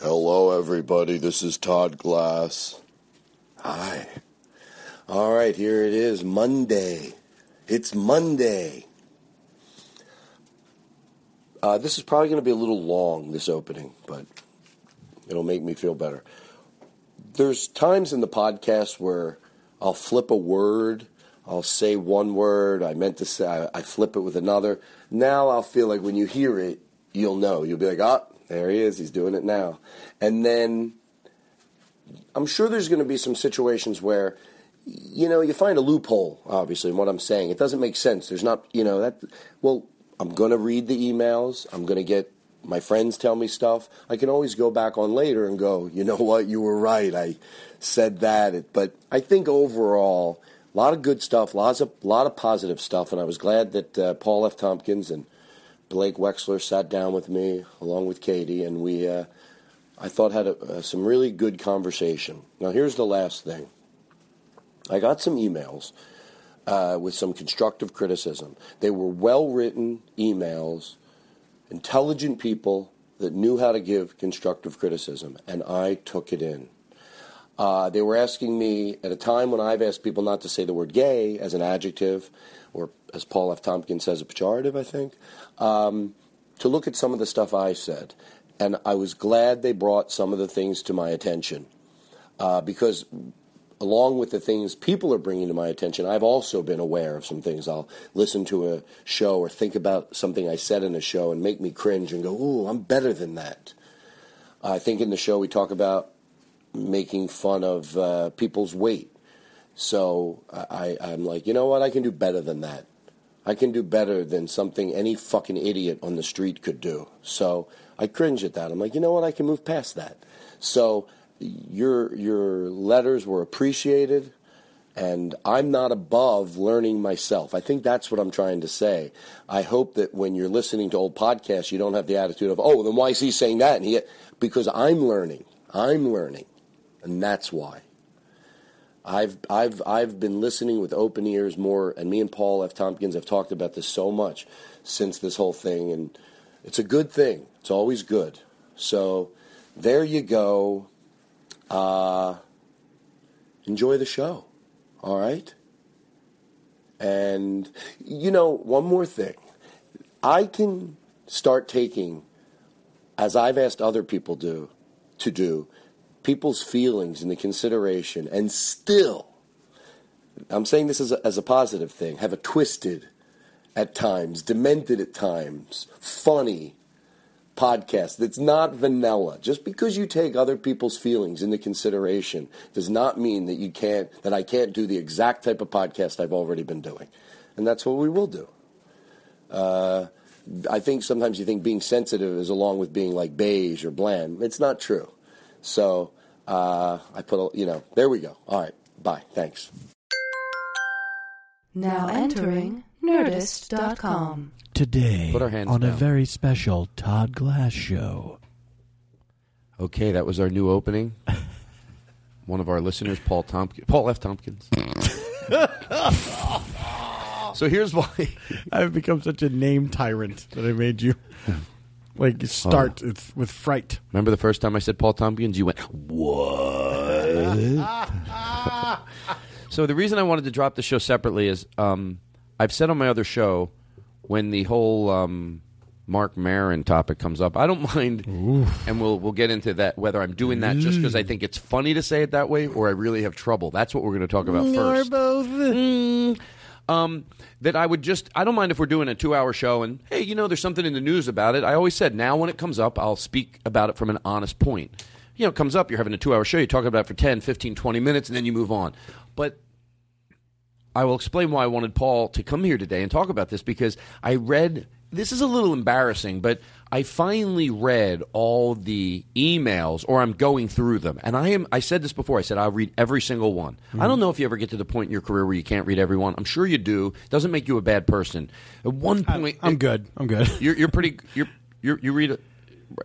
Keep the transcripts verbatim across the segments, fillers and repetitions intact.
Hello, everybody. This is Todd Glass. Hi. All right, here it is, Monday. It's Monday. Uh, this is probably going to be a little long, this opening, but it'll make me feel better. There's times in the podcast where I'll flip a word, I'll say one word, I meant to say, I, I flip it with another. Now I'll feel like when you hear it, you'll know. You'll be like, ah, there he is, he's doing it now. And then I'm sure there's going to be some situations where, you know, you find a loophole, obviously, in what I'm saying. It doesn't make sense. There's not, you know, that, well, I'm going to read the emails. I'm going to get, my friends tell me stuff. I can always go back on later and go, you know what, you were right. I said that. But I think overall, a lot of good stuff, lots of, lot of positive stuff. And I was glad that uh, Paul F. Tompkins and Blake Wexler sat down with me along with Katie, and we, uh, I thought, had a, uh, some really good conversation. Now, here's the last thing. I got some emails uh, with some constructive criticism. They were well-written emails, intelligent people that knew how to give constructive criticism, and I took it in. Uh, they were asking me, at a time when I've asked people not to say the word gay as an adjective, or as Paul F. Tompkins says, a pejorative, I think, um, to look at some of the stuff I said. And I was glad they brought some of the things to my attention, uh, because along with the things people are bringing to my attention, I've also been aware of some things. I'll listen to a show or think about something I said in a show and make me cringe and go, ooh, I'm better than that. I think in the show we talk about making fun of uh, people's weight. So I, I'm like, you know what? I can do better than that. I can do better than something any fucking idiot on the street could do. So I cringe at that. I'm like, you know what? I can move past that. So Your your letters were appreciated, and I'm not above learning myself. I think that's what I'm trying to say. I hope that when you're listening to old podcasts, you don't have the attitude of, oh, then why is he saying that? And he, because I'm learning. I'm learning, and that's why. I've I've I've been listening with open ears more, and me and Paul F. Tompkins have talked about this so much since this whole thing, and it's a good thing. It's always good. So there you go. Uh, enjoy the show, all right? And, you know, one more thing. I can start taking, as I've asked other people do, to do, people's feelings into consideration, and still, I'm saying this as a, as a positive thing, have a twisted at times, demented at times, funny podcast that's not vanilla. Just because you take other people's feelings into consideration does not mean that you can't, that I can't do the exact type of podcast I've already been doing. And that's what we will do. Uh, I think sometimes you think being sensitive is along with being like beige or bland. It's not true. So uh, I put a, you know, there we go. All right. Bye. Thanks. Now entering Nerdist dot com. Today, on down. A very special Todd Glass show. Okay, that was our new opening. one of our listeners, Paul Tompkins, Paul F. Tompkins. So here's why I've become such a name tyrant that I made you like start oh. with, with fright. Remember the first time I said Paul Tompkins, you went what? So the reason I wanted to drop the show separately is um, I've said on my other show when the whole um, Marc Maron topic comes up, I don't mind, Oof. and we'll we'll get into that whether I'm doing that just because I think it's funny to say it that way or I really have trouble. That's what we're going to talk about first. Or both. Mm. Um, that I would just, I don't mind if we're doing a two-hour show and, hey, you know, there's something in the news about it. I always said, now when it comes up, I'll speak about it from an honest point. You know, it comes up, you're having a two-hour show, you talk about it for ten, fifteen, twenty minutes, and then you move on. But I will explain why I wanted Paul to come here today and talk about this, because I read, this is a little embarrassing, but I finally read all the emails, or I'm going through them. And I am I said this before. I said I'll read every single one. Mm-hmm. I don't know if you ever get to the point in your career where you can't read every one. I'm sure you do. It doesn't make you a bad person. At one point I'm, I'm it, good. I'm good. You're you're pretty you're you you read a,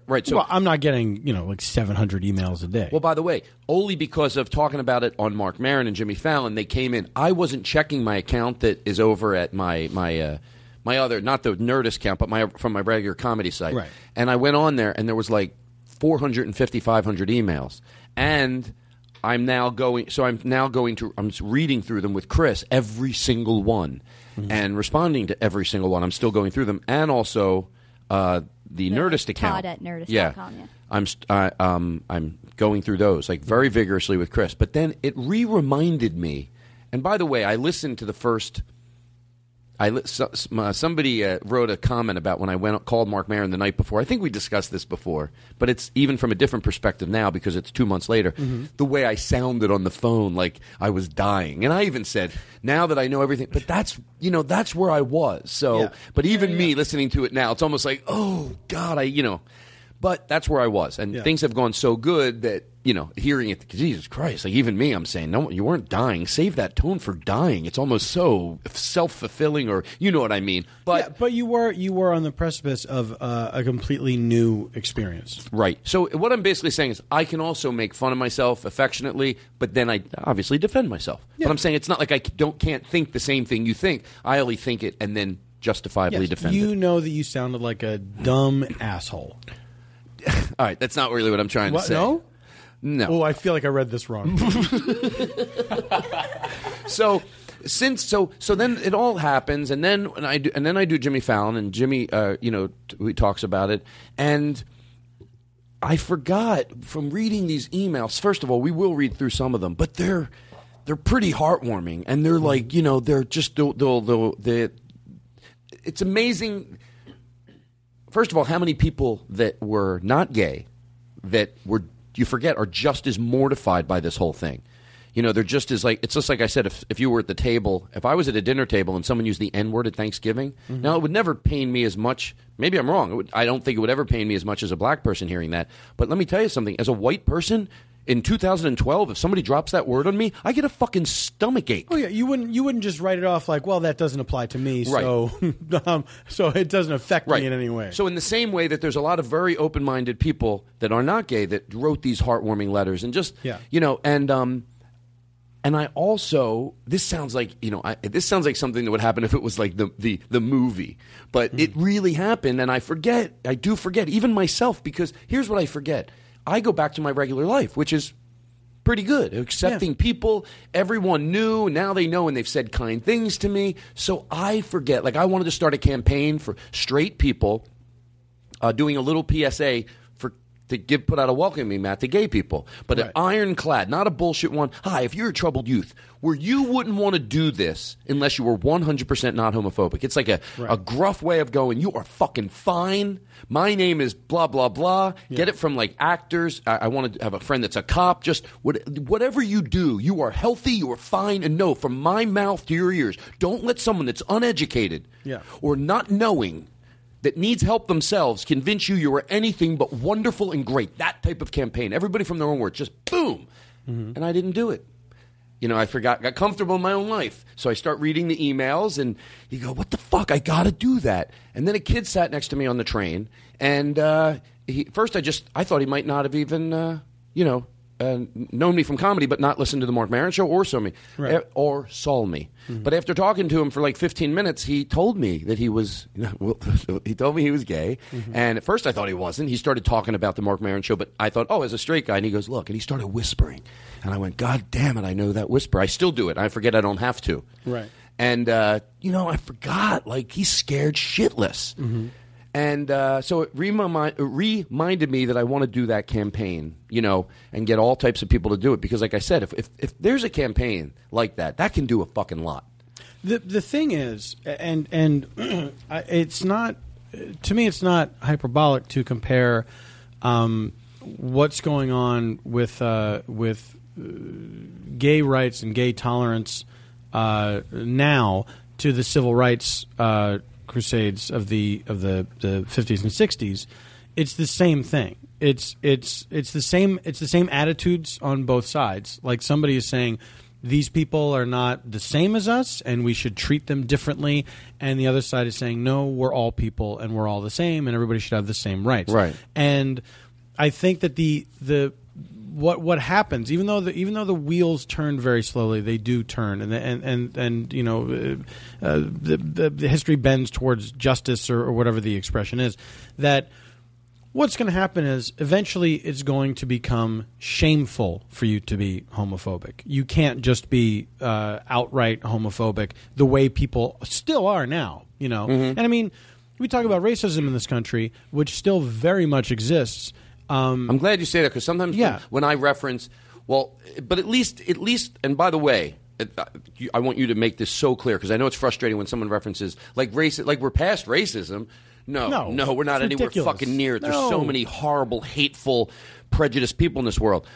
right so Well, I'm not getting, you know, like seven hundred emails a day. Well, by the way, only because of talking about it on Marc Maron and Jimmy Fallon, they came in. I wasn't checking my account that is over at my my uh, My other, not the Nerdist account, but my from my regular comedy site. Right. And I went on there, and there was like four fifty, five hundred emails. And I'm now going, so I'm now going to, I'm reading through them with Chris, every single one, mm-hmm. and responding to every single one. I'm still going through them. And also uh, the yeah, Nerdist account. Todd at Nerdist dot com, yeah. yeah. I'm, uh, um, I'm going through those, like very vigorously with Chris. But then it re-reminded me, and by the way, I listened to the first... I, somebody uh, wrote a comment about when I went called Marc Maron the night before. I think we discussed this before, but it's even from a different perspective now because it's two months later. Mm-hmm. The way I sounded on the phone, like I was dying, and I even said, "Now that I know everything," but that's you know that's where I was. So, yeah. but even yeah, yeah. me listening to it now, it's almost like, "Oh God, I you know," but that's where I was, and yeah. things have gone so good that. You know, hearing it, Jesus Christ, like even me, I'm saying, no, you weren't dying. Save that tone for dying. It's almost so self-fulfilling or you know what I mean. But yeah, but you were you were on the precipice of uh, a completely new experience. Right. So what I'm basically saying is I can also make fun of myself affectionately, but then I obviously defend myself. Yeah. But I'm saying it's not like I don't can't think the same thing you think. I only think it and then justifiably yes, defend you it. You know that you sounded like a dumb asshole. All right. That's not really what I'm trying what, to say. No? No. Oh, I feel like I read this wrong. so, since so so then it all happens, and then and I do, and then I do Jimmy Fallon, and Jimmy, uh, you know, t- he talks about it, and I forgot from reading these emails. First of all, we will read through some of them, but they're they're pretty heartwarming, and they're like you know they're just they'll they'll, they'll they. It's amazing. First of all, how many people that were not gay that were. You forget are just as mortified by this whole thing. You know, they're just as like – it's just like I said, if if you were at the table – if I was at a dinner table and someone used the N-word at Thanksgiving, mm-hmm. now it would never pain me as much – maybe I'm wrong. It would, I don't think it would ever pain me as much as a black person hearing that. But let me tell you something. As a white person – in two thousand twelve, if somebody drops that word on me, I get a fucking stomach ache. Oh yeah, you wouldn't you wouldn't just write it off like, well, that doesn't apply to me, right. so um, so it doesn't affect right. me in any way. So in the same way that there's a lot of very open-minded people that are not gay that wrote these heartwarming letters and just yeah. you know and um and I also this sounds like you know I, this sounds like something that would happen if it was like the the, the movie, but mm. it really happened, and I forget I do forget even myself because here's what I forget. I go back to my regular life, which is pretty good. Accepting yeah. people. Everyone knew. Now they know, and they've said kind things to me. So I forget. Like I wanted to start a campaign for straight people uh, doing a little P S A for to give put out a welcoming mat to gay people. But right. an ironclad, not a bullshit one. Hi, if you're a troubled youth, where you wouldn't want to do this unless you were one hundred percent not homophobic. It's like a, right. a gruff way of going, you are fucking fine. My name is blah, blah, blah. Yeah. Get it from like actors. I, I want to have a friend that's a cop. Just what, whatever you do, you are healthy, you are fine. And no, from my mouth to your ears, don't let someone that's uneducated yeah. or not knowing that needs help themselves convince you you are anything but wonderful and great. That type of campaign. Everybody from their own words, just boom. Mm-hmm. And I didn't do it. You know, I forgot, got comfortable in my own life. So I start reading the emails, and you go, what the fuck? I got to do that. And then a kid sat next to me on the train, and uh, he, first I just, I thought he might not have even, uh, you know, uh, known me from comedy but not listened to the Marc Maron show or saw me, right. or saw me. Mm-hmm. But after talking to him for like fifteen minutes, he told me that he was, you know, he told me he was gay. Mm-hmm. And at first I thought he wasn't. He started talking about the Marc Maron show, but I thought, oh, as a straight guy. And he goes, look, and he started whispering. And I went, God damn it, I know that whisper. I still do it. I forget I don't have to. Right. And, uh, you know, I forgot. Like, he's scared shitless. Mm-hmm. And uh, so it, remind, it reminded me that I want to do that campaign, you know, and get all types of people to do it. Because like I said, if, if, if there's a campaign like that, that can do a fucking lot. The the thing is, and and it's not, to me, it's not hyperbolic to compare um, what's going on with, uh, with gay rights and gay tolerance uh, now to the civil rights uh crusades of the of the fifties and sixties. It's the same thing. It's it's it's the same it's the same attitudes on both sides. Like somebody is saying these people are not the same as us and we should treat them differently, and the other side is saying no, we're all people and we're all the same and everybody should have the same rights. Right. And I think that the the what what happens, even though the even though the wheels turn very slowly, they do turn, and and and, and you know uh, the, the, the history bends towards justice or, or whatever the expression is, that what's going to happen is eventually it's going to become shameful for you to be homophobic. You can't just be uh, outright homophobic the way people still are now, you know. Mm-hmm. And I mean, we talk about racism in this country, which still very much exists. Um, I'm glad you say that, because sometimes yeah. when, when I reference, well, but at least, at least, and by the way, I want you to make this so clear, because I know it's frustrating when someone references like race, like we're past racism. No, no, no we're not anywhere ridiculous. fucking near it. No. There's so many horrible, hateful, prejudiced people in this world.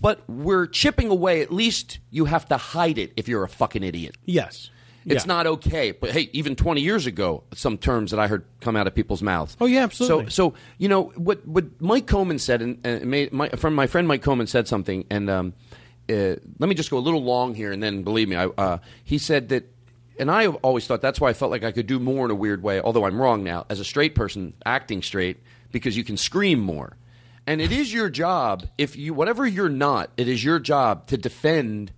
But we're chipping away. At least you have to hide it if you're a fucking idiot. Yes. It's yeah. not okay. But hey, even twenty years ago, some terms that I heard come out of people's mouths. Oh, yeah, absolutely. So, so you know, what what Mike Coman said, and, and made my, from my friend Mike Coman said something, and um, uh, let me just go a little long here, and then believe me, I, uh, he said that, and I always thought that's why I felt like I could do more in a weird way, although I'm wrong now, as a straight person acting straight, because you can scream more. And it is your job, if you whatever you're not, it is your job to defend.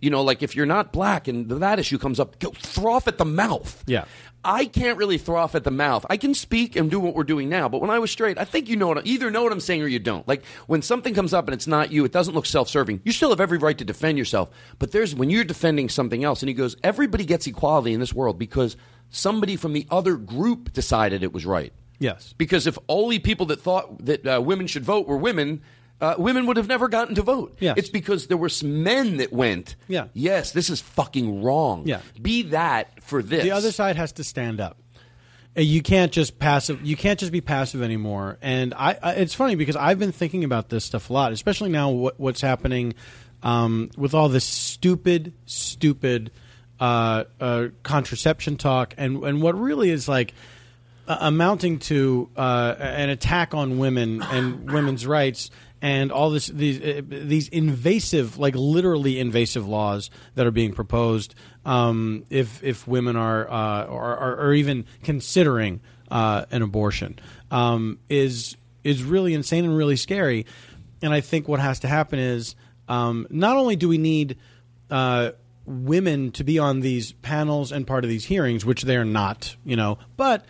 You know, like if you're not black and that issue comes up, go throw off at the mouth. Yeah. I can't really throw off at the mouth. I can speak and do what we're doing now, but when I was straight, I think you know what, either know what I'm saying or you don't. Like when something comes up and it's not you, it doesn't look self-serving. You still have every right to defend yourself, but there's when you're defending something else, and he goes, everybody gets equality in this world because somebody from the other group decided it was right. Yes. Because if only people that thought that uh, women should vote were women, Uh, women would have never gotten to vote. Yes. It's because there were some men that went, yeah. yes, this is fucking wrong. Yeah. Be that for this. The other side has to stand up. You can't just passive. You can't just be passive anymore. And I, I it's funny because I've been thinking about this stuff a lot, especially now what, what's happening um, with all this stupid, stupid uh, uh, contraception talk and, and what really is like uh, amounting to uh, an attack on women and women's rights. And all this, these, uh, these invasive, like literally invasive laws that are being proposed, um, if if women are uh, or, or, or even considering uh, an abortion, um, is is really insane and really scary. And I think what has to happen is um, not only do we need uh, women to be on these panels and part of these hearings, which they are not, you know, but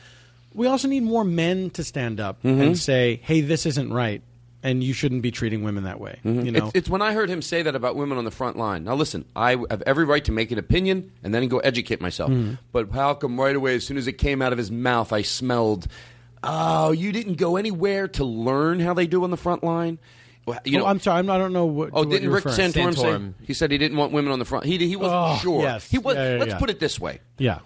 we also need more men to stand up mm-hmm. and say, "Hey, this isn't right. And you shouldn't be treating women that way." Mm-hmm. You know, it's, it's when I heard him say that about women on the front line. Now, listen, I have every right to make an opinion and then go educate myself. Mm-hmm. But how come right away, as soon as it came out of his mouth, I smelled, oh, you didn't go anywhere to learn how they do on the front line? You know, oh, I'm sorry. I'm not, I don't know what. Oh, didn't Rick Santorum say? He said he didn't want women on the front. He he wasn't oh, sure. Yes. He was. Yeah, yeah, let's yeah. put it this way. Yeah.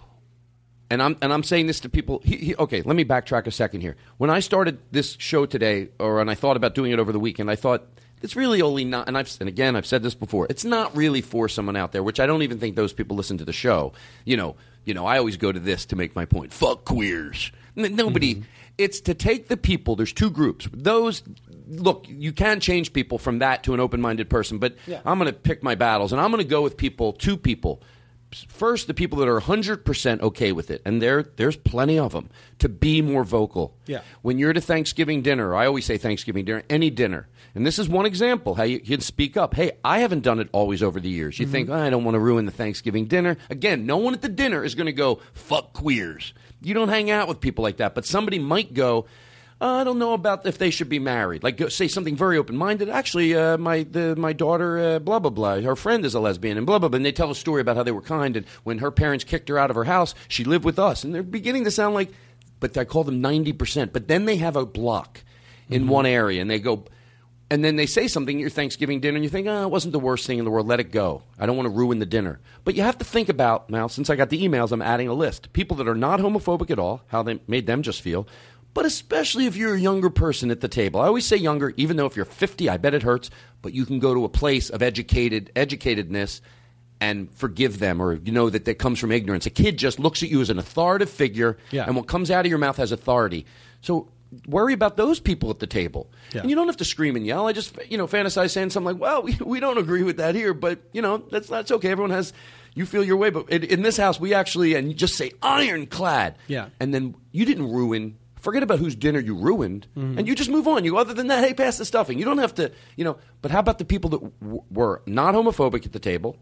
And I'm and I'm saying this to people. He, he, okay, let me backtrack a second here. When I started this show today, or and I thought about doing it over the weekend, I thought it's really only not. And I've and again, I've said this before. It's not really for someone out there, which I don't even think those people listen to the show. You know, you know. I always go to this to make my point. Fuck queers. Nobody. Mm-hmm. It's to take the people. There's two groups. Those. Look, you can change people from that to an open-minded person, but yeah. I'm going to pick my battles, and I'm going to go with people. Two people. first the people that are one hundred percent okay with it, and there there's plenty of them, to be more vocal. Yeah. When you're at a Thanksgiving dinner, I always say Thanksgiving dinner, any dinner, and this is one example, how you can speak up. Hey, I haven't done it always over the years. You mm-hmm. think, oh, I don't want to ruin the Thanksgiving dinner. Again, no one at the dinner is going to go, fuck queers. You don't hang out with people like that, but somebody might go, I don't know about if they should be married. Like, go say something very open-minded. Actually, uh, my the, my daughter, uh, blah, blah, blah, her friend is a lesbian, and blah, blah, blah. And they tell a story about how they were kind, and when her parents kicked her out of her house, she lived with us. And they're beginning to sound like, but I call them ninety percent. But then they have a block in mm-hmm. one area, and they go, and then they say something at your Thanksgiving dinner, and you think, oh, it wasn't the worst thing in the world. Let it go. I don't want to ruin the dinner. But you have to think about, now, since I got the emails, I'm adding a list. People that are not homophobic at all, how they made them just feel. But especially if you're a younger person at the table. I always say younger, even though if you're fifty, I bet it hurts, but you can go to a place of educated educatedness and forgive them, or you know that that comes from ignorance. A kid just looks at you as an authoritative figure, yeah. and what comes out of your mouth has authority. So worry about those people at the table. Yeah. And you don't have to scream and yell. I just you know fantasize saying something like, well, we, we don't agree with that here, but you know that's, that's okay. Everyone has... You feel your way, but in, in this house, we actually... And you just say, ironclad. Yeah. And then you didn't ruin... Forget about whose dinner you ruined, mm-hmm. and you just move on. You Other than that, hey, pass the stuffing. You don't have to, you know. But how about the people that w- were not homophobic at the table,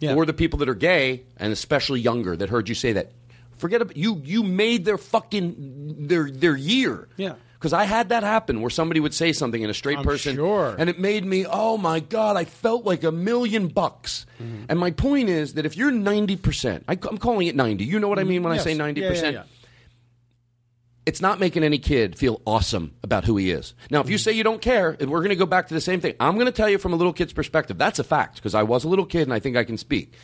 yeah. or the people that are gay, and especially younger, that heard you say that? Forget about you. You made their fucking their their year. Yeah. Because I had that happen where somebody would say something in a straight I'm person, sure. and it made me, oh my God, I felt like a million bucks. Mm-hmm. And my point is that if you're ninety percent, I, I'm calling it ninety. You know what I mean when yes. I say ninety percent. Yeah, yeah, yeah. It's not making any kid feel awesome about who he is. Now, if you say you don't care, we're going to go back to the same thing. I'm going to tell you from a little kid's perspective. That's a fact, because I was a little kid, and I think I can speak.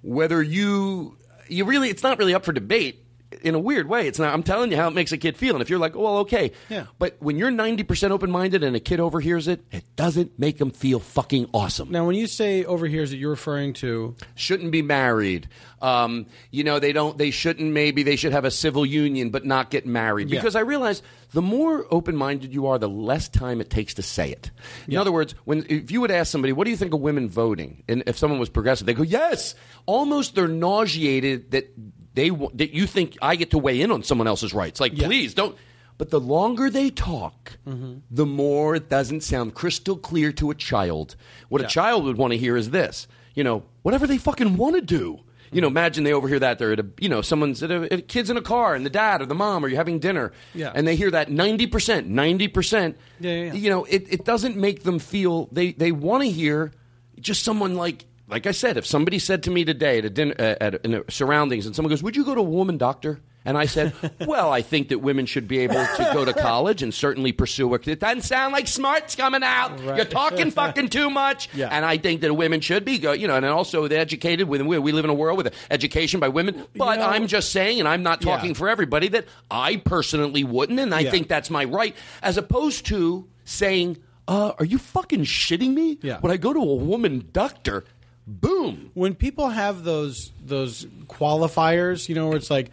Whether you – you really – it's not really up for debate in a weird way. It's not. I'm telling you how it makes a kid feel. And if you're like, well, okay. Yeah. But when you're ninety percent open-minded and a kid overhears it, it doesn't make them feel fucking awesome. Now, when you say overhears it, you're referring to? Shouldn't be married. Um, you know, they don't, they shouldn't, maybe they should have a civil union, but not get married. Because yeah. I realize the more open-minded you are, the less time it takes to say it. In yeah. other words, when, if you would ask somebody, what do you think of women voting? And if someone was progressive, they go, yes. Almost they're nauseated that they that you think I get to weigh in on someone else's rights. Like, yeah. please don't. But the longer they talk, mm-hmm. the more it doesn't sound crystal clear to a child. What yeah. a child would want to hear is this, you know, whatever they fucking want to do. You know, imagine they overhear that they're at a, you know, someone's at a, a kid's in a car, and the dad or the mom, or you're having dinner, yeah. and they hear that ninety percent, ninety percent. Yeah, yeah, yeah. You know, it, it doesn't make them feel they, they want to hear just someone like, like I said, if somebody said to me today at a dinner, uh, at in a surroundings, and someone goes, would you go to a woman doctor? And I said, well, I think that women should be able to go to college and certainly pursue it. It doesn't sound like smarts coming out. Right. You're talking fucking too much. Yeah. And I think that women should be, go, you know, and also they're educated. With, we live in a world with education by women. But you know, I'm just saying, and I'm not talking yeah. for everybody, that I personally wouldn't. And I yeah. think that's my right. As opposed to saying, uh, are you fucking shitting me? Yeah. When I go to a woman doctor... Boom. When people have those those qualifiers, you know, where it's like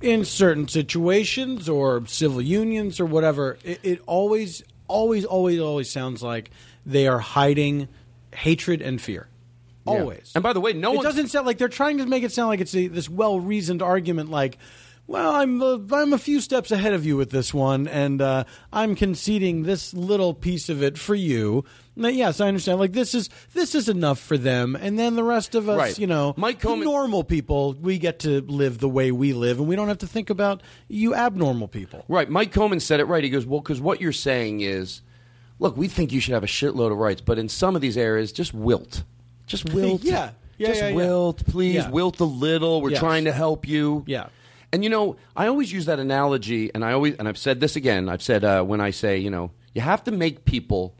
in certain situations or civil unions or whatever, it, it always, always, always, always sounds like they are hiding hatred and fear. Always. Yeah. And by the way, no one doesn't sound like they're trying to make it sound like it's a, this well-reasoned argument like, well, I'm a, I'm a few steps ahead of you with this one, and uh, I'm conceding this little piece of it for you. Now, yes, I understand. Like this is this is enough for them, and then the rest of us, right. you know, Mike Coman- normal people, we get to live the way we live, and we don't have to think about you abnormal people. Right. Mike Coman said it right. He goes, well, because what you're saying is, look, we think you should have a shitload of rights, but in some of these areas, just wilt, just wilt, yeah, yeah, just yeah, wilt, yeah. please, yeah. wilt a little. We're yes. trying to help you, yeah. And, you know, I always use that analogy, and I always, and I've said this again. I've said uh, when I say, you know, you have to make people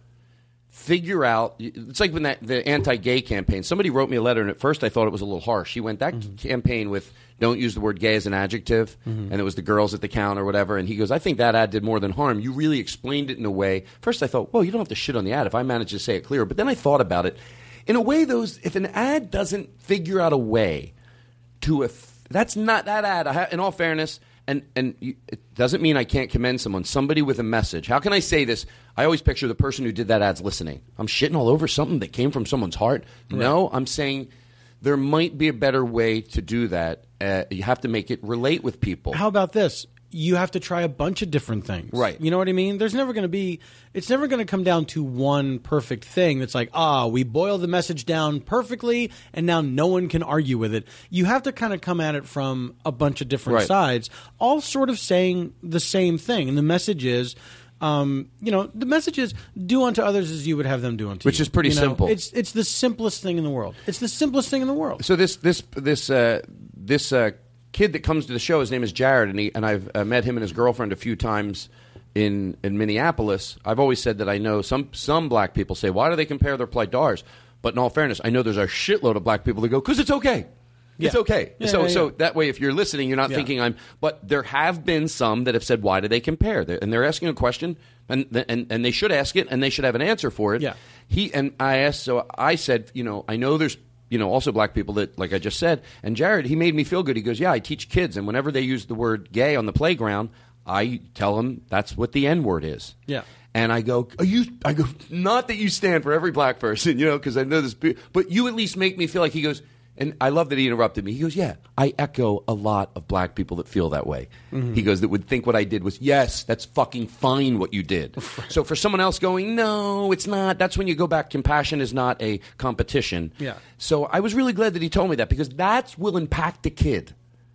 figure out. It's like when that the anti-gay campaign. Somebody wrote me a letter, and at first I thought it was a little harsh. He went, that mm-hmm. campaign with don't use the word gay as an adjective, mm-hmm. and it was the girls at the counter or whatever. And he goes, I think that ad did more than harm. You really explained it in a way. First I thought, well, you don't have to shit on the ad if I manage to say it clearer. But then I thought about it. In a way, those if an ad doesn't figure out a way to a That's not that ad. I ha- in all fairness, and, and you, it doesn't mean I can't commend someone, somebody with a message. How can I say this? I always picture the person who did that ad's listening. I'm shitting all over something that came from someone's heart. Right. No, I'm saying there might be a better way to do that. Uh, you have to make it relate with people. How about this? You have to try a bunch of different things. Right. You know what I mean? There's never going to be – it's never going to come down to one perfect thing that's like, ah, we boil the message down perfectly and now no one can argue with it. You have to kind of come at it from a bunch of different right. sides, all sort of saying the same thing. And the message is – Um, you know, the message is do unto others as you would have them do unto you. Which is pretty you know? simple. It's it's the simplest thing in the world. It's the simplest thing in the world. So this this this uh, this uh, kid that comes to the show, his name is Jared, and he and I've uh, met him and his girlfriend a few times in in Minneapolis. I've always said that I know some some black people say, why do they compare their plight to ours? But in all fairness, I know there's a shitload of black people that go, because it's okay. Yeah. It's okay. Yeah, so yeah, yeah. so that way, if you're listening, you're not yeah. thinking I'm – but there have been some that have said, why do they compare? They're, and they're asking a question, and, and and they should ask it, and they should have an answer for it. Yeah. He and I asked – so I said, you know, I know there's, you know, also black people that, like I just said, and Jared, he made me feel good. He goes, yeah, I teach kids, and whenever they use the word gay on the playground, I tell them that's what the N-word is. Yeah. And I go, are you, I go, not that you stand for every black person, you know, because I know this – but you at least make me feel like – he goes – and I love that he interrupted me. He goes, yeah, I echo a lot of black people that feel that way. Mm-hmm. He goes, that would think what I did was, yes, that's fucking fine what you did. So for someone else going, no, it's not, that's when you go back. Compassion is not a competition. Yeah. So I was really glad that he told me that, because that will impact the kid.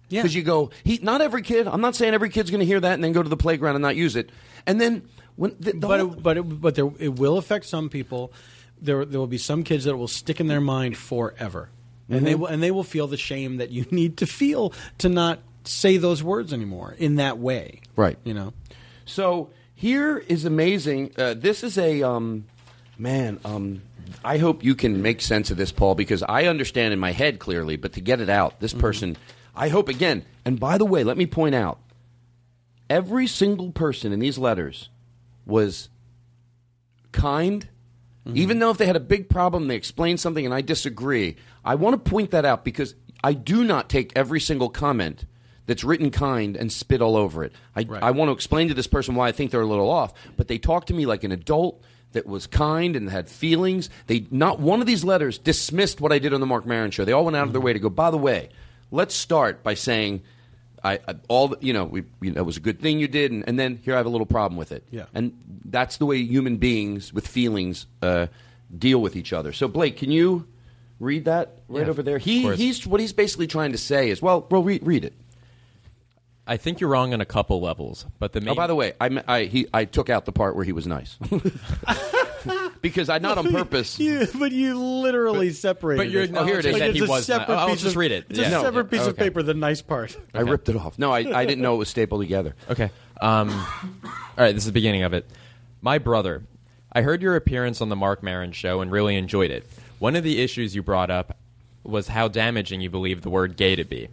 Yeah. Because you go, he, not every kid, I'm not saying every kid's going to hear that and then go to the playground and not use it. And then when the, the but, whole, it, but it, but there, it will affect some people. There, there will be some kids that will stick in their mind forever. Mm-hmm. And they will, and they will feel the shame that you need to feel to not say those words anymore in that way, right? You know. So here is amazing. Uh, this is a um, man. Um, I hope you can make sense of this, Paul, because I understand in my head clearly, but to get it out, this mm-hmm. person. I hope again. And by the way, let me point out: every single person in these letters was kind. Mm-hmm. Even though if they had a big problem, they explained something and I disagree. I want to point that out because I do not take every single comment that's written kind and spit all over it. I, right. I want to explain to this person why I think they're a little off. But they talked to me like an adult that was kind and had feelings. They not one of these letters dismissed what I did on the Marc Maron Show. They all went out mm-hmm. of their way to go, by the way, let's start by saying – I, I all the, you know, we you know, it was a good thing you did, and, and then here I have a little problem with it. Yeah, and that's the way human beings with feelings uh, deal with each other. So Blake, can you read that right yeah, over there? He he's what he's basically trying to say is well, well, read read it. I think you're wrong on a couple levels, but the main... oh, by the way, I I he I took out the part where he was nice. Because I not on purpose. You, but you literally but, separated. But you're it. Oh, here it is. Like that he was not. I'll, I'll just of, read it. It's yeah. a no. separate piece okay. of paper. The nice part. Okay. I ripped it off. No, I, I didn't know it was stapled together. Okay. Um, all right. This is the beginning of it. My brother, I heard your appearance on the Marc Maron Show and really enjoyed it. One of the issues you brought up was how damaging you believe the word "gay" to be.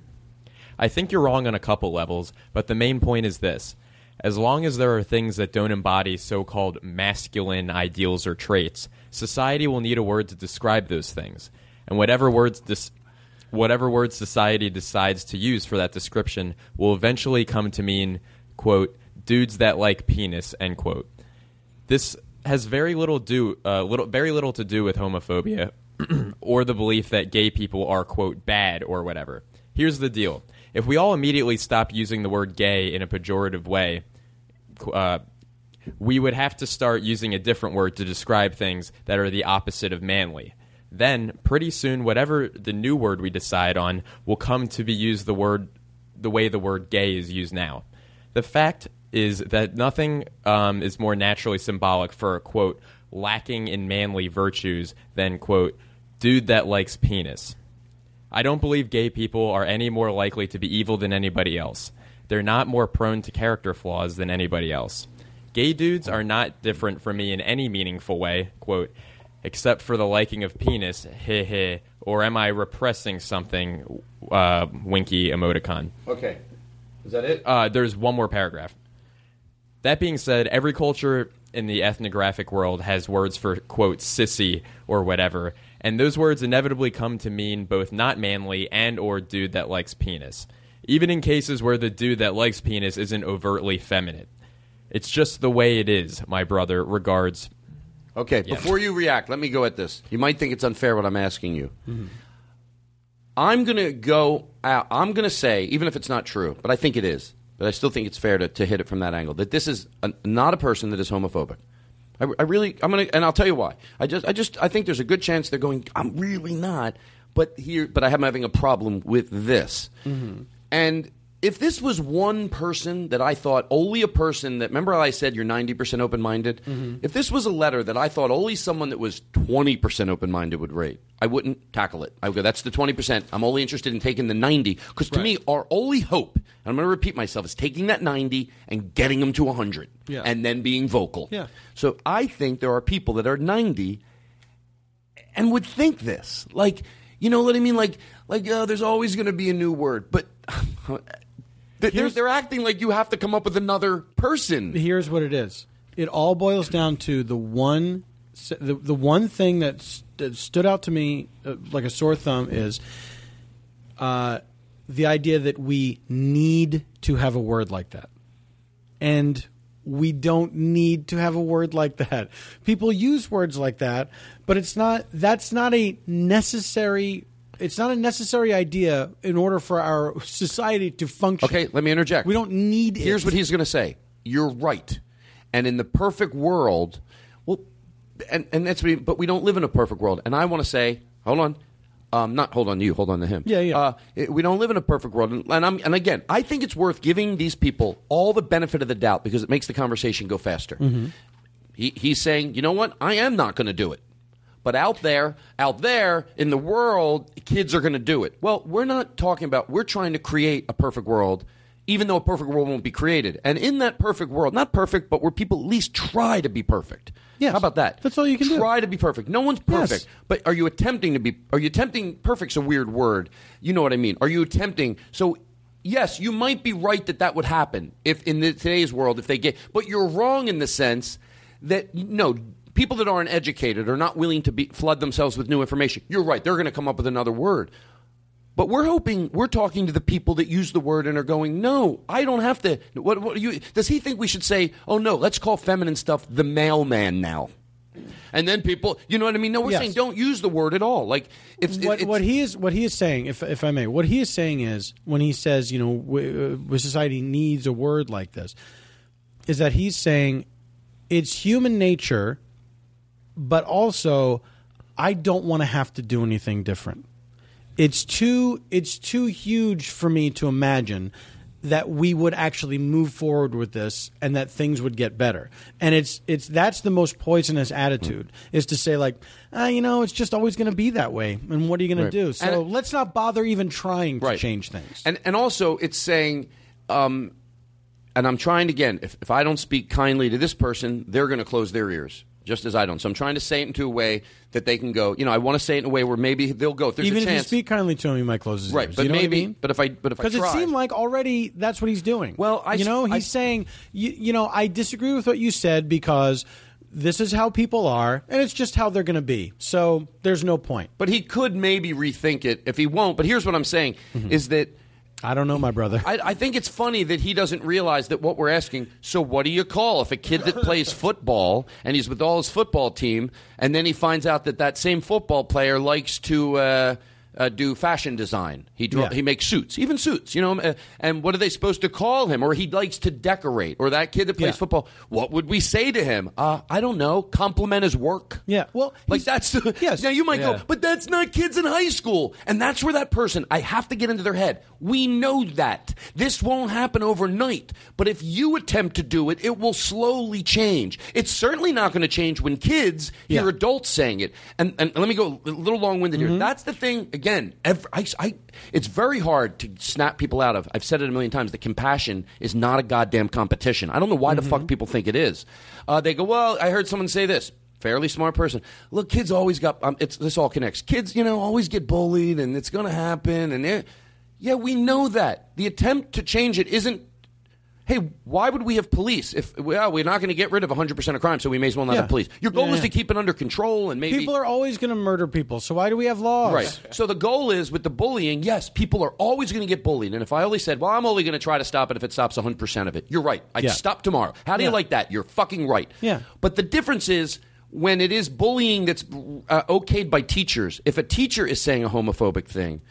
I think you're wrong on a couple levels, but the main point is this. As long as there are things that don't embody so-called masculine ideals or traits, society will need a word to describe those things. And whatever words dis- whatever words society decides to use for that description will eventually come to mean, quote, dudes that like penis, end quote. This has very little do uh, little very little to do with homophobia or the belief that gay people are, quote, bad or whatever. Here's the deal. If we all immediately stop using the word gay in a pejorative way, uh, we would have to start using a different word to describe things that are the opposite of manly. Then, pretty soon, whatever the new word we decide on will come to be used the word the way the word gay is used now. The fact is that nothing um, is more naturally symbolic for, quote, lacking in manly virtues than, quote, dude that likes penis. I don't believe gay people are any more likely to be evil than anybody else. They're not more prone to character flaws than anybody else. Gay dudes are not different from me in any meaningful way, quote, except for the liking of penis, heh heh, or am I repressing something, uh, winky emoticon. Okay. Is that it? Uh, there's one more paragraph. That being said, every culture in the ethnographic world has words for, quote, sissy or whatever, and those words inevitably come to mean both not manly and or dude that likes penis, even in cases where the dude that likes penis isn't overtly feminine. It's just the way it is, my brother. Regards. Okay, yeah. Before you react, let me go at this. You might think it's unfair what I'm asking you. Mm-hmm. I'm going to go out, I'm going to say, even if it's not true, but I think it is, but I still think it's fair to, to hit it from that angle, that this is a, not a person that is homophobic. I, I really, I'm going to, and I'll tell you why. I just, I just, I think there's a good chance they're going, I'm really not, but here, but I'm having a problem with this. Mm-hmm. And if this was one person that I thought, only a person that, remember how I said you're ninety percent open-minded? Mm-hmm. If this was a letter that I thought only someone that was twenty percent open-minded would rate, I wouldn't tackle it. I would go, that's the twenty percent. I'm only interested in taking the ninety. Because to right. me, our only hope, and I'm going to repeat myself, is taking that ninety and getting them to one hundred. Yeah. And then being vocal. Yeah. So I think there are people that are ninety and would think this. Like, you know what I mean? Like, like uh, there's always going to be a new word. But... They're, they're acting like you have to come up with another person. Here's what it is. It all boils down to the one the, the one thing that, st- that stood out to me uh, like a sore thumb is uh, the idea that we need to have a word like that. And we don't need to have a word like that. People use words like that, but it's not that's not a necessary It's not a necessary idea in order for our society to function. Okay, let me interject. We don't need it. Here's what he's going to say. You're right. And in the perfect world, well, and, and that's what he, but we don't live in a perfect world. And I want to say, hold on, um, not hold on to you, hold on to him. Yeah, yeah. Uh, we don't live in a perfect world. And, and, I'm, and again, I think it's worth giving these people all the benefit of the doubt because it makes the conversation go faster. Mm-hmm. He, he's saying, you know what? I am not going to do it. But out there, out there in the world, kids are going to do it. Well, we're not talking about – we're trying to create a perfect world, even though a perfect world won't be created. And in that perfect world – not perfect, but where people at least try to be perfect. Yes. How about that? That's all you can try do. Try to be perfect. No one's perfect. Yes. But are you attempting to be – are you attempting – perfect's a weird word. You know what I mean. Are you attempting – so – yes, you might be right that that would happen if in the, today's world if they get – but you're wrong in the sense that – no – people that aren't educated are not willing to be, flood themselves with new information. You're right. They're going to come up with another word. But we're hoping – we're talking to the people that use the word and are going, no, I don't have to – What? What you? Does he think we should say, oh, no, let's call feminine stuff the mailman now? And then people – you know what I mean? No, we're yes. saying don't use the word at all. Like if what, what he is what he is saying, if if I may, what he is saying is when he says, you know, w- w- society needs a word like this, is that he's saying it's human nature – but also, I don't want to have to do anything different. It's too it's too huge for me to imagine that we would actually move forward with this and that things would get better. And it's it's that's the most poisonous attitude, is to say like, ah, you know, it's just always going to be that way. And what are you going right. to do? So and let's not bother even trying to right. change things. And and also it's saying um, – and I'm trying again, if, if I don't speak kindly to this person, they're going to close their ears. Just as I don't. So I'm trying to say it into a way that they can go, you know, I want to say it in a way where maybe they'll go. If there's Even a chance, if you speak kindly to him, he might close his ears. Right, but you know maybe, what I mean? But if I, but if I try. Because it seemed like already that's what he's doing. Well, I, You know, he's I, saying, you, you know, I disagree with what you said because this is how people are and it's just how they're going to be. So there's no point. But he could maybe rethink it if he won't. But here's what I'm saying mm-hmm. is that. I don't know, my brother. I, I think it's funny that he doesn't realize that what we're asking, so what do you call if a kid that plays football and he's with all his football team and then he finds out that that same football player likes to uh, uh, do fashion design. He draw, yeah. he makes suits, even suits, you know, uh, and what are they supposed to call him? Or he likes to decorate. Or that kid that plays yeah. football, what would we say to him? Uh, I don't know. Compliment his work. Yeah. Well, like that's the, yes. Now you might yeah. go, but that's not kids in high school. And that's where that person, I have to get into their head. We know that. This won't happen overnight. But if you attempt to do it, it will slowly change. It's certainly not going to change when kids yeah. hear adults saying it. And, and let me go a little long-winded mm-hmm. here. That's the thing, again, every, I, I, it's very hard to snap people out of. I've said it a million times. The compassion is not a goddamn competition. I don't know why mm-hmm. the fuck people think it is. Uh, they go, well, I heard someone say this. Fairly smart person. Look, kids always got um, – it's this all connects. Kids, you know, always get bullied and it's going to happen and it. Yeah, we know that. The attempt to change it isn't, hey, why would we have police if well, we're not going to get rid of one hundred percent of crime, so we may as well not yeah. have police. Your goal yeah. is to keep it under control and maybe... People are always going to murder people, so why do we have laws? Right. So the goal is with the bullying, yes, people are always going to get bullied. And if I only said, well, I'm only going to try to stop it if it stops one hundred percent of it. You're right. I'd yeah. stop tomorrow. How do yeah. you like that? You're fucking right. Yeah. But the difference is... when it is bullying that's uh, okayed by teachers, if a teacher is saying a homophobic thing...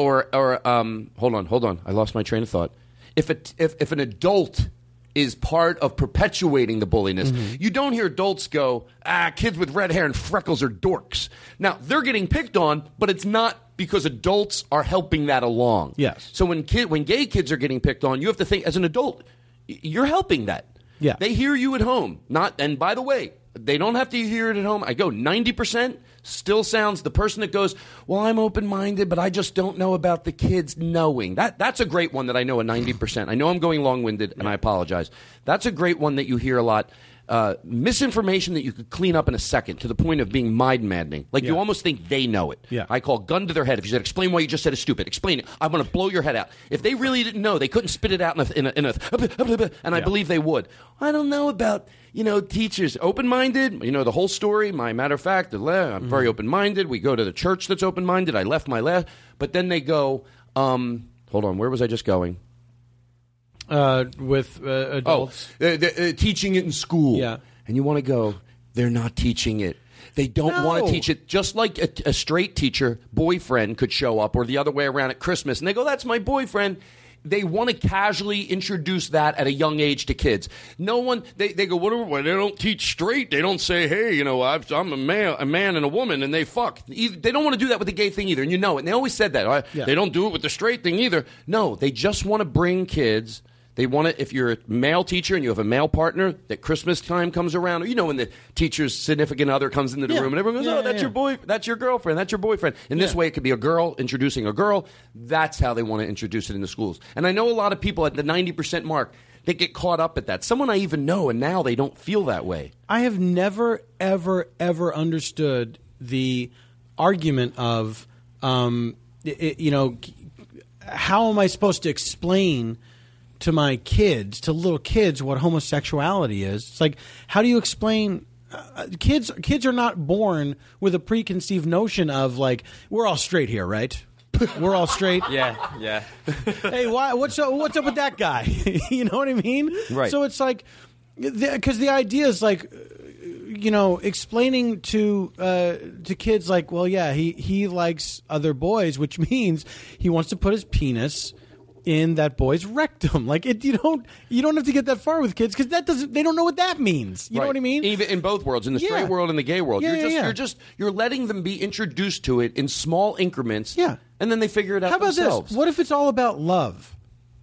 or or um, hold on, hold on, I lost my train of thought. If a, if if an adult is part of perpetuating the bulliness, mm-hmm. you don't hear adults go, ah, kids with red hair and freckles are dorks. Now they're getting picked on, but it's not because adults are helping that along. Yes. So when kid when gay kids are getting picked on, you have to think as an adult, you're helping that. Yeah. They hear you at home. Not and by the way, they don't have to hear it at home. I go ninety percent still sounds the person that goes, well, I'm open-minded, but I just don't know about the kids knowing. That that's a great one that I know a ninety percent. I know I'm going long-winded, and I apologize. That's a great one that you hear a lot. Uh, misinformation that you could clean up in a second to the point of being mind-maddening. Like yeah. you almost think they know it. Yeah. I call gun to their head. If you said, explain why you just said it's stupid. Explain it. I'm going to blow your head out. If they really didn't know, they couldn't spit it out in a, in a, in a and I yeah. believe they would. I don't know about... You know, teachers, open-minded, you know, the whole story. My matter of fact, I'm mm-hmm. very open-minded. We go to the church that's open-minded. I left my left. But then they go, um, hold on, where was I just going? Uh, with uh, adults. Oh, uh, uh, teaching it in school. Yeah. And you want to go, they're not teaching it. They don't no. want to teach it. Just like a, a straight teacher, boyfriend could show up or the other way around at Christmas. And they go, that's my boyfriend. They want to casually introduce that at a young age to kids. No one, they, they go, whatever, well, they don't teach straight. They don't say, hey, you know, I've, I'm a man, a man and a woman, and they fuck. They don't want to do that with the gay thing either, and you know it. And they always said that. Right? Yeah. They don't do it with the straight thing either. No, they just want to bring kids. They want to, if you're a male teacher and you have a male partner, that Christmas time comes around, or you know when the teacher's significant other comes into the yeah. room and everyone goes, yeah, oh, that's yeah. your boy, that's your girlfriend, that's your boyfriend. In yeah. this way, it could be a girl introducing a girl. That's how they want to introduce it in the schools. And I know a lot of people at the ninety percent mark, they get caught up at that. Someone I even know, and now they don't feel that way. I have never, ever, ever understood the argument of, um, it, you know, how am I supposed to explain to my kids, to little kids, what homosexuality is. It's like, how do you explain... Uh, kids Kids are not born with a preconceived notion of, like, we're all straight here, right? We're all straight. Yeah, yeah. Hey, why? What's up, what's up with that guy? You know what I mean? Right. So it's like... Because the, the idea is, like, you know, explaining to uh, to kids, like, well, yeah, he, he likes other boys, which means he wants to put his penis... in that boy's rectum. Like it, you don't you don't have to get that far with kids, because that doesn't they don't know what that means. You right. know what I mean? Even in both worlds, in the yeah. straight world and the gay world. Yeah, you're yeah, just yeah. you're just you're letting them be introduced to it in small increments. Yeah. And then they figure it out. How about themselves. This? What if it's all about love?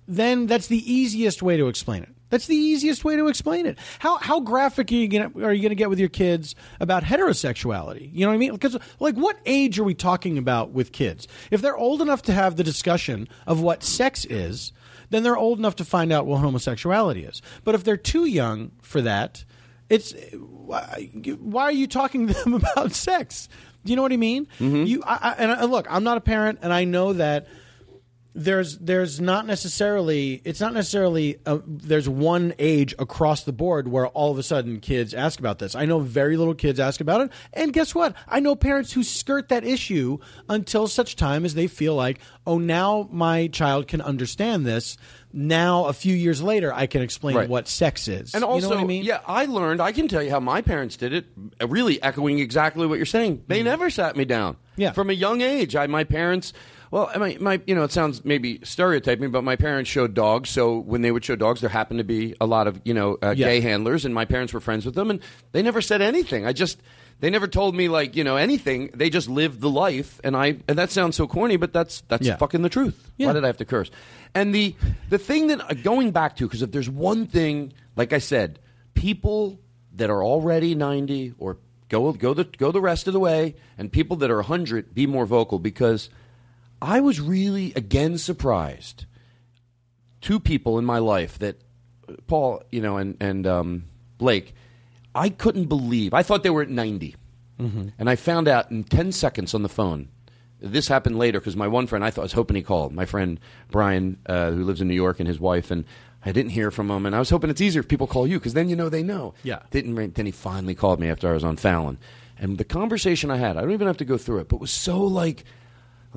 Then that's the easiest way to explain it. That's the easiest way to explain it. How how graphic are you gonna are you gonna get with your kids about heterosexuality? You know what I mean? Because like, what age are we talking about with kids? If they're old enough to have the discussion of what sex is, then they're old enough to find out what homosexuality is. But if they're too young for that, it's why, why are you talking to them about sex? Do you know what I mean? Mm-hmm. You I, I, and I, look, I'm not a parent, and I know that. There's there's not necessarily it's not necessarily a, there's one age across the board where all of a sudden kids ask about this. I know very little kids ask about it. And guess what? I know parents who skirt that issue until such time as they feel like, oh, now my child can understand this. Now, a few years later, I can explain right. what sex is. And also, you know what I mean? yeah, I learned, I can tell you how my parents did it, really echoing exactly what you're saying. They mm-hmm. never sat me down. Yeah. From a young age, I my parents... Well, my, my, you know, it sounds maybe stereotyping, but my parents showed dogs. So when they would show dogs, there happened to be a lot of, you know, uh, yeah. gay handlers. And my parents were friends with them. And they never said anything. I just, they never told me, like, you know, anything. They just lived the life. And I, and that sounds so corny, but that's, that's yeah. fucking the truth. Yeah. Why did I have to curse? And the, the thing that, uh, going back to, because if there's one thing, like I said, people that are already ninety or go, go the, go the rest of the way, and people that are one hundred, be more vocal, because... I was really, again, surprised. Two people in my life that, Paul, you know, and, and um, Blake, I couldn't believe. I thought they were at ninety. Mm-hmm. And I found out in ten seconds on the phone. This happened later because my one friend, I, thought, I was hoping he called. My friend, Brian, uh, who lives in New York, and his wife, and I didn't hear from him. And I was hoping it's easier if people call you because then you know they know. Yeah. Didn't, then he finally called me after I was on Fallon. And the conversation I had, I don't even have to go through it, but was so like...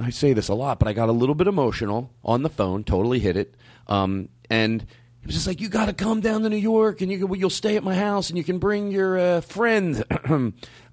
I say this a lot, but I got a little bit emotional on the phone, totally hit it. Um, and it was just like, you got to come down to New York, and you can, well, you'll stay at my house, and you can bring your uh, friend.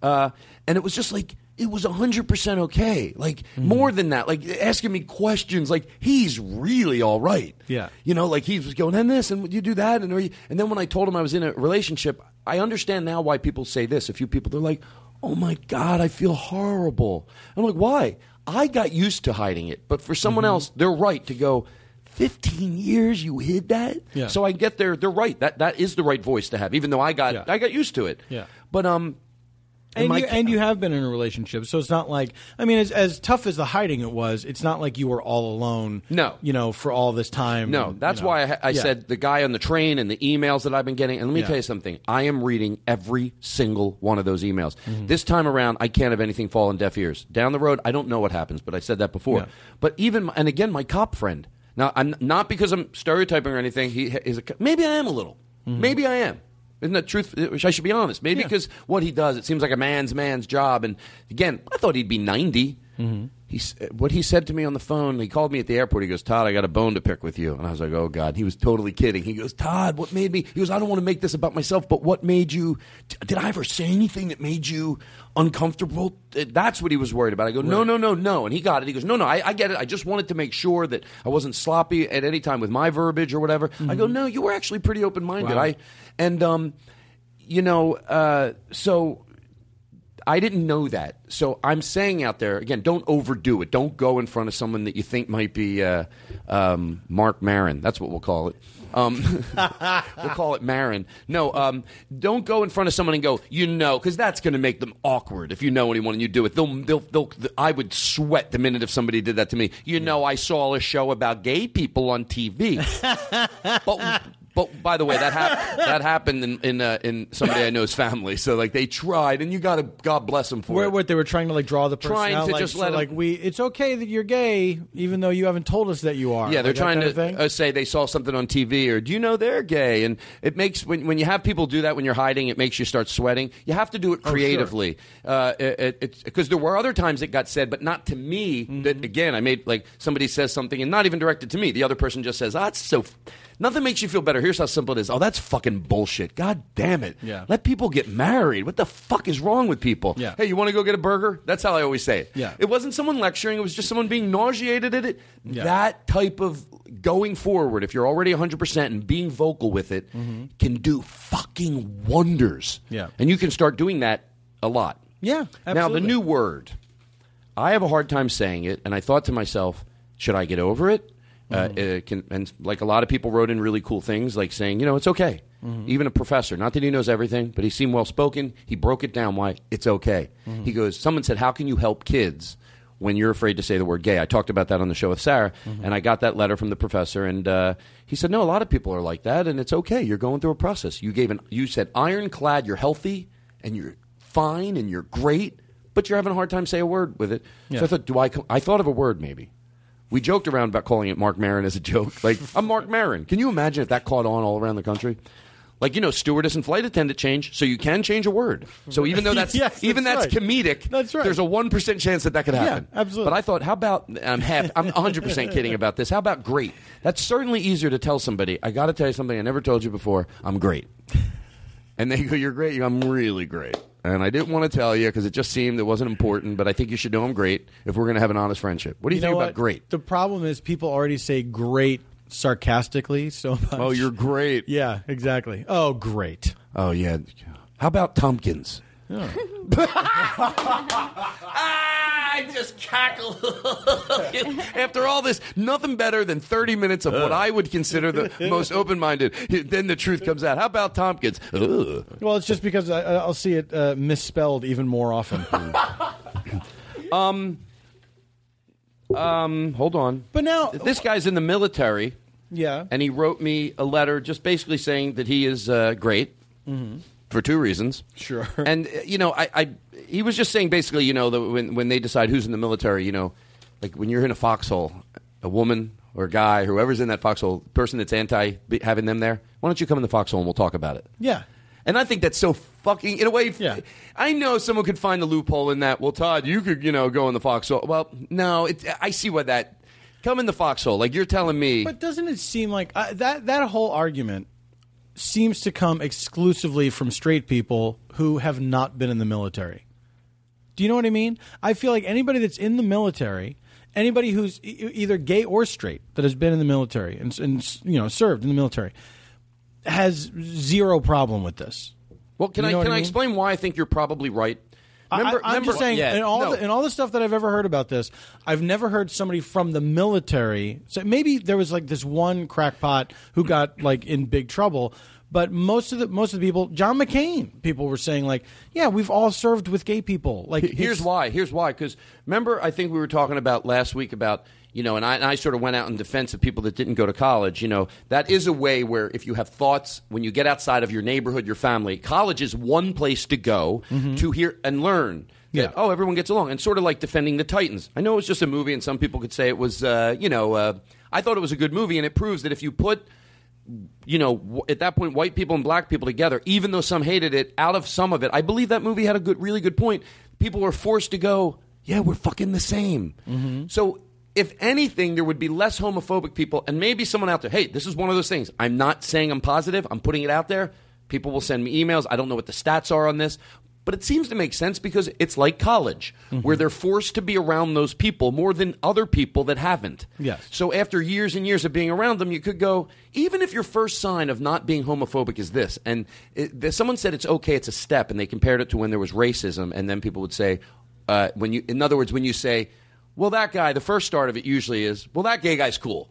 uh, and it was just like, it was one hundred percent okay. Like, mm-hmm. more than that. Like, asking me questions. Like, he's really all right. Yeah. You know, like, he was going, and this, and you do that. And, you, and then when I told him I was in a relationship, I understand now why people say this. A few people, they're like, oh, my God, I feel horrible. I'm like, why? I got used to hiding it. But for someone mm-hmm. else, they're right to go, fifteen years you hid that? Yeah. So I get there. They're right. That That is the right voice to have, even though I got yeah. I got used to it. Yeah. But, um... And, my, you, and you have been in a relationship, so it's not like – I mean, as, as tough as the hiding it was, it's not like you were all alone no. you know, for all this time. No, and, that's you know, why I, I yeah. said the guy on the train and the emails that I've been getting. And let me yeah. tell you something. I am reading every single one of those emails. Mm-hmm. This time around, I can't have anything fall on deaf ears. Down the road, I don't know what happens, but I said that before. Yeah. But even – and again, my cop friend. Now, I'm not because I'm stereotyping or anything. He is a, Maybe I am a little. Mm-hmm. Maybe I am. Isn't that truth? Which I should be honest. Maybe yeah. because what he does, it seems like a man's man's job. And again, I thought he'd be ninety. Mm-hmm. He, what he said to me on the phone, he called me at the airport. He goes, Todd, I got a bone to pick with you. And I was like, oh, God. He was totally kidding. He goes, Todd, what made me? He goes, I don't want to make this about myself, but what made you? Did I ever say anything that made you uncomfortable? That's what he was worried about. I go, no, right. no, no, no. And he got it. He goes, no, no, I, I get it. I just wanted to make sure that I wasn't sloppy at any time with my verbiage or whatever. Mm-hmm. I go, no, you were actually pretty open-minded. Wow. I And, um, you know, uh, so... I didn't know that. So I'm saying out there, again, don't overdo it. Don't go in front of someone that you think might be uh, um, Marc Maron. That's what we'll call it. Um, we'll call it Maron. No, um, don't go in front of someone and go, you know, because that's going to make them awkward. If you know anyone and you do it, they'll, they'll, they'll, they'll, I would sweat the minute if somebody did that to me. You yeah. know, I saw a show about gay people on T V. but... But by the way, that happened. That happened in in, uh, in somebody I know's family. So like they tried, and you gotta God bless them for Where, it. What they were trying to like draw the person trying out, to like, just so let like them, we. It's okay that you're gay, even though you haven't told us that you are. Yeah, they're like trying to uh, say they saw something on T V or do you know they're gay? And it makes when when you have people do that when you're hiding, it makes you start sweating. You have to do it creatively. Oh, sure. uh, it, because there were other times it got said, but not to me. Mm-hmm. That again, I made like somebody says something and not even directed to me. The other person just says, "Ah, it's so." F- Nothing makes you feel better. Here's how simple it is. Oh, that's fucking bullshit. God damn it. Yeah. Let people get married. What the fuck is wrong with people? Yeah. Hey, you want to go get a burger? That's how I always say it. Yeah. It wasn't someone lecturing. It was just someone being nauseated at it. Yeah. That type of going forward, if you're already one hundred percent and being vocal with it, mm-hmm. can do fucking wonders. Yeah. And you can start doing that a lot. Yeah, absolutely. Now, the new word. I have a hard time saying it, and I thought to myself, should I get over it? Uh, it can, and like a lot of people wrote in really cool things like saying, you know, it's okay. Mm-hmm. Even a professor, not that he knows everything, but he seemed well-spoken. He broke it down why it's okay. Mm-hmm. He goes, someone said, how can you help kids when you're afraid to say the word gay? I talked about that on the show with Sarah, mm-hmm. and I got that letter from the professor, and uh, he said, no, a lot of people are like that, and it's okay. You're going through a process. You gave an, you said, ironclad, you're healthy, and you're fine, and you're great, but you're having a hard time saying a word with it. Yeah. So I thought, do I, I thought of a word maybe. We joked around about calling it Marc Maron as a joke. Like, I'm Marc Maron. Can you imagine if that caught on all around the country? Like, you know, stewardess and flight attendant change, so you can change a word. So even though that's, yes, even that's, that's right. comedic, that's right. there's a one percent chance that that could happen. Yeah, absolutely. But I thought, how about, I'm half, I'm one hundred percent kidding about this. How about great? That's certainly easier to tell somebody. I got to tell you something I never told you before. I'm great. And they go, you're great. You go, I'm really great. And I didn't want to tell you because it just seemed it wasn't important, but I think you should know I'm great if we're going to have an honest friendship. What do you, you think about great? The problem is people already say great sarcastically so much. Oh, you're great. Yeah, exactly. Oh, great. Oh, yeah. How about Tompkins? Oh. I just cackle. After all this, nothing better than thirty minutes of what I would consider the most open-minded. Then the truth comes out. How about Tompkins? Ugh. Well, it's just because I, I'll see it uh, misspelled even more often. um, um, hold on. But now this guy's in the military. Yeah, and he wrote me a letter just basically saying that he is uh, great. Mm-hmm. For two reasons. Sure. And, you know, I, I he was just saying basically, you know, the, when, when they decide who's in the military, you know, like when you're in a foxhole, a woman or a guy, whoever's in that foxhole, the person that's anti having them there, why don't you come in the foxhole and we'll talk about it? Yeah. And I think that's so fucking, in a way, yeah. I know someone could find the loophole in that. Well, Todd, you could, you know, go in the foxhole. Well, no, it, I see why that, come in the foxhole. Like you're telling me. But doesn't it seem like uh, that that whole argument seems to come exclusively from straight people who have not been in the military. Do you know what I mean? I feel like anybody that's in the military, anybody who's e- either gay or straight that has been in the military and, and you know served in the military has zero problem with this. Well, can you know I can I, mean? I explain why I think you're probably right? Remember, I, I'm remember, just saying, yeah, in all no. the, in all the stuff that I've ever heard about this, I've never heard somebody from the military. So maybe there was like this one crackpot who got like in big trouble, but most of the most of the people, John McCain, people were saying like, yeah, we've all served with gay people. Like, here's why. Here's why. Because remember, I think we were talking about last week about. You know, and I, and I sort of went out in defense of people that didn't go to college. You know, that is a way where if you have thoughts, when you get outside of your neighborhood, your family, college is one place to go mm-hmm. to hear and learn. Yeah. That, oh, everyone gets along. And sort of like Defending the Titans. I know it was just a movie and some people could say it was, uh, you know, uh, I thought it was a good movie. And it proves that if you put, you know, w- at that point, white people and black people together, even though some hated it, out of some of it, I believe that movie had a good, really good point. People were forced to go, yeah, we're fucking the same. Mm-hmm. So if anything, there would be less homophobic people, and maybe someone out there, hey, this is one of those things. I'm not saying I'm positive. I'm putting it out there. People will send me emails. I don't know what the stats are on this, but it seems to make sense because it's like college mm-hmm. where they're forced to be around those people more than other people that haven't. Yes. So after years and years of being around them, you could go, even if your first sign of not being homophobic is this, and it, someone said it's okay, it's a step, and they compared it to when there was racism, and then people would say, uh, when you, in other words, when you say, well, that guy, the first start of it usually is, well, that gay guy's cool.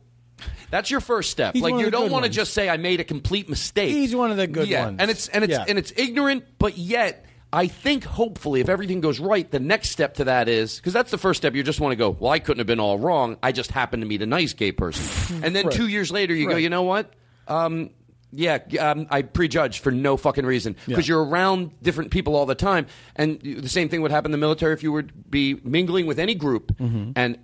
That's your first step. He's like, you don't want to just say I made a complete mistake. He's one of the good yeah. ones. And it's and it's yeah. and it's ignorant, but yet I think hopefully if everything goes right, the next step to that is, because that's the first step, you just want to go, well, I couldn't have been all wrong. I just happened to meet a nice gay person. And then right. two years later you right. go, you know what? Um Yeah, um, I prejudged for no fucking reason because yeah. you're around different people all the time. And the same thing would happen in the military if you would be mingling with any group. Mm-hmm. And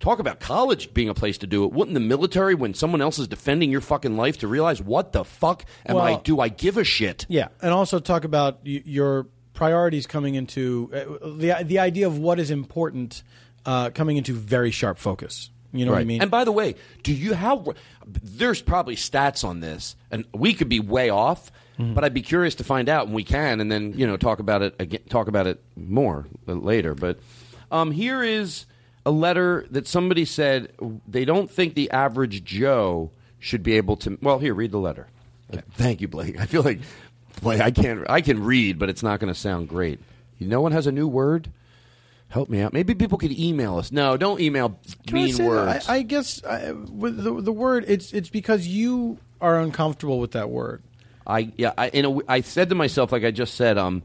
talk about college being a place to do it. Wouldn't the military, when someone else is defending your fucking life, to realize what the fuck am well, I? Do I give a shit? Yeah, and also talk about your priorities coming into uh, the the idea of what is important uh, coming into very sharp focus. You know right. what I mean? And by the way, do you how there's probably stats on this, and we could be way off, mm-hmm. but I'd be curious to find out, and we can, and then you know talk about it again, talk about it more later. But um, here is a letter that somebody said they don't think the average Joe should be able to. Well, here, read the letter. Okay. Thank you, Blake. I feel like Blake, I can't. I can read, but it's not going to sound great. You, no one has a new word. Help me out. Maybe people could email us. No, don't email Can mean I words. I, I guess I, with the, the word, it's it's because you are uncomfortable with that word. I yeah. I, in a, I said to myself, like I just said, um,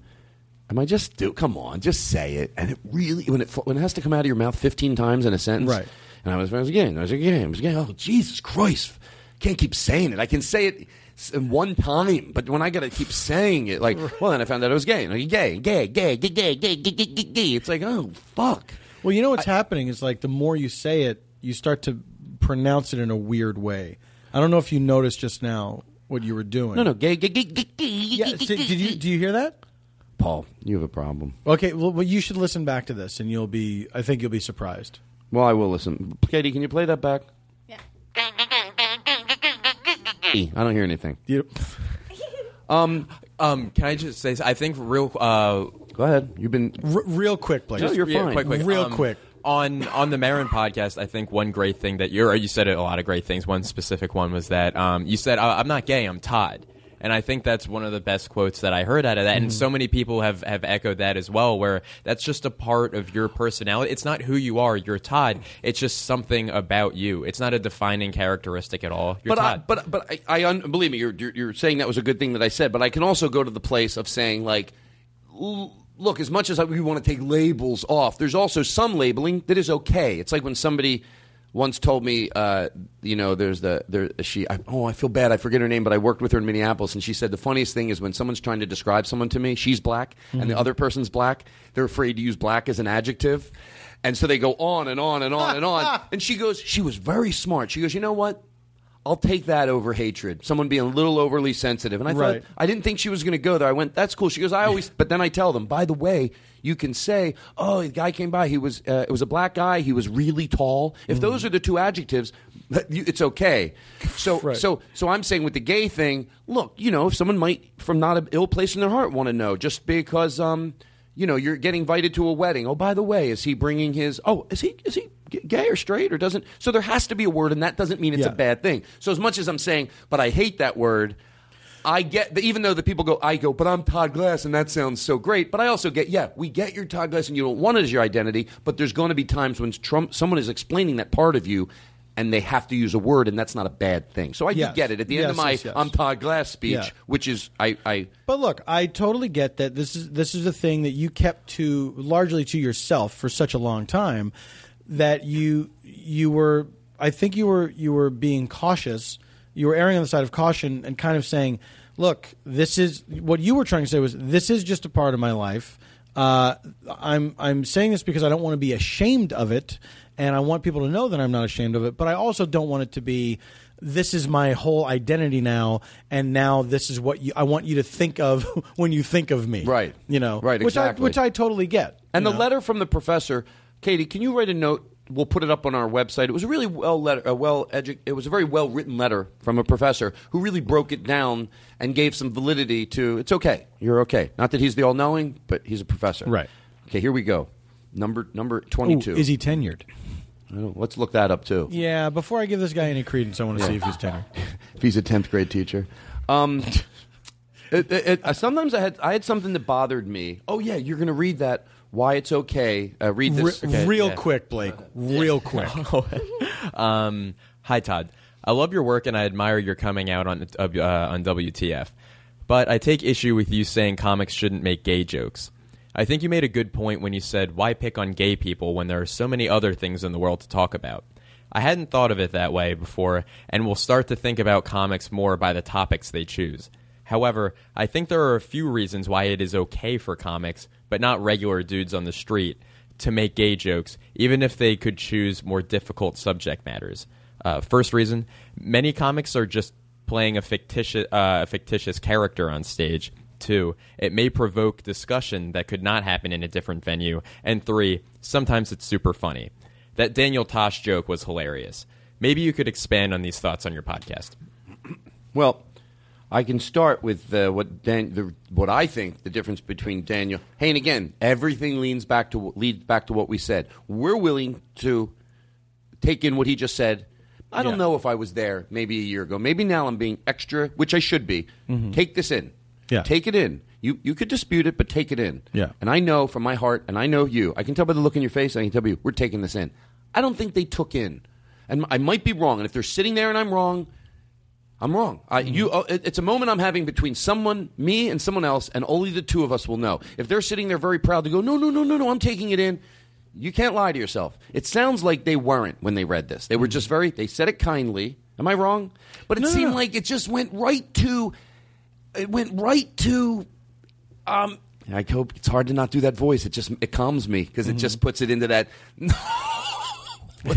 am I just do? Come on, just say it. And it really when it when it has to come out of your mouth fifteen times in a sentence, right? And I was again, I was again, I was again. Oh Jesus Christ! Can't keep saying it. I can say it in one time, but when I gotta keep saying it, like, well, then I found out I was gay. Like, gay, gay, gay, gay, gay, gay, gay, gay, gay, gay. It's like, oh, fuck. Well, you know what's I, happening is like the more you say it, you start to pronounce it in a weird way. I don't know if you noticed just now what you were doing. No, no, gay, gay, gay, gay, gay. Yeah, so did you do you hear that? Paul, you have a problem. Okay, well, you should listen back to this, and you'll be. I think you'll be surprised. Well, I will listen. Katie, can you play that back? Yeah. I don't hear anything. Yep. um, um, can I just say, I think real. Uh, Go ahead. You've been r- real quick, Blake. No, you're yeah, fine. Quick, quick. Real um, quick. On on the Maron podcast, I think one great thing that you're you said a lot of great things. One specific one was that um, you said, "I'm not gay. I'm Todd." And I think that's one of the best quotes that I heard out of that. Mm-hmm. And so many people have, have echoed that as well, where that's just a part of your personality. It's not who you are. You're Todd. It's just something about you. It's not a defining characteristic at all. You're but Todd. I, but but I, I un- believe me, you're, you're, you're saying that was a good thing that I said. But I can also go to the place of saying, like, look, as much as we want to take labels off, there's also some labeling that is okay. It's like when somebody once told me, uh, you know, there's the there she. I, oh, I feel bad. I forget her name, but I worked with her in Minneapolis, and she said the funniest thing is when someone's trying to describe someone to me, she's black, mm-hmm. and the other person's black. They're afraid to use black as an adjective, and so they go on and on and on and on. And she goes, she was very smart. She goes, you know what? I'll take that over hatred. Someone being a little overly sensitive. And I right. thought I didn't think she was going to go there. I went, that's cool. She goes, I always. But then I tell them, by the way, you can say, oh, the guy came by. He was uh, it was a black guy. He was really tall. If mm. those are the two adjectives, it's okay. So right. so so I'm saying with the gay thing, look, you know, if someone might from not an ill place in their heart want to know, just because um you know, you're getting invited to a wedding. Oh, by the way, is he bringing his, oh, is he is he gay or straight or doesn't? So there has to be a word, and that doesn't mean it's yeah. a bad thing. So as much as I'm saying, but I hate that word, I get, even though the people go, I go, but I'm Todd Glass, and that sounds so great. But I also get, yeah, we get your Todd Glass, and you don't want it as your identity, but there's going to be times when Trump, someone is explaining that part of you, and they have to use a word, and that's not a bad thing. So I yes. do get it. At the yes, end of my yes, yes. I'm Todd Glass speech, yeah. which is I, I – But look, I totally get that this is this is a thing that you kept to largely to yourself for such a long time that you you were – I think you were you were being cautious. You were erring on the side of caution and kind of saying, look, this is – what you were trying to say was this is just a part of my life. Uh, I'm I'm saying this because I don't want to be ashamed of it. And I want people to know that I'm not ashamed of it, but I also don't want it to be, this is my whole identity now, and now this is what you, I want you to think of when you think of me. Right. You know, right, which exactly. I, which I totally get. And the know? letter from the professor, Katie, can you write a note? We'll put it up on our website. It was a really well letter, a well edu- It was a very well written letter from a professor who really broke it down and gave some validity to. It's okay. You're okay. Not that he's the all knowing, but he's a professor. Right. Okay. Here we go. Number number twenty-two. Ooh, is he tenured? I don't, let's look that up, too. Yeah, before I give this guy any credence, I want to yeah. see if he's tenured. If he's a tenth grade teacher. Um, it, it, it, sometimes I had I had something that bothered me. Oh, yeah, you're going to read that. Why it's okay. Uh, read this. Re- okay, real yeah. quick, Blake. Real quick. um, Hi, Todd. I love your work, and I admire your coming out on, uh, on W T F. But I take issue with you saying comics shouldn't make gay jokes. I think you made a good point when you said, why pick on gay people when there are so many other things in the world to talk about? I hadn't thought of it that way before, and will start to think about comics more by the topics they choose. However, I think there are a few reasons why it is okay for comics, but not regular dudes on the street, to make gay jokes, even if they could choose more difficult subject matters. Uh, first reason, many comics are just playing a fictitious, uh, a fictitious character on stage. Two, it may provoke discussion that could not happen in a different venue. And three, sometimes it's super funny. That Daniel Tosh joke was hilarious. Maybe you could expand on these thoughts on your podcast. Well, I can start with uh, what Dan, the, what I think the difference between Daniel. Hey, and again, everything leans back to leads back to what we said. We're willing to take in what he just said. I don't yeah. know if I was there maybe a year ago. Maybe now I'm being extra, which I should be. Mm-hmm. Take this in. Yeah. Take it in. You you could dispute it, but take it in. Yeah. And I know from my heart, and I know you. I can tell by the look in your face, and I can tell you, we're taking this in. I don't think they took in. And I might be wrong. And if they're sitting there and I'm wrong, I'm wrong. I, mm-hmm. you, uh, it's a moment I'm having between someone, me and someone else, and only the two of us will know. If they're sitting there very proud to go, no, no, no, no, no, I'm taking it in, you can't lie to yourself. It sounds like they weren't when they read this. They were just very, they said it kindly. Am I wrong? But it no, seemed no. like it just went right to... It went right to, um, I hope it's hard to not do that voice. It just, it calms me because it mm-hmm. just puts it into that, no,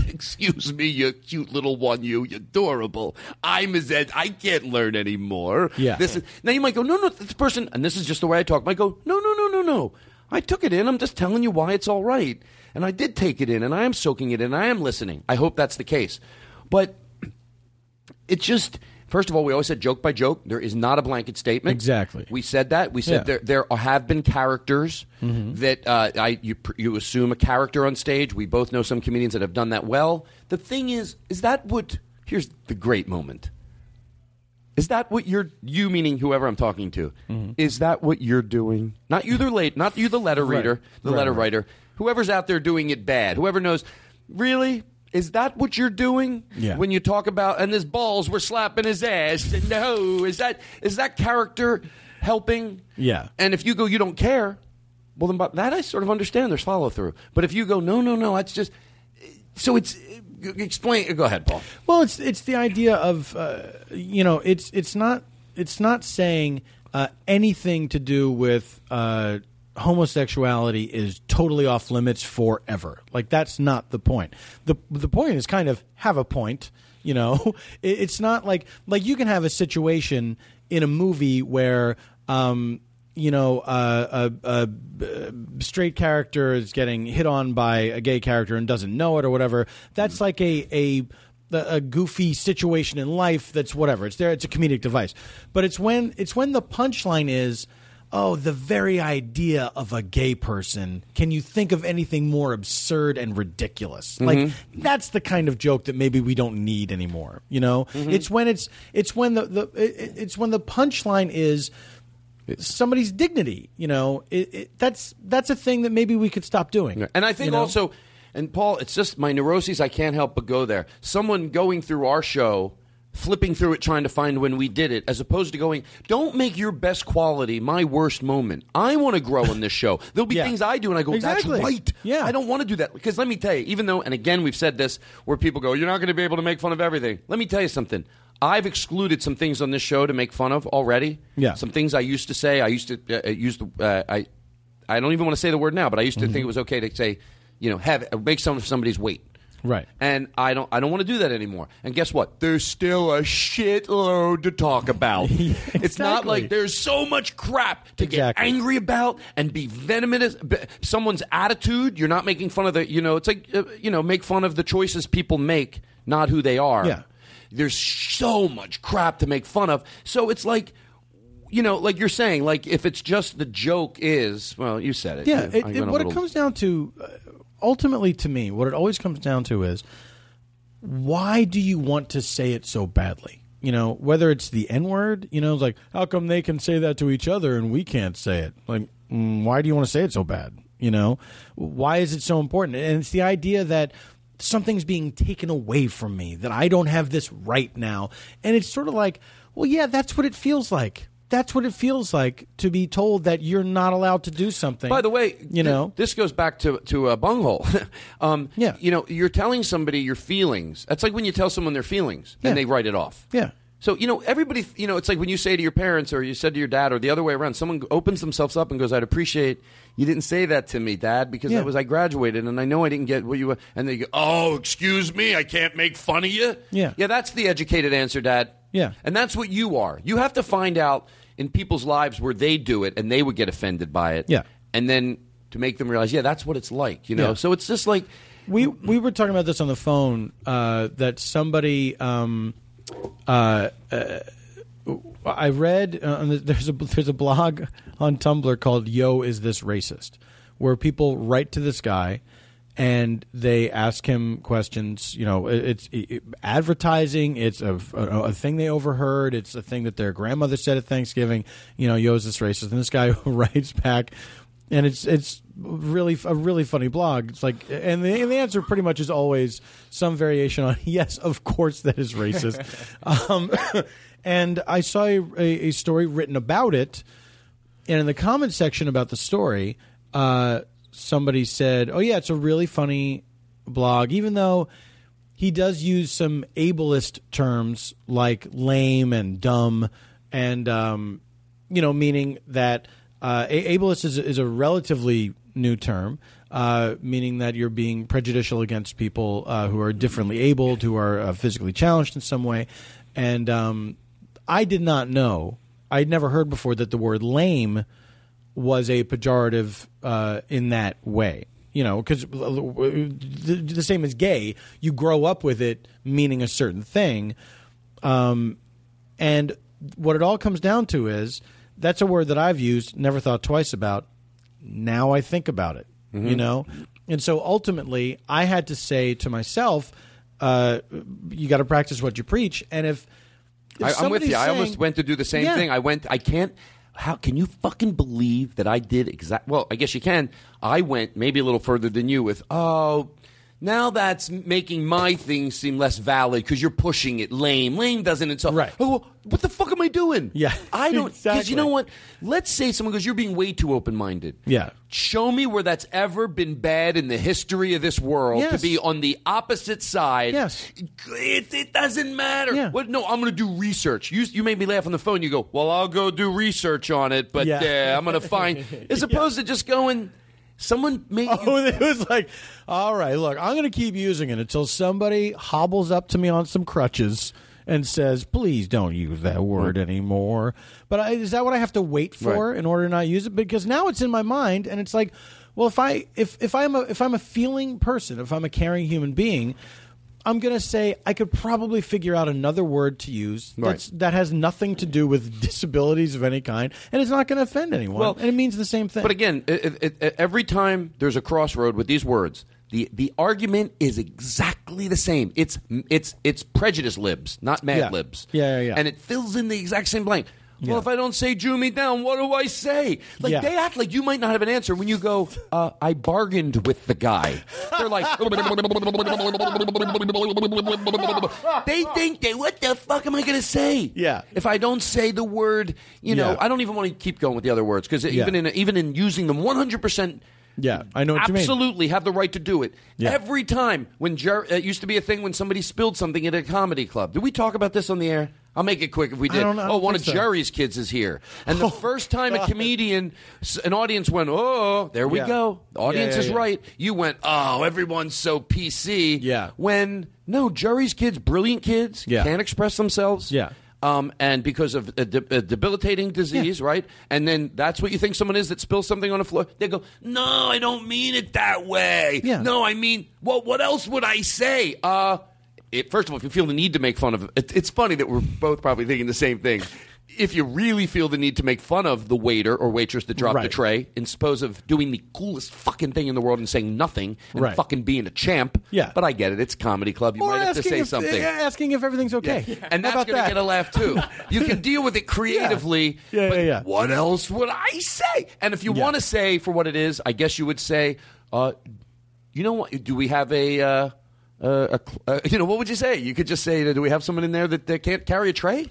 excuse me, you cute little one, you, you're adorable. I'm as ed, I can't learn anymore. Yeah. This is, now you might go, no, no, this person, and this is just the way I talk, might go, no, no, no, no, no. I took it in. I'm just telling you why it's all right. And I did take it in, and I am soaking it in. I am listening. I hope that's the case. But it just... First of all, we always said joke by joke. There is not a blanket statement. Exactly. We said that. We said yeah. there there have been characters mm-hmm. that uh, I you you assume a character on stage. We both know some comedians that have done that well. The thing is, is that what – here's the great moment. Is that what you're – you meaning whoever I'm talking to. Mm-hmm. Is that what you're doing? Not you the late, not you the letter reader, right. the right, letter right. writer. Whoever's out there doing it bad. Whoever knows, really – is that what you're doing yeah. when you talk about, and his balls were slapping his ass? And no, is that is that character helping? Yeah. And if you go, you don't care, well, then that I sort of understand. There's follow through. But if you go, no, no, no, it's just, so it's, explain, go ahead, Paul. Well, it's it's the idea of, uh, you know, it's it's not, it's not saying uh, anything to do with uh, homosexuality is totally off limits forever. Like, that's not the point. The the point is kind of have a point, you know. It, it's not like like you can have a situation in a movie where um you know uh, a, a straight character is getting hit on by a gay character and doesn't know it or whatever. That's like a a a goofy situation in life that's whatever. It's there. It's a comedic device. But it's when it's when the punchline is, oh, the very idea of a gay person, can you think of anything more absurd and ridiculous? Mm-hmm. Like, that's the kind of joke that maybe we don't need anymore, you know? Mm-hmm. It's when it's it's when the, the it, it's when the punchline is somebody's dignity, you know? It, it, that's that's a thing that maybe we could stop doing. And I think you know? also, and Paul, it's just my neuroses, I can't help but go there. Someone going through our show, flipping through it, trying to find when we did it, as opposed to going, don't make your best quality my worst moment. I want to grow in this show. There'll be yeah. things I do, and I go, exactly. that's right. Yeah. I don't want to do that. Because let me tell you, even though, and again, we've said this, where people go, you're not going to be able to make fun of everything. Let me tell you something. I've excluded some things on this show to make fun of already. Yeah. Some things I used to say. I used to uh, use the, uh, I, I don't even want to say the word now, but I used to mm-hmm. think it was okay to say, you know, have make some of somebody's weight. Right. And I don't I don't want to do that anymore. And guess what? There's still a shitload to talk about. yeah, exactly. It's not like there's so much crap to exactly. get angry about and be venomous. Someone's attitude, you're not making fun of the, you know, it's like, you know, make fun of the choices people make, not who they are. Yeah. There's so much crap to make fun of. So it's like, you know, like you're saying, like if it's just the joke is, well, you said it. Yeah, it, it, what little... it comes down to... Uh, Ultimately, to me, what it always comes down to is, why do you want to say it so badly? You know, whether it's the N-word, you know, it's like, how come they can say that to each other and we can't say it? Like, why do you want to say it so bad? You know, why is it so important? And it's the idea that something's being taken away from me, that I don't have this right now. And it's sort of like, well, yeah, that's what it feels like. That's what it feels like to be told that you're not allowed to do something. By the way, you know, th- this goes back to to a bunghole. um, yeah. You know, you're telling somebody your feelings. That's like when you tell someone their feelings yeah. and they write it off. Yeah. So, you know, everybody, you know, it's like when you say to your parents or you said to your dad or the other way around, someone opens themselves up and goes, I'd appreciate you didn't say that to me, Dad, because yeah. that was I graduated and I know I didn't get what you were. And they go, oh, excuse me, I can't make fun of you. Yeah. Yeah, that's the educated answer, Dad. Yeah. And that's what you are. You have to find out in people's lives where they do it and they would get offended by it. Yeah. And then to make them realize, yeah, that's what it's like, you know. Yeah. So it's just like we we were talking about this on the phone uh, that somebody um, uh, uh, I read uh, there's a there's a blog on Tumblr called Yo, Is This Racist? Where people write to this guy and they ask him questions, you know, it's it, advertising, it's a, a, a thing they overheard, it's a thing that their grandmother said at Thanksgiving, you know, yo, is this racist? And this guy writes back, and it's it's really a really funny blog. It's like, and the, and the answer pretty much is always some variation on, yes, of course that is racist. um, and I saw a, a story written about it, and in the comment section about the story, uh, somebody said, oh, yeah, it's a really funny blog, even though he does use some ableist terms like lame and dumb and, um, you know, meaning that uh, ableist is, is a relatively new term, uh, meaning that you're being prejudicial against people uh, who are differently abled, who are uh, physically challenged in some way. And um, I did not know. I'd never heard before that the word lame was a pejorative uh, in that way, you know, because the, the same as gay, you grow up with it meaning a certain thing. Um, and what it all comes down to is that's a word that I've used, never thought twice about. Now I think about it, mm-hmm. you know. And so ultimately I had to say to myself, uh, you got to practice what you preach. And if, if I, I'm with you, saying, I almost went to do the same yeah. thing. I went, I can't. How can you fucking believe that I did exact? Well, I guess you can. I went maybe a little further than you with, oh, now that's making my thing seem less valid because you're pushing it. Lame. Lame doesn't insult. Right. Oh, what the fuck am I doing? Yeah. I don't. Because exactly. you know what? Let's say someone goes, you're being way too open-minded. Yeah. Show me where that's ever been bad in the history of this world yes. to be on the opposite side. Yes. It, it doesn't matter. Yeah. What? No, I'm going to do research. You you made me laugh on the phone. You go, well, I'll go do research on it, but yeah. uh, I'm going to find. As opposed yeah. to just going, someone made. Oh, you- it was like, all right, look, I'm going to keep using it until somebody hobbles up to me on some crutches and says, please don't use that word anymore. But I, is that what I have to wait for right. in order to not use it? Because now it's in my mind, and it's like, well, if I if if I'm a if I'm a feeling person, if I'm a caring human being, I'm going to say I could probably figure out another word to use that's, right. that has nothing to do with disabilities of any kind, and it's not going to offend anyone. Well, and it means the same thing. But again, it, it, it, every time there's a crossroad with these words, the the argument is exactly the same. It's it's it's prejudice libs, not mad yeah. libs. Yeah, yeah, yeah. And it fills in the exact same blank. Well, yeah. if I don't say Jew me down, what do I say? Like, yeah. they act like you might not have an answer when you go, uh, I bargained with the guy. They're like, they think, they, what the fuck am I going to say? Yeah. If I don't say the word, you know, yeah. I don't even want to keep going with the other words because yeah. even in even in using them one hundred percent Yeah, I know what you mean. Absolutely have the right to do it. Yeah. Every time when Jer- it used to be a thing when somebody spilled something at a comedy club. Did we talk about this on the air? I'll make it quick if we did. Oh, one of so. Jerry's kids is here. And the oh, first time God. a comedian, an audience went, oh, there we yeah. go. The audience yeah, yeah, is yeah. right. You went, oh, everyone's so P C. Yeah. When, no, Jerry's kids, brilliant kids, yeah. can't express themselves. Yeah. Um, and because of a, de- a debilitating disease, yeah. right? And then that's what you think someone is that spills something on the floor. They go, no, I don't mean it that way. Yeah. No, I mean, well, what else would I say? Uh, it, first of all, if you feel the need to make fun of it, it's funny that we're both probably thinking the same thing. If you really feel the need to make fun of the waiter or waitress that dropped right. the tray, and suppose of doing the coolest fucking thing in the world and saying nothing and right. fucking being a champ, yeah. but I get it. It's a comedy club. You or might have to say if, something. Asking if everything's okay. Yeah. And that's going to get a laugh, too. You can deal with it creatively, yeah. Yeah, but yeah, yeah. what else would I say? And if you yeah. want to say for what it is, I guess you would say, uh, you know what, do we have a... Uh, uh, a uh, you know, what would you say? You could just say, do we have someone in there that, that can't carry a tray?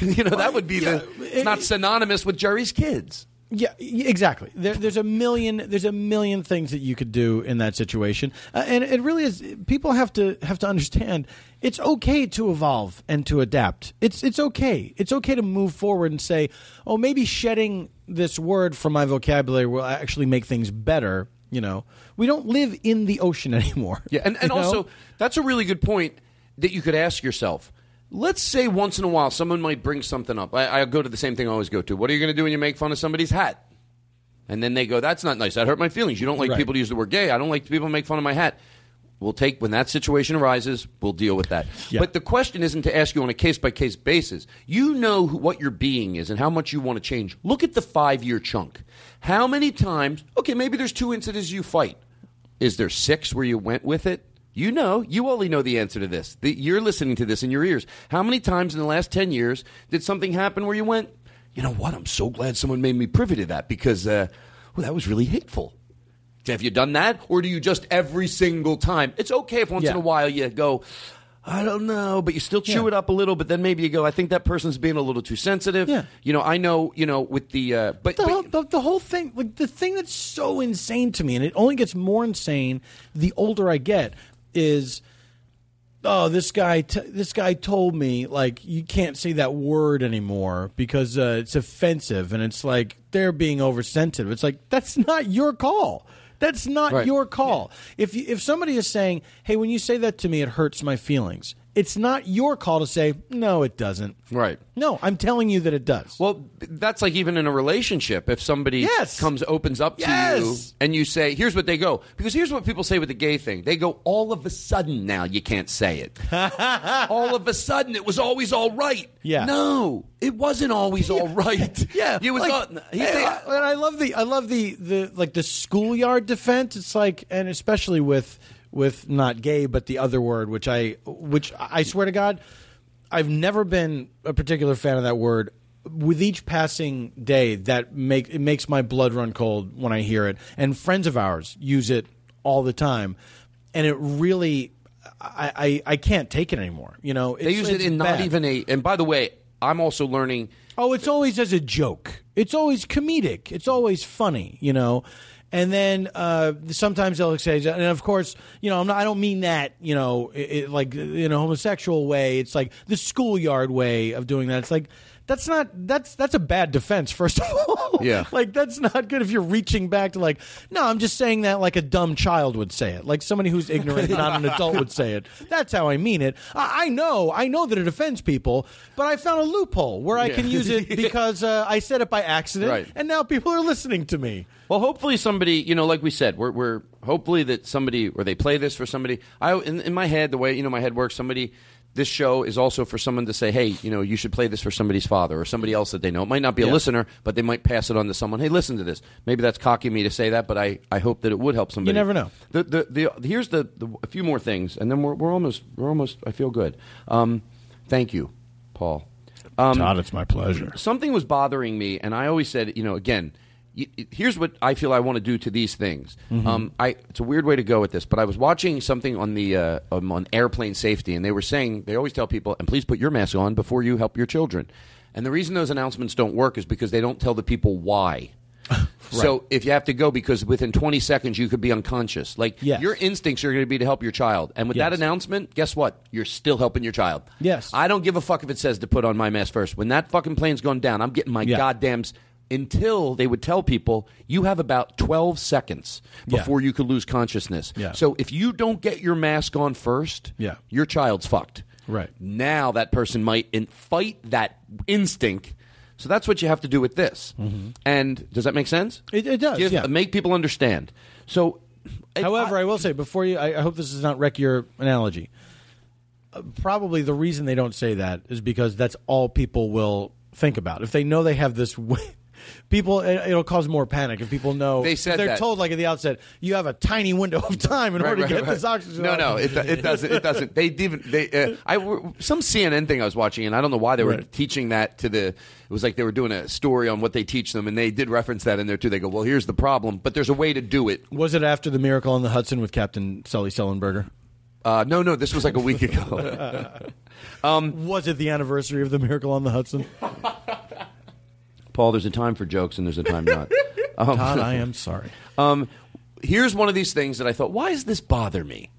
You know, well, that would be yeah, the it's it, not synonymous with Jerry's kids. Yeah, exactly. There, there's a million there's a million things that you could do in that situation. Uh, and it really is, people have to have to understand it's okay to evolve and to adapt. It's it's okay. It's okay to move forward and say, "Oh, maybe shedding this word from my vocabulary will actually make things better." You know, we don't live in the ocean anymore. Yeah, and, and also know? that's a really good point that you could ask yourself. Let's say once in a while someone might bring something up. I, I go to the same thing I always go to. What are you going to do when you make fun of somebody's hat? And then they go, that's not nice. That hurt my feelings. You don't like right. people to use the word gay. I don't like people to make fun of my hat. We'll take, when that situation arises, we'll deal with that. Yeah. But the question isn't to ask you on a case-by-case basis. You know who, what your being is and how much you want to change. Look at the five-year chunk. How many times, okay, maybe there's two incidents you fight. Is there six where you went with it? You know, you only know the answer to this. The, you're listening to this in your ears. How many times in the last ten years did something happen where you went, you know what, I'm so glad someone made me privy to that because uh, well, that was really hateful. Have you done that? Or do you just every single time? It's okay if once yeah. in a while you go, I don't know, but you still chew yeah. it up a little, but then maybe you go, I think that person's being a little too sensitive. Yeah. You know, I know, you know, with the... Uh, but, the, but whole, the, the whole thing, like the thing that's so insane to me, and it only gets more insane the older I get, is oh this guy t- this guy told me like you can't say that word anymore because uh, it's offensive and it's like they're being oversensitive. It's like that's not your call. That's not right. your call. Yeah. If you, if somebody is saying, "Hey, when you say that to me it hurts my feelings." It's not your call to say, "No, it doesn't." Right. No, I'm telling you that it does. Well, that's like even in a relationship if somebody yes. comes opens up to yes. you and you say, "Here's what they go." Because here's what people say with the gay thing. They go, "All of a sudden now you can't say it." All of a sudden it was always all right. Yeah. No, it wasn't always yeah. all right. Yeah. It was like, all, he, hey, they, I, and I love the I love the, the like the schoolyard defense. It's like, and especially with With not gay, but the other word, which I, which I swear to God, I've never been a particular fan of that word. With each passing day, that make it makes my blood run cold when I hear it. And friends of ours use it all the time, and it really, I, I, I can't take it anymore. You know, it's, they use it in bad. Not even a. And by the way, I'm also learning. Oh, it's always as a joke. It's always comedic. It's always funny. You know. And then uh, sometimes they'll say, and of course, you know, I'm not, I don't mean that, you know, it, it, like in a homosexual way. It's like the schoolyard way of doing that. It's like That's not that's that's a bad defense, first of all. Yeah. Like, that's not good if you're reaching back to like, no, I'm just saying that like a dumb child would say it. Like somebody who's ignorant, not an adult, would say it. That's how I mean it. I, I know, I know that it offends people, but I found a loophole where I yeah. can use it because uh, I said it by accident, right. and now people are listening to me. Well, hopefully somebody, you know, like we said, we're, we're hopefully that somebody, or they play this for somebody. I in, in my head, the way, you know, my head works, somebody, this show is also for someone to say, hey, you know, you should play this for somebody's father or somebody else that they know. It might not be a yeah. listener, but they might pass it on to someone. Hey, listen to this. Maybe that's cocky of me to say that, but I, I hope that it would help somebody. You never know. The, the, the, here's the, the a few more things, and then we're we're almost, we're almost, I feel good. Um, thank you, Paul. Um, Todd, it's my pleasure. Something was bothering me, and I always said, you know, again, here's what I feel I want to do to these things. Mm-hmm. Um, I it's a weird way to go with this, but I was watching something on the uh, um, on airplane safety, and they were saying they always tell people, and please put your mask on before you help your children. And the reason those announcements don't work is because they don't tell the people why. Right. So if you have to go, because within twenty seconds you could be unconscious. Like yes. your instincts are going to be to help your child, and with yes. that announcement, guess what? You're still helping your child. Yes, I don't give a fuck if it says to put on my mask first. When that fucking plane's gone down, I'm getting my yeah. goddamn. Until they would tell people, you have about twelve seconds before yeah. you could lose consciousness. Yeah. So if you don't get your mask on first, yeah. your child's fucked. Right. Now that person might in- fight that instinct. So that's what you have to do with this. Mm-hmm. And does that make sense? It, it does, Give, yeah. Make people understand. So, it, However, I, I will say, before you, I, I hope this does not wreck your analogy. Uh, probably the reason they don't say that is because that's all people will think about. If they know they have this... way, people, it'll cause more panic if people know. They said they're that. told, like at the outset, you have a tiny window of time in right, order right, to get right. this oxygen. No, out. no, it, it doesn't. It doesn't. They even they. Uh, I some C N N thing I was watching, and I don't know why they were right. teaching that to the. It was like they were doing a story on what they teach them, and they did reference that in there too. They go, "Well, here's the problem, but there's a way to do it." Was it after the Miracle on the Hudson with Captain Sully Sullenberger? Uh, no, no, this was like a week ago. um, was it the anniversary of the Miracle on the Hudson? Paul, there's a time for jokes and there's a time not. Um, Todd, I am sorry. Um, here's one of these things that I thought, why does this bother me?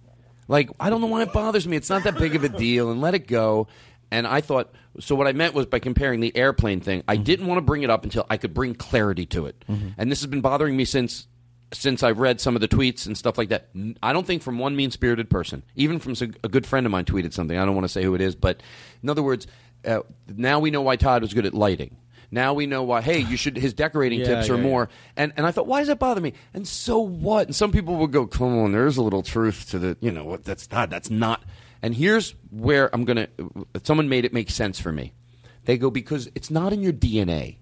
Like, I don't know why it bothers me. It's not that big of a deal, and let it go. And I thought, so what I meant was by comparing the airplane thing, I mm-hmm. didn't want to bring it up until I could bring clarity to it. Mm-hmm. And this has been bothering me since since I've read some of the tweets and stuff like that. I don't think from one mean-spirited person. Even from a good friend of mine tweeted something. I don't want to say who it is. But in other words, uh, now we know why Todd was good at lighting. Now we know why, hey, you should, his decorating yeah, tips are yeah, more. Yeah. And and I thought, why does that bother me? And so what? And some people would go, come on, there's a little truth to the, you know, what that's not, that's not. And here's where I'm going to, someone made it make sense for me. They go, because it's not in your D N A.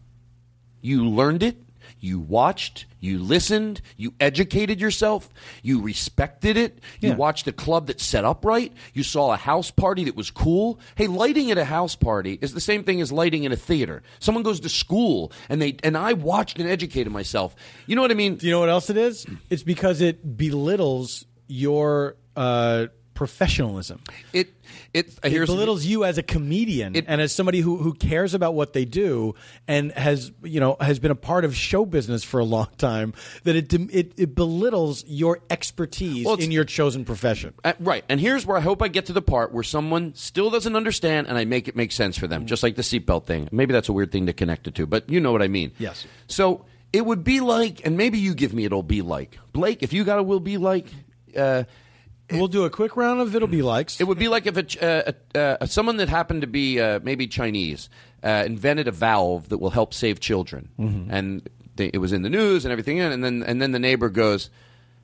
You learned it, you watched, you listened, you educated yourself, you respected it, you yeah. watched a club that set up right, you saw a house party that was cool. Hey, lighting at a house party is the same thing as lighting in a theater. Someone goes to school, and they and I watched and educated myself. You know what I mean? Do you know what else it is? It's because it belittles your uh, professionalism. It It, it belittles you as a comedian it, and as somebody who, who cares about what they do and has you know has been a part of show business for a long time, that it it, it belittles your expertise well, in your chosen profession. Uh, right. And here's where I hope I get to the part where someone still doesn't understand and I make it make sense for them, just like the seatbelt thing. Maybe that's a weird thing to connect it to, but you know what I mean. Yes. So it would be like, and maybe you give me it'll be like. Blake, if you got a will be like... Uh, We'll do a quick round of it'll be likes. It would be like if a, uh, a, uh, someone that happened to be uh, maybe Chinese uh, invented a valve that will help save children. Mm-hmm. And they, it was in the news and everything. And then and then the neighbor goes,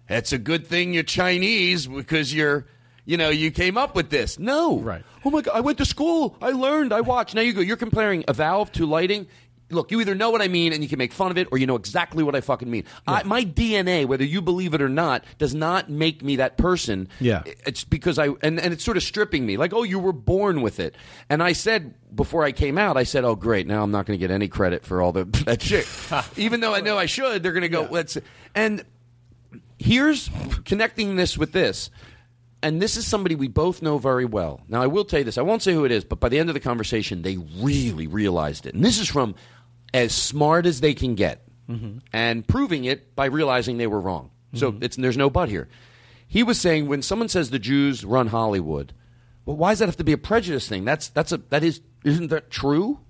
that's a good thing you're Chinese because you're, you know, you came up with this. No. Right. Oh, my God. I went to school. I learned. I watched. Now you go. You're comparing a valve to lighting. Look, you either know what I mean and you can make fun of it, or you know exactly what I fucking mean. Yeah. I, my D N A, whether you believe it or not, does not make me that person. Yeah. It's because I and, – and it's sort of stripping me. Like, oh, you were born with it. And I said before I came out, I said, oh, great. Now I'm not going to get any credit for all the – that shit. Even though I know I should, they're going to go yeah. – let's – and here's connecting this with this. And this is somebody we both know very well. Now, I will tell you this. I won't say who it is, but by the end of the conversation, they really realized it. And this is from – as smart as they can get, mm-hmm. and proving it by realizing they were wrong. So mm-hmm. it's, there's no but here. He was saying when someone says the Jews run Hollywood, well, why does that have to be a prejudice thing? That's that's a that is isn't that true?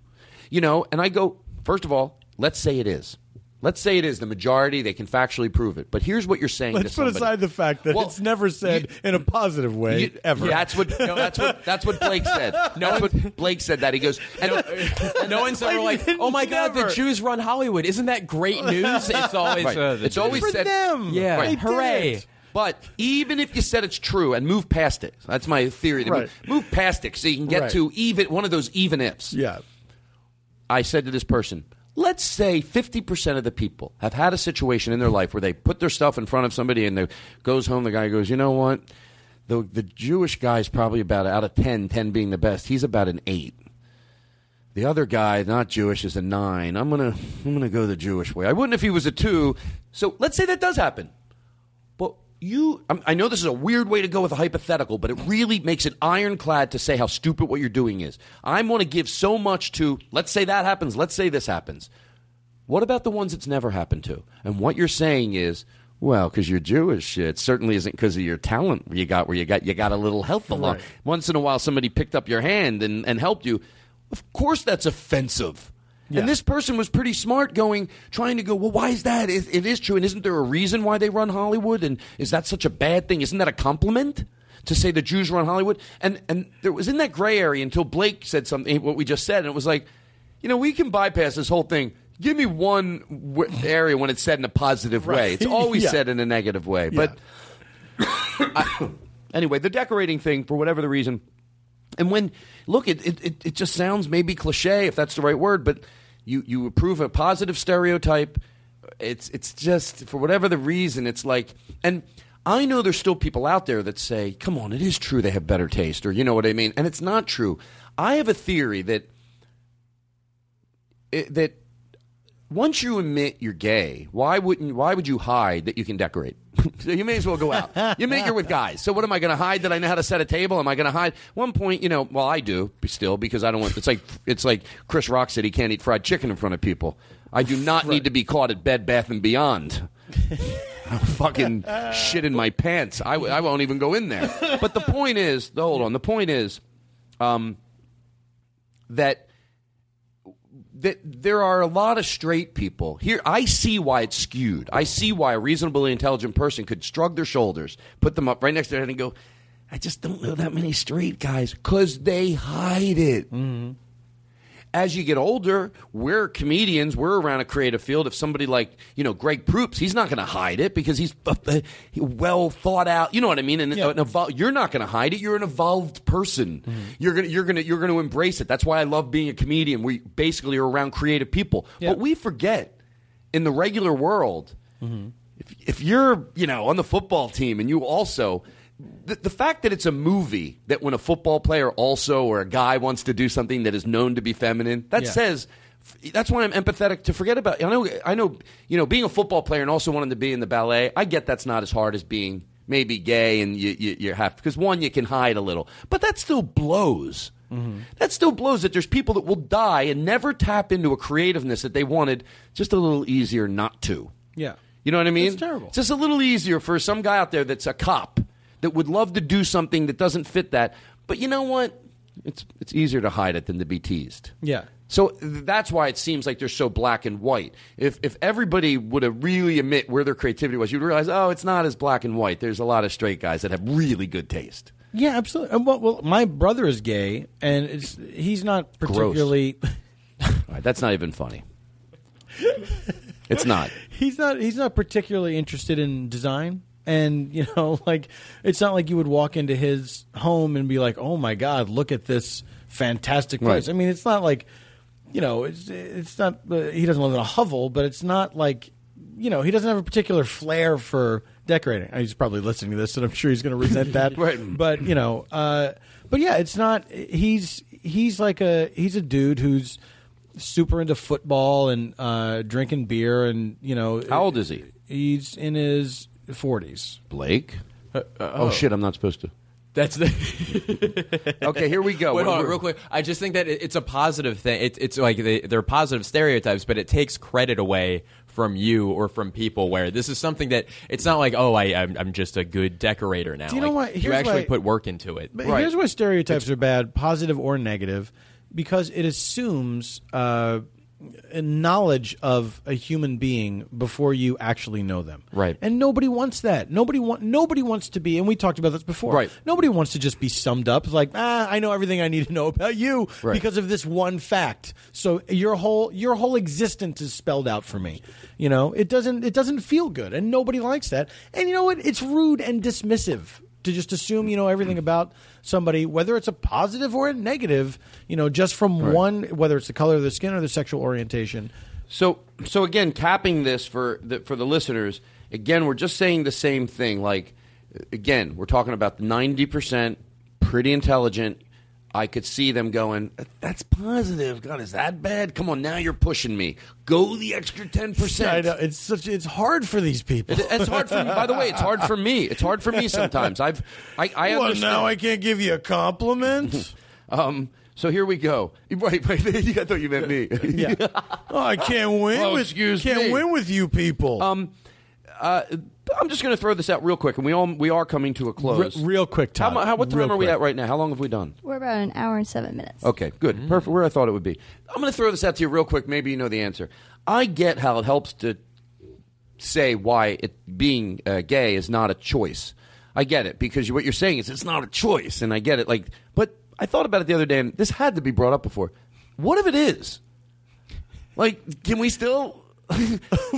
You know, and I go, first of all, let's say it is. Let's say it is the majority. They can factually prove it. But here's what you're saying. Let's to somebody. Put aside the fact that well, it's never said you, in a positive way you, ever. Yeah, that's what no, that's what that's what Blake said. No, that's what Blake said that he goes. And no, no one's ever like, oh my never. God, the Jews run Hollywood. Isn't that great news? It's always right. uh, it's always for said, them. Yeah, right. Hooray. Did. But even if you said it's true and move past it, that's my theory. Right. Move, move past it so you can get right. to even one of those even ifs. Yeah. I said to this person, let's say fifty percent of the people have had a situation in their life where they put their stuff in front of somebody and they goes home, the guy goes, you know what? The the Jewish guy's probably about out of ten, ten being the best, he's about an eight. The other guy, not Jewish, is a nine. I'm going to I'm gonna go the Jewish way. I wouldn't if he was a two. So let's say that does happen. But you, I'm, I know this is a weird way to go with a hypothetical, but it really makes it ironclad to say how stupid what you're doing is. I want to give so much to, let's say that happens, let's say this happens. What about the ones it's never happened to? And what you're saying is, well, because you're Jewish, it certainly isn't because of your talent you got where you got you got a little help along. Right. Once in a while, somebody picked up your hand and, and helped you. Of course that's offensive. Yeah. And this person was pretty smart going, trying to go, well, why is that? It, it is true. And isn't there a reason why they run Hollywood? And is that such a bad thing? Isn't that a compliment to say the Jews run Hollywood? And and there was in that gray area until Blake said something, what we just said. And it was like, you know, we can bypass this whole thing. Give me one w- area when it's said in a positive right. way. It's always yeah. said in a negative way. Yeah. But I, anyway, the decorating thing, for whatever the reason. And when, look, it, it it just sounds maybe cliche, if that's the right word, but you, you approve a positive stereotype. It's it's just, for whatever the reason, it's like, and I know there's still people out there that say, come on, it is true they have better taste, or you know what I mean, and it's not true. I have a theory that that once you admit you're gay, why wouldn't why would you hide that you can decorate? So you may as well go out. You make you're with guys. So what am I going to hide that I know how to set a table? Am I going to hide? One point, you know, well, I do still because I don't want. It's like it's like Chris Rock said he can't eat fried chicken in front of people. I do not right. need to be caught at Bed Bath and Beyond. I'm fucking shit in my pants. I, I won't even go in there. But the point is, hold on. The point is, um, that. That there are a lot of straight people here. I see why it's skewed. I see why a reasonably intelligent person could shrug their shoulders, put them up right next to their head, and go, I just don't know that many straight guys because they hide it. Mm-hmm. As you get older, we're comedians. We're around a creative field. If somebody like, you know, Greg Proops, he's not going to hide it because he's well thought out. You know what I mean? And yeah. an evol- you're not going to hide it. You're an evolved person. Mm-hmm. You're going you're going to you're going to embrace it. That's why I love being a comedian. We basically are around creative people. Yeah. But we forget in the regular world, mm-hmm. if if you're, you know, on the football team and you also The, the fact that it's a movie that when a football player also or a guy wants to do something that is known to be feminine, that yeah. says that's why I'm empathetic to forget about. I know, I know, you know, being a football player and also wanting to be in the ballet. I get that's not as hard as being maybe gay and you you, you have because one you can hide a little, but that still blows. Mm-hmm. That still blows that there's people that will die and never tap into a creativeness that they wanted just a little easier not to. Yeah, you know what I mean? It's terrible. It's just a little easier for some guy out there that's a cop. That would love to do something that doesn't fit that. But you know what? It's it's easier to hide it than to be teased. Yeah. So that's why it seems like they're so black and white. If if everybody would have really admit where their creativity was, you'd realize, oh, it's not as black and white. There's a lot of straight guys that have really good taste. Yeah, absolutely. Well, well my brother is gay, and it's, he's not particularly... All right, that's not even funny. It's not. He's not. He's not particularly interested in design. And, you know, like, it's not like you would walk into his home and be like, oh, my God, look at this fantastic place. Right. I mean, it's not like, you know, it's it's not uh, he doesn't live in a hovel, but it's not like, you know, he doesn't have a particular flair for decorating. He's probably listening to this, and I'm sure he's going to resent that. Right. But, you know, uh, but, yeah, it's not he's he's like a he's a dude who's super into football and uh, drinking beer. And, you know, how old is he? He's in his forties. Blake? Uh, uh, oh. oh, shit, I'm not supposed to. That's the... Okay, here we go. Wait, hold on, real quick. I just think that it, it's a positive thing. It, it's like they, they're positive stereotypes, but it takes credit away from you or from people where this is something that it's not like, oh, I, I'm, I'm just a good decorator now. Do you like, know what? Here's you actually why, put work into it. But right. Here's why stereotypes it's, are bad, positive or negative. because it assumes uh, knowledge of a human being before you actually know them. Right. And nobody wants that. Nobody want, Nobody wants to be, and we talked about this before, right. Nobody wants to just be summed up like, ah, I know everything I need to know about you right. because of this one fact. So your whole your whole existence is spelled out for me. You know, it doesn't it doesn't feel good, and nobody likes that. And you know what? It's rude and dismissive to just assume you know everything about somebody, whether it's a positive or a negative, you know, just from right. one, whether it's the color of their skin or their sexual orientation. So, so again, capping this for the, for the listeners, again, we're just saying the same thing. Like, again, we're talking about ninety percent pretty intelligent. I could see them going, that's positive. God, is that bad? Come on, now you're pushing me. Go the extra ten percent. I know. It's such. It's hard for these people. It, it's hard for me. By the way, it's hard for me. It's hard for me sometimes. I've, I, I well, understand. Now I can't give you a compliment? um, so here we go. Wait, wait, I thought you meant me. Yeah. Oh, I can't win oh, with you. Can't me. win with you people. Um, uh, I'm just going to throw this out real quick, and we all we are coming to a close. Re- real quick, Todd. How, how, what time real are we quick. at right now? How long have we done? We're about an hour and seven minutes. Okay, good. Mm. Perfect. Where I thought it would be. I'm going to throw this out to you real quick. Maybe you know the answer. I get how it helps to say why it, being uh, gay is not a choice. I get it, because what you're saying is it's not a choice, and I get it. Like, but I thought about it the other day, and this had to be brought up before. What if it is? Like, can we still...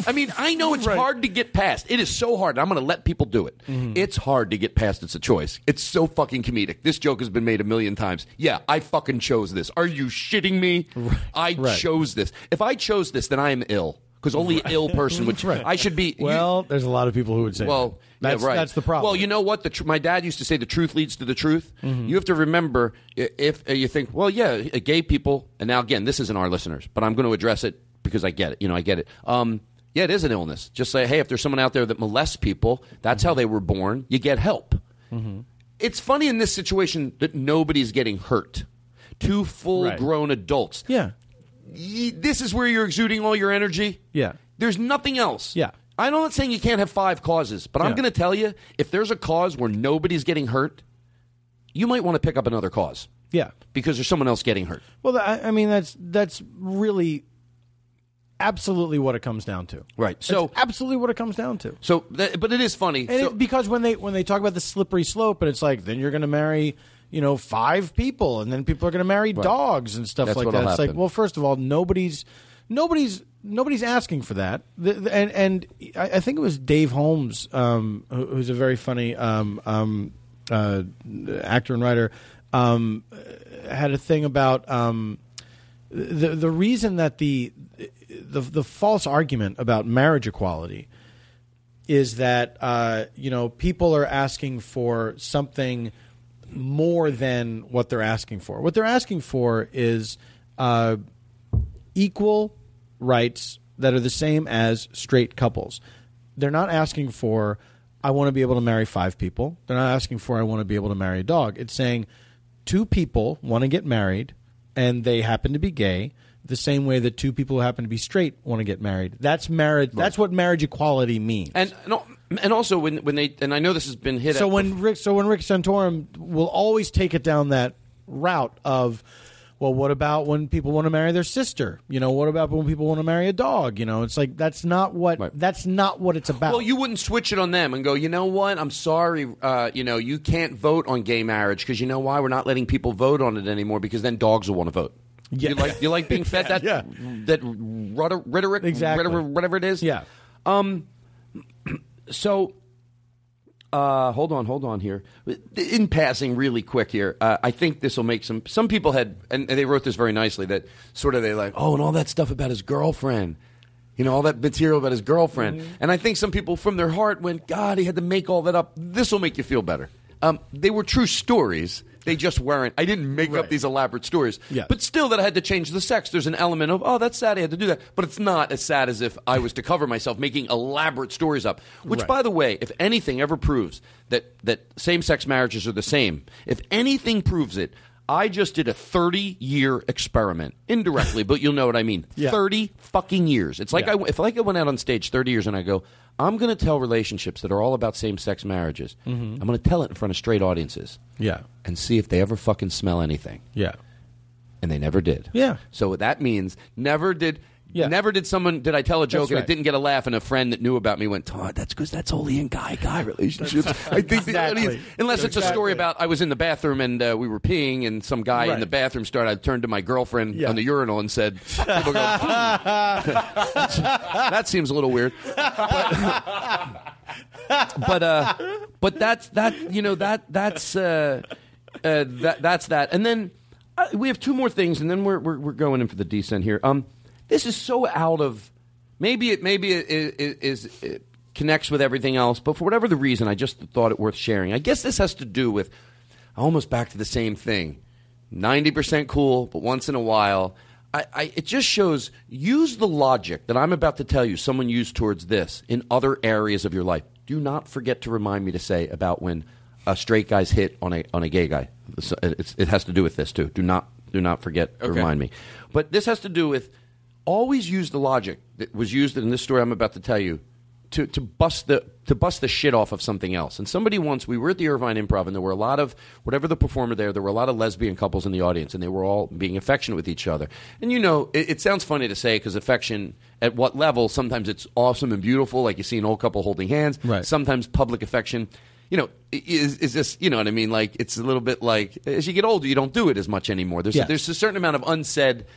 I mean, I know it's right. hard to get past. It is so hard. I'm going to let people do it. Mm-hmm. It's hard to get past. It's a choice. It's so fucking comedic. This joke has been made a million times. Yeah, I fucking chose this. Are you shitting me? Right. I right. chose this. If I chose this, then I am ill. Because only right. an ill person would. Right. I should be. Well, you, there's a lot of people who would say. Well, that. that's yeah, right. that's the problem. Well, you know what? The tr- my dad used to say, "The truth leads to the truth." Mm-hmm. You have to remember if uh, you think, well, yeah, uh, gay people. And now again, this isn't our listeners, but I'm going to address it. Because I get it. You know, I get it. Um, yeah, it is an illness. Just say, hey, if there's someone out there that molests people, that's mm-hmm. how they were born. You get help. Mm-hmm. It's funny in this situation that nobody's getting hurt. Two full-grown right. adults. Yeah. Y- this is where you're exuding all your energy. Yeah. There's nothing else. Yeah. I'm not saying you can't have five causes, but yeah. I'm going to tell you, if there's a cause where nobody's getting hurt, you might want to pick up another cause. Yeah. Because there's someone else getting hurt. Well, I, I mean, that's that's really... absolutely what it comes down to. Right. So it's absolutely what it comes down to. So that, but it is funny. And so, it, because when they when they talk about the slippery slope, and it's like, then you're going to marry, you know, five people, and then people are going to marry right. dogs and stuff That's like that. It's happen. Like, well, first of all, nobody's nobody's nobody's asking for that. The, the, and and I, I think it was Dave Holmes, um, who, who's a very funny um, um, uh, actor and writer, um, had a thing about um, the the reason that the The the false argument about marriage equality is that uh, you know, people are asking for something more than what they're asking for. What they're asking for is uh, equal rights that are the same as straight couples. They're not asking for, I want to be able to marry five people. They're not asking for, I want to be able to marry a dog. It's saying two people want to get married and they happen to be gay, the same way that two people who happen to be straight want to get married. That's marriage. Right. That's what marriage equality means. And and also when when they and I know this has been hit. So at when before. Rick so when Rick Santorum will always take it down that route of, well, what about when people want to marry their sister? You know, what about when people want to marry a dog? You know, it's like, that's not what right. that's not what it's about. Well, you wouldn't switch it on them and go, you know what? I'm sorry, uh, you know, you can't vote on gay marriage because you know why? We're not letting people vote on it anymore because then dogs will want to vote. Yeah. You like you like being fed that yeah. that rhetoric, exactly. rhetoric, whatever it is. Yeah. Um. So, uh, hold on, hold on here. In passing, really quick here, uh, I think this will make some some people had, and they wrote this very nicely. That sort of they like, oh, and all that stuff about his girlfriend. You know, all that material about his girlfriend, mm-hmm. and I think some people from their heart went, God, he had to make all that up. This will make you feel better. Um, they were true stories. They just weren't. I didn't make right. up these elaborate stories. Yeah. But still, that I had to change the sex. There's an element of, oh, that's sad I had to do that. But it's not as sad as if I was to cover myself making elaborate stories up. Which, right. by the way, if anything ever proves that, that same-sex marriages are the same, if anything proves it, I just did a thirty-year experiment. Indirectly, but you'll know what I mean. Yeah. thirty fucking years. It's like, yeah. I, if like I went out on stage thirty years and I go, I'm going to tell relationships that are all about same-sex marriages. Mm-hmm. I'm going to tell it in front of straight audiences. Yeah. And see if they ever fucking smell anything. Yeah. and they never did. Yeah. So that means never did yeah. never did someone, did I tell a joke that's and right. I didn't get a laugh and a friend that knew about me went, Todd, that's because that's only in guy-guy relationships. I think exactly. the, Unless exactly. it's a story about I was in the bathroom and uh, we were peeing and some guy right. in the bathroom started, I turned to my girlfriend yeah. on the urinal and said, people go, that seems a little weird. But, but uh, but that's that you know that that's uh, uh, that that's that, and then uh, we have two more things, and then we're, we're we're going in for the descent here. Um, this is so out of maybe it maybe it, it, is, it connects with everything else, but for whatever the reason, I just thought it worth sharing. I guess this has to do with almost back to the same thing, ninety percent cool, but once in a while. I, I, it just shows, use the logic that I'm about to tell you someone used towards this in other areas of your life. Do not forget to remind me to say about when a straight guy's hit on a on a gay guy. It's, it's, it has to do with this too. Do not do not forget okay. to remind me. But this has to do with always use the logic that was used in this story I'm about to tell you to, to bust the to bust the shit off of something else. And somebody once, we were at the Irvine Improv and there were a lot of, whatever the performer there, there were a lot of lesbian couples in the audience and they were all being affectionate with each other. And you know, it, it sounds funny to say because affection, at what level, sometimes it's awesome and beautiful, like you see an old couple holding hands. Right. Sometimes public affection, you know, is is this, you know what I mean? Like it's a little bit like, as you get older, you don't do it as much anymore. There's, yeah. there's a certain amount of unsaid.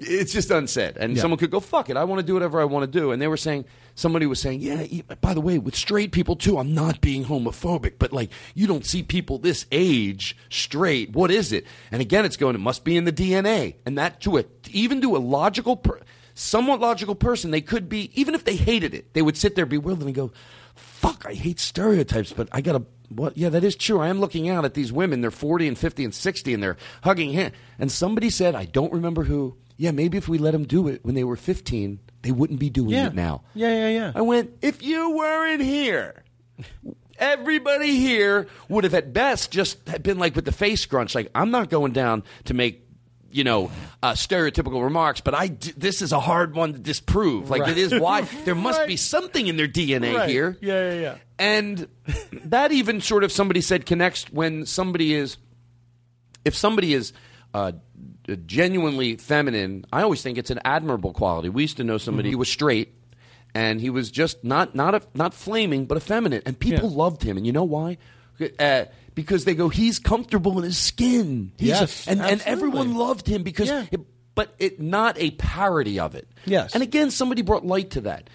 It's just unsaid. And yeah. someone could go, fuck it, I want to do whatever I want to do. And they were saying, somebody was saying, yeah, by the way, with straight people too, I'm not being homophobic, but like, you don't see people this age straight. What is it? And again, it's going, it must be in the D N A. And that to a, even to a logical, per, somewhat logical person, they could be, even if they hated it, they would sit there bewildered and go, fuck, I hate stereotypes, but I got to, what? Yeah, that is true. I am looking out at these women. They're forty and fifty and sixty and they're hugging hands. And somebody said, I don't remember who, yeah, maybe if we let them do it when they were fifteen, they wouldn't be doing yeah. it now. Yeah, yeah, yeah. I went, if you weren't here, everybody here would have at best just been like with the face crunch, like, I'm not going down to make, you know, uh, stereotypical remarks, but I d- this is a hard one to disprove. Like, right. it is why there must right. be something in their D N A right. here. Yeah, yeah, yeah. And that even sort of somebody said connects when somebody is, if somebody is, uh, genuinely feminine, I always think it's an admirable quality. We used to know somebody mm-hmm. who was straight, and he was just not not a, not flaming, but effeminate, and people yeah. loved him. And you know why? Uh, because they go, he's comfortable in his skin. He's yes, a, and, and everyone loved him because, yeah. it, but it not a parody of it. Yes, and again, somebody brought light to that.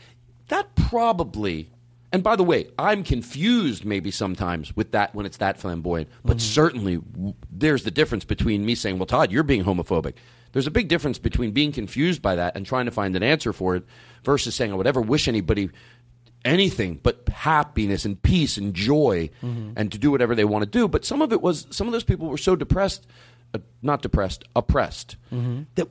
That probably. And by the way, I'm confused maybe sometimes with that when it's that flamboyant, but mm-hmm. certainly w- there's the difference between me saying, well, Todd, you're being homophobic. There's a big difference between being confused by that and trying to find an answer for it versus saying I would ever wish anybody anything but happiness and peace and joy mm-hmm. and to do whatever they want to do. But some of it was, some of those people were so depressed, uh, not depressed, oppressed, mm-hmm. that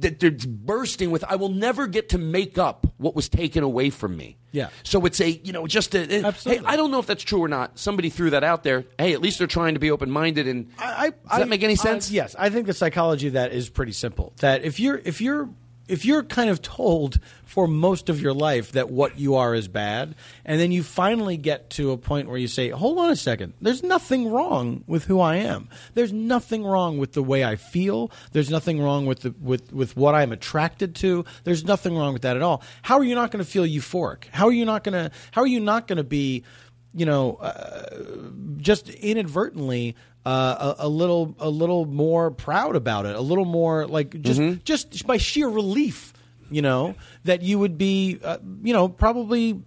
that they're bursting with, I will never get to make up what was taken away from me. Yeah. So it's a, you know, just a, absolutely. Hey, I don't know if that's true or not. Somebody threw that out there. Hey, at least they're trying to be open-minded. And I, I, does that make any sense? I, yes. I think the psychology of that is pretty simple. That if you're, if you're, if you're kind of told for most of your life that what you are is bad, and then you finally get to a point where you say, hold on a second, there's nothing wrong with who I am. There's nothing wrong with the way I feel. There's nothing wrong with the, with, with what I'm attracted to. There's nothing wrong with that at all. How are you not going to feel euphoric? How are you not going to, how are you not going to be, you know, uh, just inadvertently Uh, a, a little, a little more proud about it, a little more like just, mm-hmm. just by sheer relief, you know, that you would be, uh, you know, probably,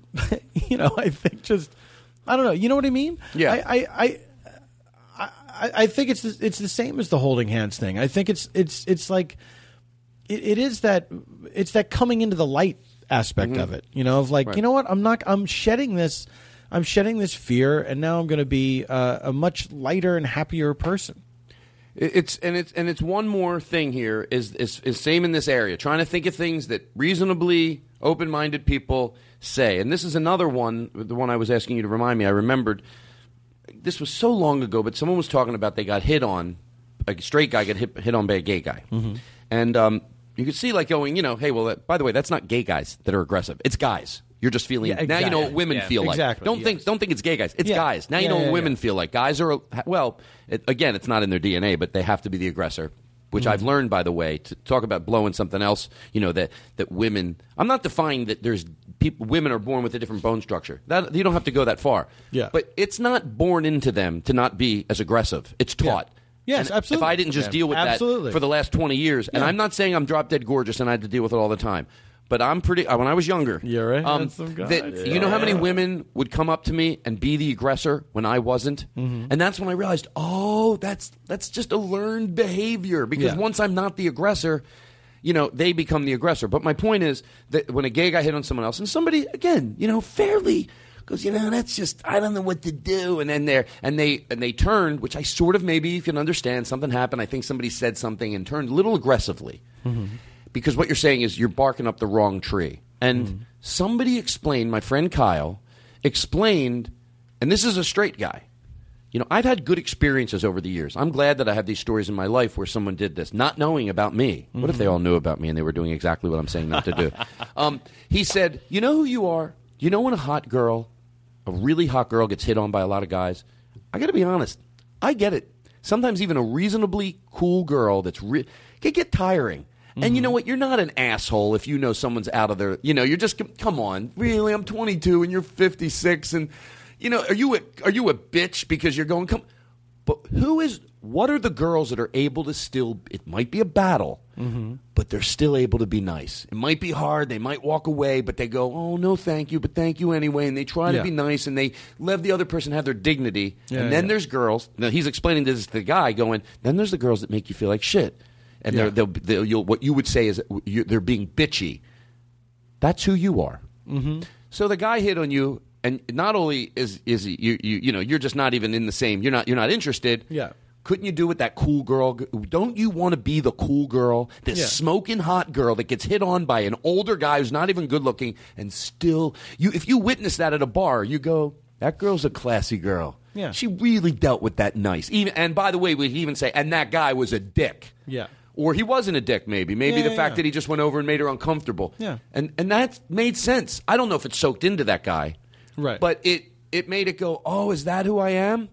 you know, I think just, I don't know, you know what I mean? Yeah. I, I, I, I, I think it's, the, it's the same as the holding hands thing. I think it's, it's, it's like, it, it is that, it's that coming into the light aspect mm-hmm. of it, you know, of like, right. you know what, I'm not, I'm shedding this. I'm shedding this fear, and now I'm going to be uh, a much lighter and happier person. It's and it's and it's one more thing here is, is is same in this area. Trying to think of things that reasonably open-minded people say, and this is another one. The one I was asking you to remind me. I remembered this was so long ago, but someone was talking about they got hit on. A straight guy got hit hit on by a gay guy, mm-hmm. and um, you could see like going, you know, hey, well, that, by the way, that's not gay guys that are aggressive. It's guys. You're just feeling yeah, exactly. now. You know what women yeah, feel exactly. like. Don't yes. think don't think it's gay guys. It's yeah. guys. Now yeah, you know yeah, what women yeah. feel like. Guys are well. It, again, it's not in their D N A, but they have to be the aggressor. which mm-hmm. I've learned, by the way, to talk about blowing something else, you know, that, that women – I'm not defying that there's people, women are born with a different bone structure. That, you don't have to go that far. Yeah. But it's not born into them to not be as aggressive. It's taught. Yeah. Yes, and absolutely. If I didn't just yeah. deal with absolutely. that for the last twenty years yeah. – and I'm not saying I'm drop-dead gorgeous and I had to deal with it all the time. But I'm pretty – when I was younger, yeah, right. um, that, yeah. you know how many women would come up to me and be the aggressor when I wasn't? Mm-hmm. And that's when I realized, oh, that's that's just a learned behavior because yeah. once I'm not the aggressor, you know, they become the aggressor. But my point is that when a gay guy hit on someone else and somebody, again, you know, fairly goes, you know, that's just – I don't know what to do. And then they're – and they and they turned, which I sort of maybe can understand. Something happened. I think somebody said something and turned a little aggressively. Mm-hmm. Because what you're saying is you're barking up the wrong tree. And mm. somebody explained, my friend Kyle, explained, and this is a straight guy. You know, I've had good experiences over the years. I'm glad that I have these stories in my life where someone did this, not knowing about me. Mm-hmm. What if they all knew about me and they were doing exactly what I'm saying not to do? um, he said, you know who you are? You know when a hot girl, a really hot girl gets hit on by a lot of guys? I got to be honest. I get it. Sometimes even a reasonably cool girl that's re- can get tiring. And mm-hmm. you know what? You're not an asshole if you know someone's out of their – you know, you're just – come on. Really? I'm twenty-two and you're fifty-six and, you know, are you a, are you a bitch because you're going – come? But who is – what are the girls that are able to still – it might be a battle, mm-hmm. but they're still able to be nice. It might be hard. They might walk away, but they go, oh, no, thank you, but thank you anyway. And they try yeah. to be nice and they let the other person have their dignity. Yeah, and then yeah. there's girls – now he's explaining this to the guy going, then there's the girls that make you feel like shit. And yeah. they're, they'll, they'll, you'll, what you would say is you're, they're being bitchy. That's who you are. Mm-hmm. So the guy hit on you, and not only is is he, you you you know you're just not even in the same. You're not you're not interested. Yeah. Couldn't you do with that cool girl? Don't you want to be the cool girl, this yeah. smoking hot girl that gets hit on by an older guy who's not even good looking, and still you if you witness that at a bar, you go, that girl's a classy girl. Yeah. She really dealt with that nice. Even and by the way, we even say, and that guy was a dick. Yeah. Or he wasn't a dick, maybe. Maybe yeah, the yeah, fact yeah. that he just went over and made her uncomfortable. Yeah. And and that made sense. I don't know if it soaked into that guy. Right. But it, it made it go, oh, is that who I am?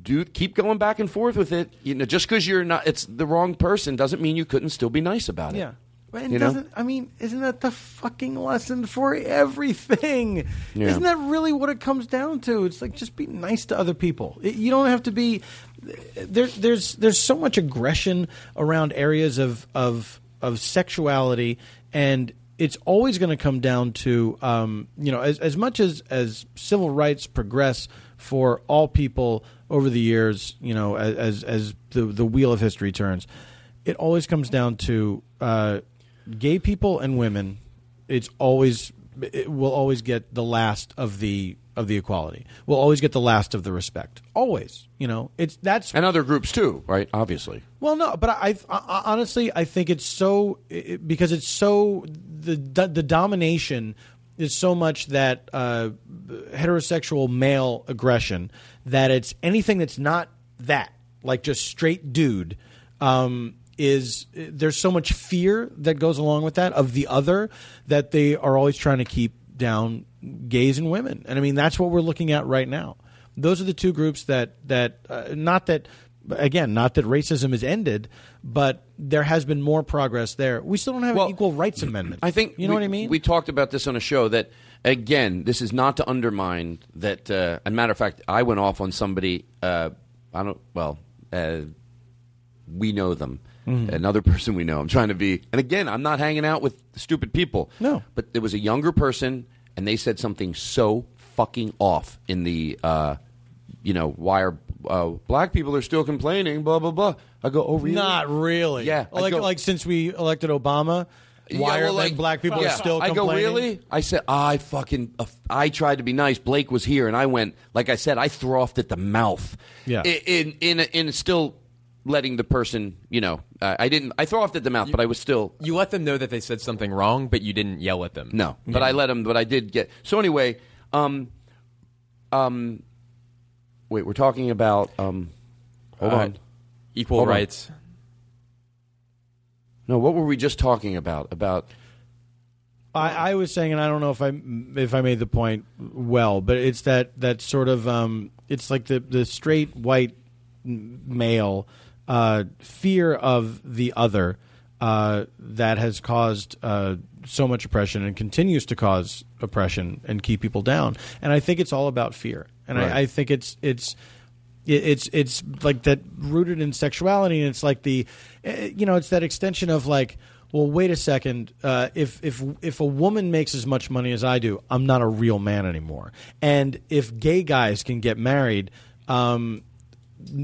Dude, keep going back and forth with it. You know, just because you're not, it's the wrong person doesn't mean you couldn't still be nice about it. Yeah. And you doesn't, know? I mean, isn't that the fucking lesson for everything? Yeah. Isn't that really what it comes down to? It's like, just be nice to other people. It, you don't have to be there, there's there's so much aggression around areas of of, of sexuality, and it's always going to come down to um, you know, as as much as, as civil rights progress for all people over the years, you know, as as the the wheel of history turns, it always comes down to uh, gay people and women, it's always it will always get the last of the of the equality. We'll always get the last of the respect. Always, you know. It's that's and other groups too, right? Obviously. Well, no, but I, I honestly I think it's so it, because it's so the the domination is so much that uh, heterosexual male aggression that it's anything that's not that, like just straight dude. Um, is there's so much fear that goes along with that of the other that they are always trying to keep down gays and women. And I mean, that's what we're looking at right now. Those are the two groups that that uh, not that again, not that racism is ended, but there has been more progress there. We still don't have well, an equal rights amendment. I think you know we, what I mean? We talked about this on a show that again, this is not to undermine that. Uh, as a matter of fact, I went off on somebody. Uh, I don't well, uh, we know them. Mm-hmm. Another person we know. I'm trying to be – and again, I'm not hanging out with stupid people. No. But there was a younger person, and they said something so fucking off in the, uh, you know, why are uh, black people are still complaining, blah, blah, blah. I go, oh, really? Not really. Yeah. Like, go, like since we elected Obama, why yeah, well, are like, black people yeah. are still complaining? I go, really? I said, I fucking uh, – I tried to be nice. Blake was here, and I went – like I said, I throthed at the mouth. Yeah. In, in, in, in still – letting the person, you know, uh, I didn't, I throw off at the mouth, you, but I was still. You let them know that they said something wrong, but you didn't yell at them. No, but yeah. I let them, but I did get. So anyway, um, um, wait, we're talking about, um, hold uh, on. Equal hold rights. On. No, what were we just talking about? About. I, I was saying, and I don't know if I if I made the point well, but it's that, that sort of, um, it's like the, the straight white male uh, fear of the other uh, that has caused uh, so much oppression and continues to cause oppression and keep people down. And I think it's all about fear. And right. I, I think it's it's it's it's like that rooted in sexuality. And it's like the, you know, it's that extension of like, well, wait a second. Uh, if if if a woman makes as much money as I do, I'm not a real man anymore. And if gay guys can get married, um,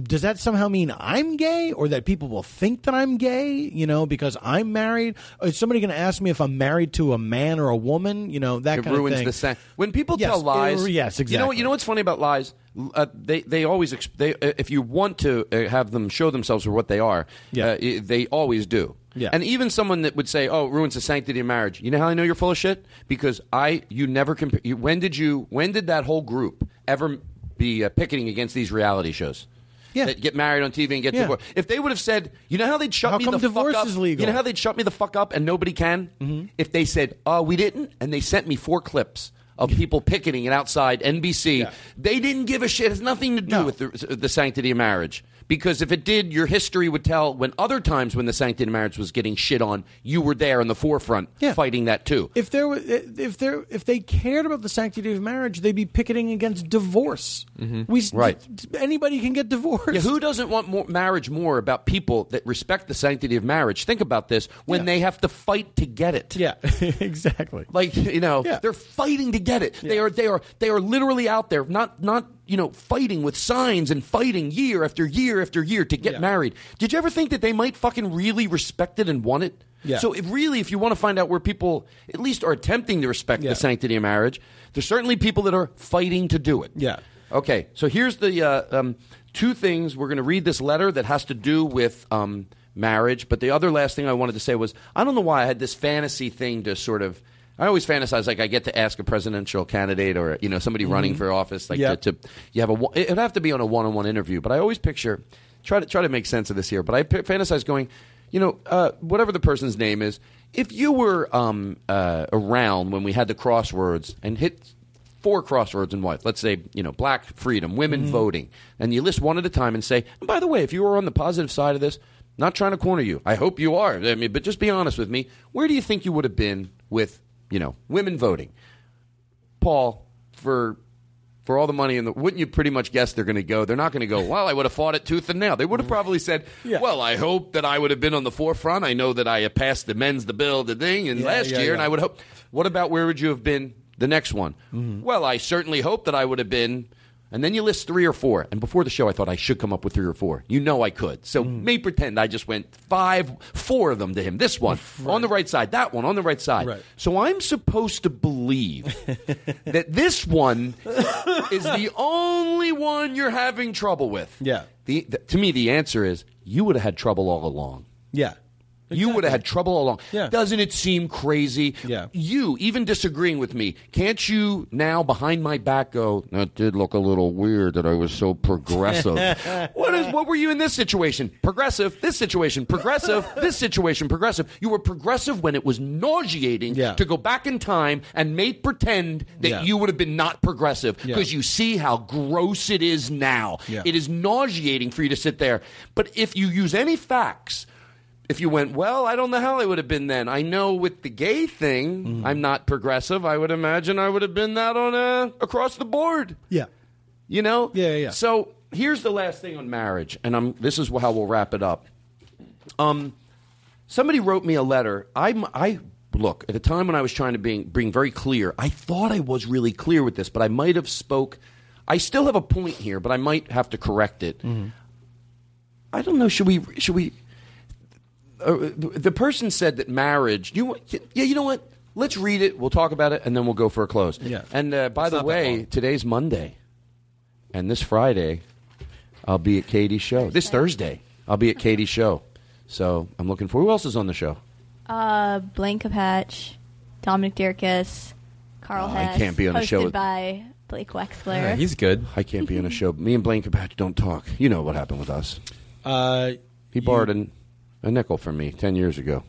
does that somehow mean I'm gay, or that people will think that I'm gay? You know, because I'm married. Is somebody going to ask me if I'm married to a man or a woman? You know, that it kind of thing. It ruins the sense. When people yes, tell lies, it, yes, exactly. You know, you know what's funny about lies? Uh, they they always exp- they if you want to have them show themselves for what they are, yeah. uh, they always do. Yeah. And even someone that would say, oh, it ruins the sanctity of marriage. You know how I know you're full of shit? Because I, you never, comp- you, when did you, when did that whole group ever be uh, picketing against these reality shows? Yeah. That get married on T V and get yeah. divorced. If they would have said, you know how they'd shut how me the fuck up? Legal? You know how they'd shut me the fuck up and nobody can? Mm-hmm. If they said, oh, we didn't, and they sent me four clips of people picketing it outside N B C. Yeah. They didn't give a shit. It has nothing to do no. with the, the sanctity of marriage. Because if it did, your history would tell when other times when the sanctity of marriage was getting shit on, you were there in the forefront yeah. fighting that too. If there was, if there, if they cared about the sanctity of marriage, they'd be picketing against divorce. Mm-hmm. We right. d- anybody can get divorced. Yeah, who doesn't want more marriage more about people that respect the sanctity of marriage? Think about this when yeah. they have to fight to get it. Yeah, exactly. Like you know, yeah. they're fighting to get it. Yeah. They are, they are, they are literally out there, not, not. you know, fighting with signs and fighting year after year after year to get yeah. married. Did you ever think that they might fucking really respect it and want it? Yeah. So if really, if you want to find out where people at least are attempting to respect yeah. the sanctity of marriage, there's certainly people that are fighting to do it. Yeah. Okay. So here's the uh, um, two things. We're going to read this letter that has to do with um, marriage. But the other last thing I wanted to say was, I don't know why I had this fantasy thing to sort of, I always fantasize like I get to ask a presidential candidate or you know somebody mm-hmm. running for office like yep. to, to you have a it would have to be on a one-on-one interview, but I always picture try to try to make sense of this here, but I p- fantasize going, you know, uh, whatever the person's name is, if you were um, uh, around when we had the crosswords and hit four crossroads in life, let's say you know black freedom, women mm-hmm. voting, and you list one at a time and say, and by the way, if you were on the positive side of this, not trying to corner you, I hope you are, I mean, but just be honest with me, where do you think you would have been with you know, women voting? Paul, for for all the money in the, wouldn't you pretty much guess they're going to go? They're not going to go, well, I would have fought it tooth and nail. They would have probably said, yeah. well, I hope that I would have been on the forefront. I know that I passed the men's the bill, the thing, and yeah, last yeah, year, yeah. and I would hope. What about where would you have been the next one? Mm-hmm. Well, I certainly hope that I would have been. And then you list three or four. And before the show, I thought I should come up with three or four. You know I could. So mm. may pretend I just went five, four of them to him. This one right. on the right side, that one on the right side. Right. So I'm supposed to believe that this one is the only one you're having trouble with. Yeah. The, the, to me, the answer is you would have had trouble all along. Yeah. Exactly. You would have had trouble all along. Yeah. Doesn't it seem crazy? Yeah. You, even disagreeing with me, can't you now behind my back go, that did look a little weird that I was so progressive. What is? What were you in this situation? Progressive, this situation, progressive, this situation, progressive. You were progressive when it was nauseating yeah. to go back in time and make pretend that yeah. you would have been not progressive because yeah. you see how gross it is now. Yeah. It is nauseating for you to sit there. But if you use any facts... If you went, well, I don't know how I would have been then. I know with the gay thing, mm-hmm. I'm not progressive. I would imagine I would have been that on a, across the board. Yeah. You know? Yeah, yeah. So here's the last thing on marriage, and I'm, this is how we'll wrap it up. Um, somebody wrote me a letter. I'm, I look, at the time when I was trying to being, being very clear, I thought I was really clear with this, but I might have spoke. I still have a point here, but I might have to correct it. Mm-hmm. I don't know. Should we? Should we? Uh, the person said that marriage. You yeah, you know what? Let's read it. We'll talk about it, and then we'll go for a close. Yeah. And uh, by it's the way, today's Monday, and this Friday, I'll be at Katie's show. This Thursday, I'll be at Katie's show. So I'm looking for who else is on the show. Uh, Blaine Capatch, Dominic Dierkes, Carl uh, Hess. I can't be on a show with- by Blake Wexler. Yeah, he's good. I can't be on a show. Me and Blaine Capatch don't talk. You know what happened with us? Uh, he borrowed an. A nickel from me ten years ago.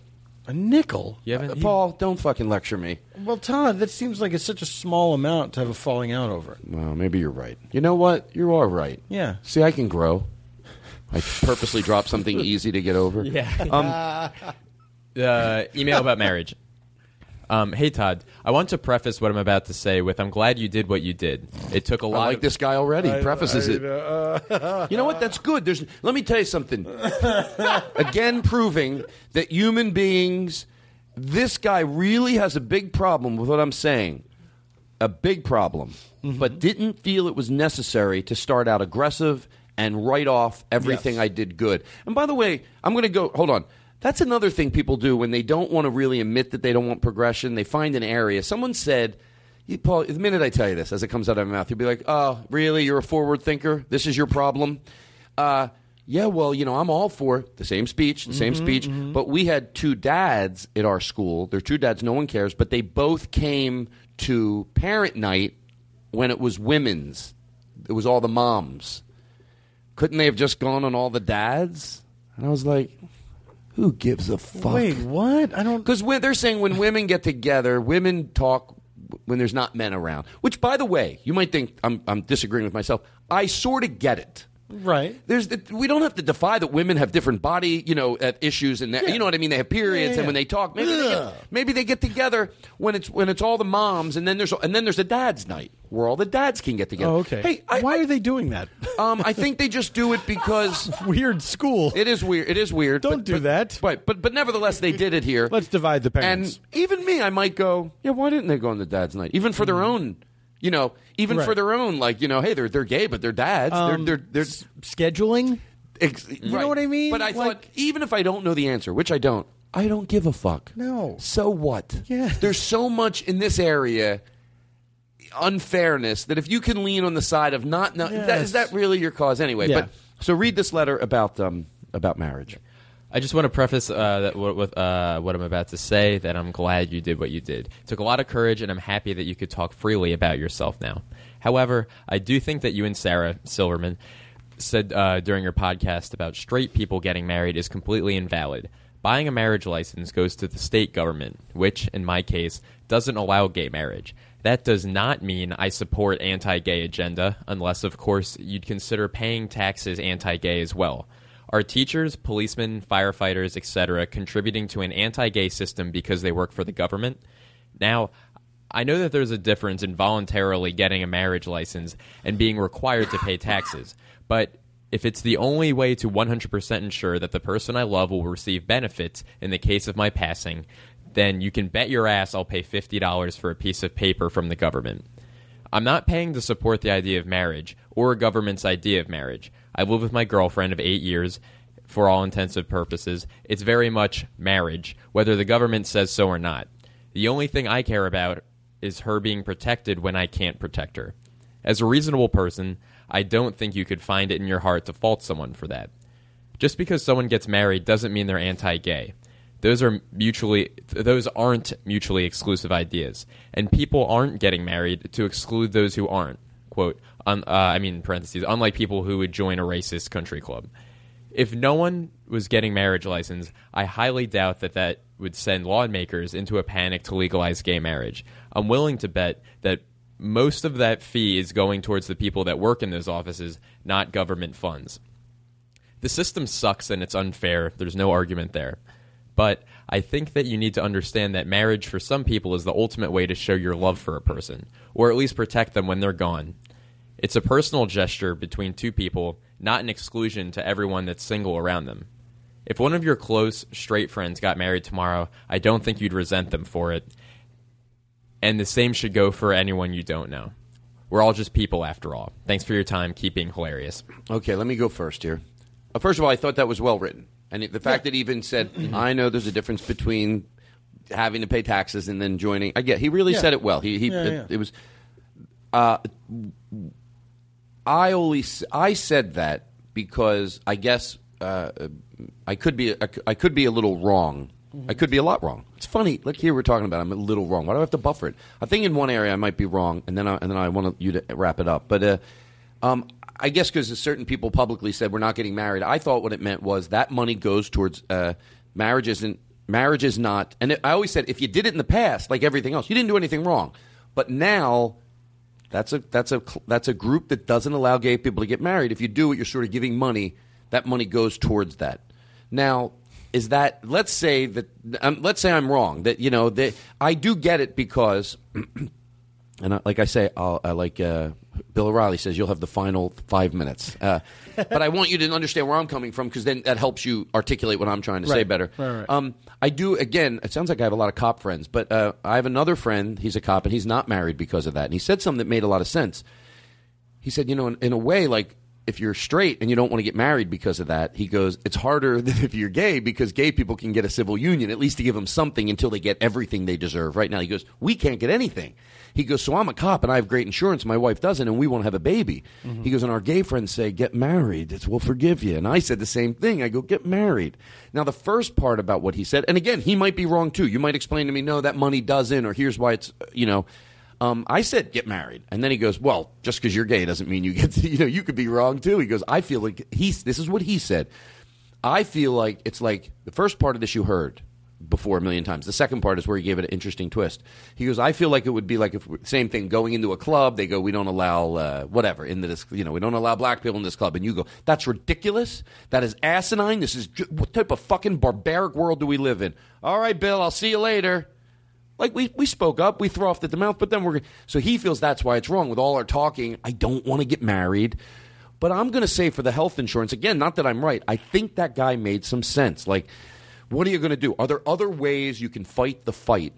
A nickel? You haven't, uh, Paul, don't fucking lecture me. Well, Todd, that seems like it's such a small amount to have a falling out over. Well, maybe you're right. You know what? You are right. Yeah. See, I can grow. I purposely dropped something easy to get over. Yeah. Um, uh, email about marriage. Um, hey, Todd, I want to preface what I'm about to say with, I'm glad you did what you did. It took a lot. I like of, this guy already. I, prefaces I, I, it. Uh, you know what? That's good. There's. Let me tell you something. Again, proving that human beings, this guy really has a big problem with what I'm saying. A big problem. Mm-hmm. But didn't feel it was necessary to start out aggressive and write off everything yes. I did good. And by the way, I'm going to go – hold on. That's another thing people do when they don't want to really admit that they don't want progression. They find an area. Someone said, you, Paul, the minute I tell you this, as it comes out of my mouth, you'll be like, oh, really? You're a forward thinker? This is your problem? Uh, yeah, well, you know, I'm all for the same speech, the mm-hmm, same speech. Mm-hmm. But we had two dads at our school. They're two dads. No one cares. But they both came to parent night when it was women's. It was all the moms. Couldn't they have just gone on all the dads? And I was like... Who gives a fuck? Wait, what? I don't. Because they're saying when women get together, women talk when there's not men around. Which, by the way, you might think I'm, I'm disagreeing with myself. I sort of get it. Right. There's we don't have to defy that women have different body, you know, issues and that, yeah. you know what I mean. They have periods, yeah, yeah. and when they talk, maybe they get, maybe they get together when it's when it's all the moms, and then there's and then there's a dad's night where all the dads can get together. Oh, okay. Hey, I, why I, are they doing that? Um, I think they just do it because weird school. It is weird. It is weird. Don't but, do but, that. Right. But but nevertheless, they did it here. Let's divide the parents. And even me, I might go. Yeah. Why didn't they go on the dad's night? Even for mm. their own. You know, even right. for their own, like, you know, hey, they're they're gay, but they're dads. Um, they're they're, they're s- scheduling. Ex- right. You know what I mean? But I like, thought, even if I don't know the answer, which I don't, I don't give a fuck. No. So what? Yeah. There's so much in this area unfairness that if you can lean on the side of not, no, yes. that, is that really your cause anyway? Yeah. But so read this letter about um about marriage. I just want to preface uh, that w- with uh, what I'm about to say, that I'm glad you did what you did. It took a lot of courage, and I'm happy that you could talk freely about yourself now. However, I do think that you and Sarah Silverman said uh, during your podcast about straight people getting married is completely invalid. Buying a marriage license goes to the state government, which, in my case, doesn't allow gay marriage. That does not mean I support anti-gay agenda, unless, of course, you'd consider paying taxes anti-gay as well. Are teachers, policemen, firefighters, et cetera contributing to an anti-gay system because they work for the government? Now, I know that there's a difference in voluntarily getting a marriage license and being required to pay taxes, but if it's the only way to one hundred percent ensure that the person I love will receive benefits in the case of my passing, then you can bet your ass I'll pay fifty dollars for a piece of paper from the government. I'm not paying to support the idea of marriage or a government's idea of marriage. I've lived with my girlfriend of eight years, for all intents and purposes. It's very much marriage, whether the government says so or not. The only thing I care about is her being protected when I can't protect her. As a reasonable person, I don't think you could find it in your heart to fault someone for that. Just because someone gets married doesn't mean they're anti-gay. Those are mutually, those aren't mutually exclusive ideas, and people aren't getting married to exclude those who aren't. Quote, un, uh, I mean, parentheses, unlike people who would join a racist country club. If no one was getting marriage license, I highly doubt that that would send lawmakers into a panic to legalize gay marriage. I'm willing to bet that most of that fee is going towards the people that work in those offices, not government funds. The system sucks and it's unfair. There's no argument there. But I think that you need to understand that marriage for some people is the ultimate way to show your love for a person, or at least protect them when they're gone. It's a personal gesture between two people, not an exclusion to everyone that's single around them. If one of your close, straight friends got married tomorrow, I don't think you'd resent them for it. And the same should go for anyone you don't know. We're all just people after all. Thanks for your time. Keep being hilarious. Okay, let me go first here. First of all, I thought that was well written. And the fact yeah. that he even said, I know there's a difference between having to pay taxes and then joining. I get, he really yeah. said it well. He, he yeah, it, yeah. it was. Uh, I only I said that because I guess uh, I could be I, I could be a little wrong. Mm-hmm. I could be a lot wrong. It's funny. Look here, we're talking about I'm a little wrong. Why do I have to buffer it? I think in one area I might be wrong, and then I, and then I want you to wrap it up. But. Uh, um, I guess because certain people publicly said we're not getting married. I thought what it meant was that money goes towards uh, marriage. Isn't marriage is not? And it, I always said if you did it in the past, like everything else, you didn't do anything wrong. But now, that's a that's a that's a group that doesn't allow gay people to get married. If you do it, you're sort of giving money That money goes towards that. Now, is that, let's say that, um, let's say I'm wrong, that, you know, that I do get it because, and I, like I say, I'll, I like uh, Bill O'Reilly says, you'll have the final five minutes. Uh, but I want you to understand where I'm coming from because then that helps you articulate what I'm trying to right. say better. Right, right. Um, I do, again, it sounds like I have a lot of cop friends, but uh, I have another friend, he's a cop, and he's not married because of that. And he said something that made a lot of sense. He said, you know, in, in a way, like, if you're straight and you don't want to get married because of that, he goes, it's harder than if you're gay because gay people can get a civil union, at least to give them something until they get everything they deserve. Right now, he goes, we can't get anything. He goes, so I'm a cop and I have great insurance. My wife doesn't and we won't have a baby. Mm-hmm. He goes, and our gay friends say, get married. It's, we'll forgive you. And I said the same thing. I go, get married. Now, the first part about what he said, and again, he might be wrong too. You might explain to me, no, that money doesn't, or here's why it's, you know. Um, I said, get married. And then he goes, well, just because you're gay doesn't mean you get to, you know, you could be wrong too. He goes, I feel like he's, this is what he said. I feel like it's like the first part of this you heard before a million times. The second part is where he gave it an interesting twist. He goes, I feel like it would be like if same thing going into a club. They go, we don't allow uh, whatever in this, you know, we don't allow black people in this club. And you go, that's ridiculous. That is asinine. This is what type of fucking barbaric world do we live in? All right, Bill, I'll see you later. Like, we, we spoke up, we throw off at the mouth, but then we're – so he feels that's why it's wrong. With all our talking, I don't want to get married. But I'm going to say for the health insurance, again, not that I'm right, I think that guy made some sense. Like, what are you going to do? Are there other ways you can fight the fight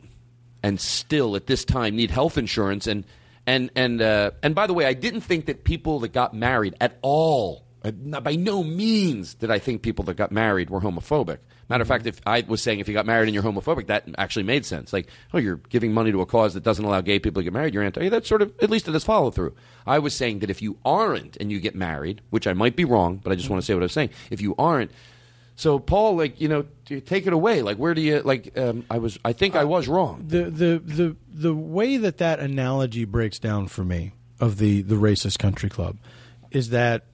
and still at this time need health insurance? And, and, and, uh, and by the way, I didn't think that people that got married at all – by no means did I think people that got married were homophobic. Matter of fact, if I was saying if you got married and you're homophobic, that actually made sense. Like, oh, you're giving money to a cause that doesn't allow gay people to get married. You're anti. That's sort of, at least it is follow through. I was saying that if you aren't and you get married, which I might be wrong, but I just want to say what I was saying. If you aren't, so Paul, like, you know, take it away. Like, where do you like? Um, I was, I think uh, I was wrong. The the the the way that that analogy breaks down for me of the the racist country club is that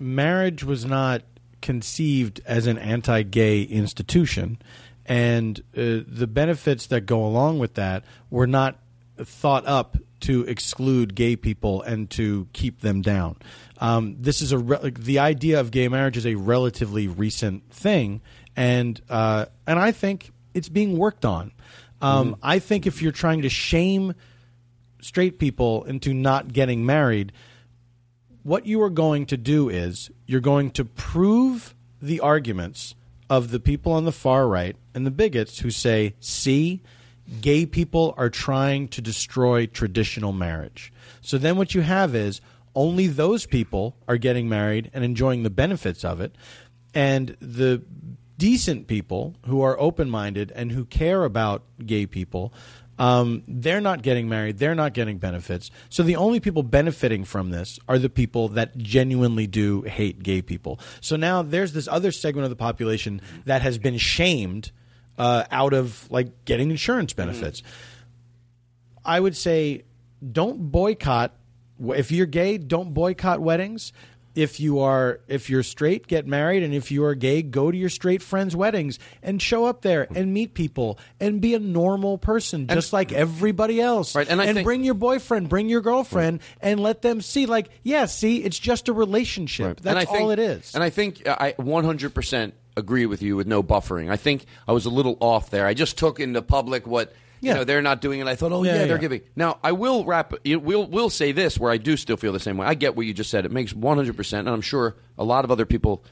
marriage was not conceived as an anti-gay institution, and uh, the benefits that go along with that were not thought up to exclude gay people and to keep them down. Um, this is a re- the idea of gay marriage is a relatively recent thing, and uh, and I think it's being worked on. Um, mm-hmm. I think if you're trying to shame straight people into not getting married, what you are going to do is you're going to prove the arguments of the people on the far right and the bigots who say, see, gay people are trying to destroy traditional marriage. So then what you have is only those people are getting married and enjoying the benefits of it, and the decent people who are open-minded and who care about gay people – Um, they're not getting married. They're not getting benefits. So the only people benefiting from this are the people that genuinely do hate gay people. So now there's this other segment of the population that has been shamed uh, out of like getting insurance benefits. Mm-hmm. I would say don't boycott. If you're gay, don't boycott weddings. If you are, if you're straight, get married, and if you are gay, go to your straight friends' weddings and show up there and meet people and be a normal person just and, like everybody else. Right, and I and think, bring your boyfriend, bring your girlfriend, right. and let them see. Like, yeah, see, it's just a relationship. Right. That's all think, it is. And I think I one hundred percent agree with you with no buffering. I think I was a little off there. I just took into public what. Yeah. You know, they're not doing it. I thought, oh, yeah, yeah they're yeah. giving. Now, I will wrap – we'll, we'll say this where I do still feel the same way. I get what you just said. It makes one hundred percent, and I'm sure a lot of other people,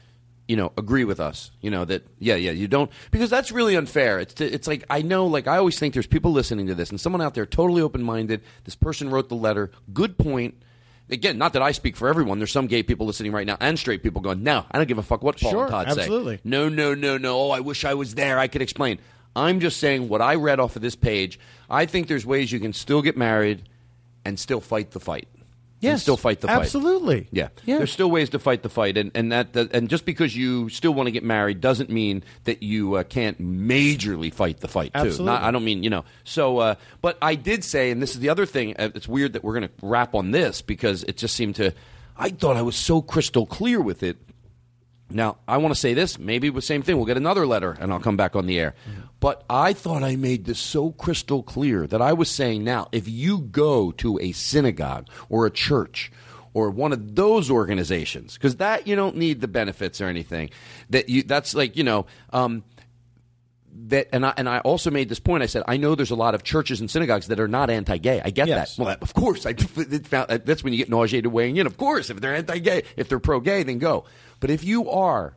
you know, agree with us, you know, that, yeah, yeah, you don't – because that's really unfair. It's to, it's like I know – like I always think there's people listening to this, and someone out there totally open-minded. This person wrote the letter. Good point. Again, not that I speak for everyone. There's some gay people listening right now and straight people going, no, I don't give a fuck what Paul sure, and Todd absolutely. say. No, no, no, no. Oh, I wish I was there. I could explain. I'm just saying what I read off of this page. I think there's ways you can still get married and still fight the fight. Yes, and still fight the absolutely. fight. Absolutely. Yeah. yeah, there's still ways to fight the fight, and and that the, and just because you still want to get married doesn't mean that you uh, can't majorly fight the fight too. Absolutely. Not, I don't mean you know. So, uh, but I did say, and this is the other thing. Uh, it's weird that we're going to wrap on this because it just seemed to. I thought I was so crystal clear with it. Now, I want to say this. Maybe the same thing. We'll get another letter, and I'll come back on the air. But I thought I made this so crystal clear that I was saying now, if you go to a synagogue or a church or one of those organizations, because that you don't need the benefits or anything. That you that's like you know. Um, That and I and I also made this point. I said, I know there's a lot of churches and synagogues that are not anti-gay. I get yes. that. Well, of course. I, that's when you get nauseated weighing in. Of course, if they're anti-gay, if they're pro-gay, then go. But if you are,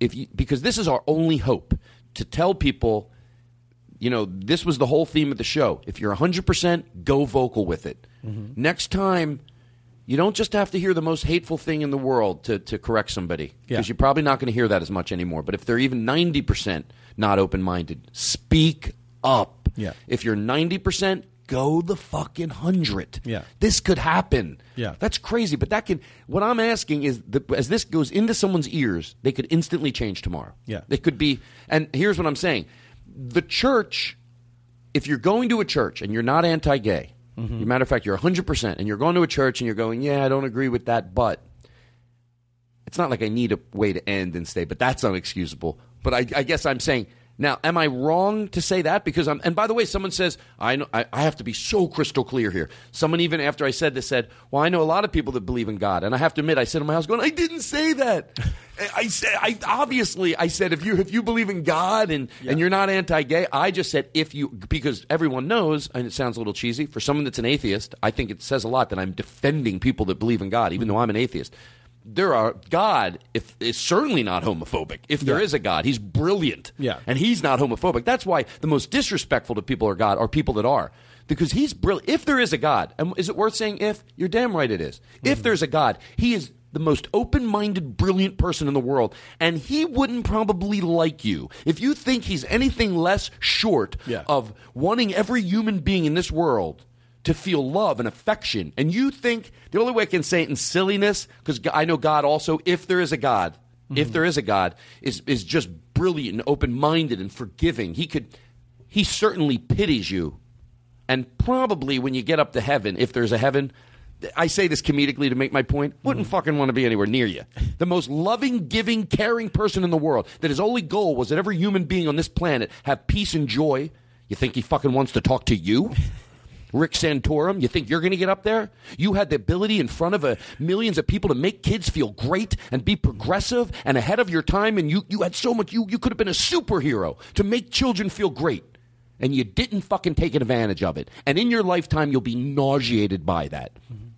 if you, because this is our only hope to tell people, you know, this was the whole theme of the show. If you're one hundred percent, go vocal with it. Mm-hmm. Next time, you don't just have to hear the most hateful thing in the world to, to correct somebody, because yeah. you're probably not going to hear that as much anymore. But if they're even ninety percent not open-minded, speak up. Yeah. If you're ninety percent, go the fucking hundred. Yeah. This could happen. Yeah. That's crazy. But that can. What I'm asking is, the, as this goes into someone's ears, they could instantly change tomorrow. Yeah. They could be. And here's what I'm saying: the church. If you're going to a church and you're not anti-gay, mm-hmm. as a matter of fact, you're one hundred percent, and you're going to a church and you're going, yeah, I don't agree with that, but it's not like I need a way to end and stay. But that's unexcusable. But I, I guess I'm saying, now, am I wrong to say that? Because I'm, and by the way, someone says, I, know, I I have to be so crystal clear here. Someone, even after I said this, said, well, I know a lot of people that believe in God. And I have to admit, I sit in my house going, I didn't say that. I said, I obviously, I said, if you if you believe in God and, yeah. and you're not anti-gay, I just said, if you, because everyone knows, and it sounds a little cheesy, for someone that's an atheist, I think it says a lot that I'm defending people that believe in God, even mm-hmm. though I'm an atheist. There are God if, is certainly not homophobic. If there yeah. is a God, he's brilliant. Yeah. And he's not homophobic. That's why the most disrespectful to people are God are people that are. Because he's brilliant. If there is a God, and is it worth saying if? You're damn right it is. Mm-hmm. If there's a God, he is the most open-minded, brilliant person in the world, and he wouldn't probably like you if you think he's anything less short yeah. of wanting every human being in this world to feel love and affection, and you think the only way I can say it in silliness, because I know God also, if there is a God, mm-hmm. if there is a God, is is just brilliant and open-minded and forgiving. He could, he certainly pities you, and probably when you get up to heaven, if there's a heaven, I say this comedically to make my point, wouldn't mm-hmm. fucking want to be anywhere near you. The most loving, giving, caring person in the world, that his only goal was that every human being on this planet have peace and joy. You think he fucking wants to talk to you? Rick Santorum, you think you're going to get up there? You had the ability in front of a, millions of people to make kids feel great and be progressive and ahead of your time, and you, you had so much, you, you could have been a superhero to make children feel great, and you didn't fucking take advantage of it. And in your lifetime, you'll be nauseated by that. Mm-hmm.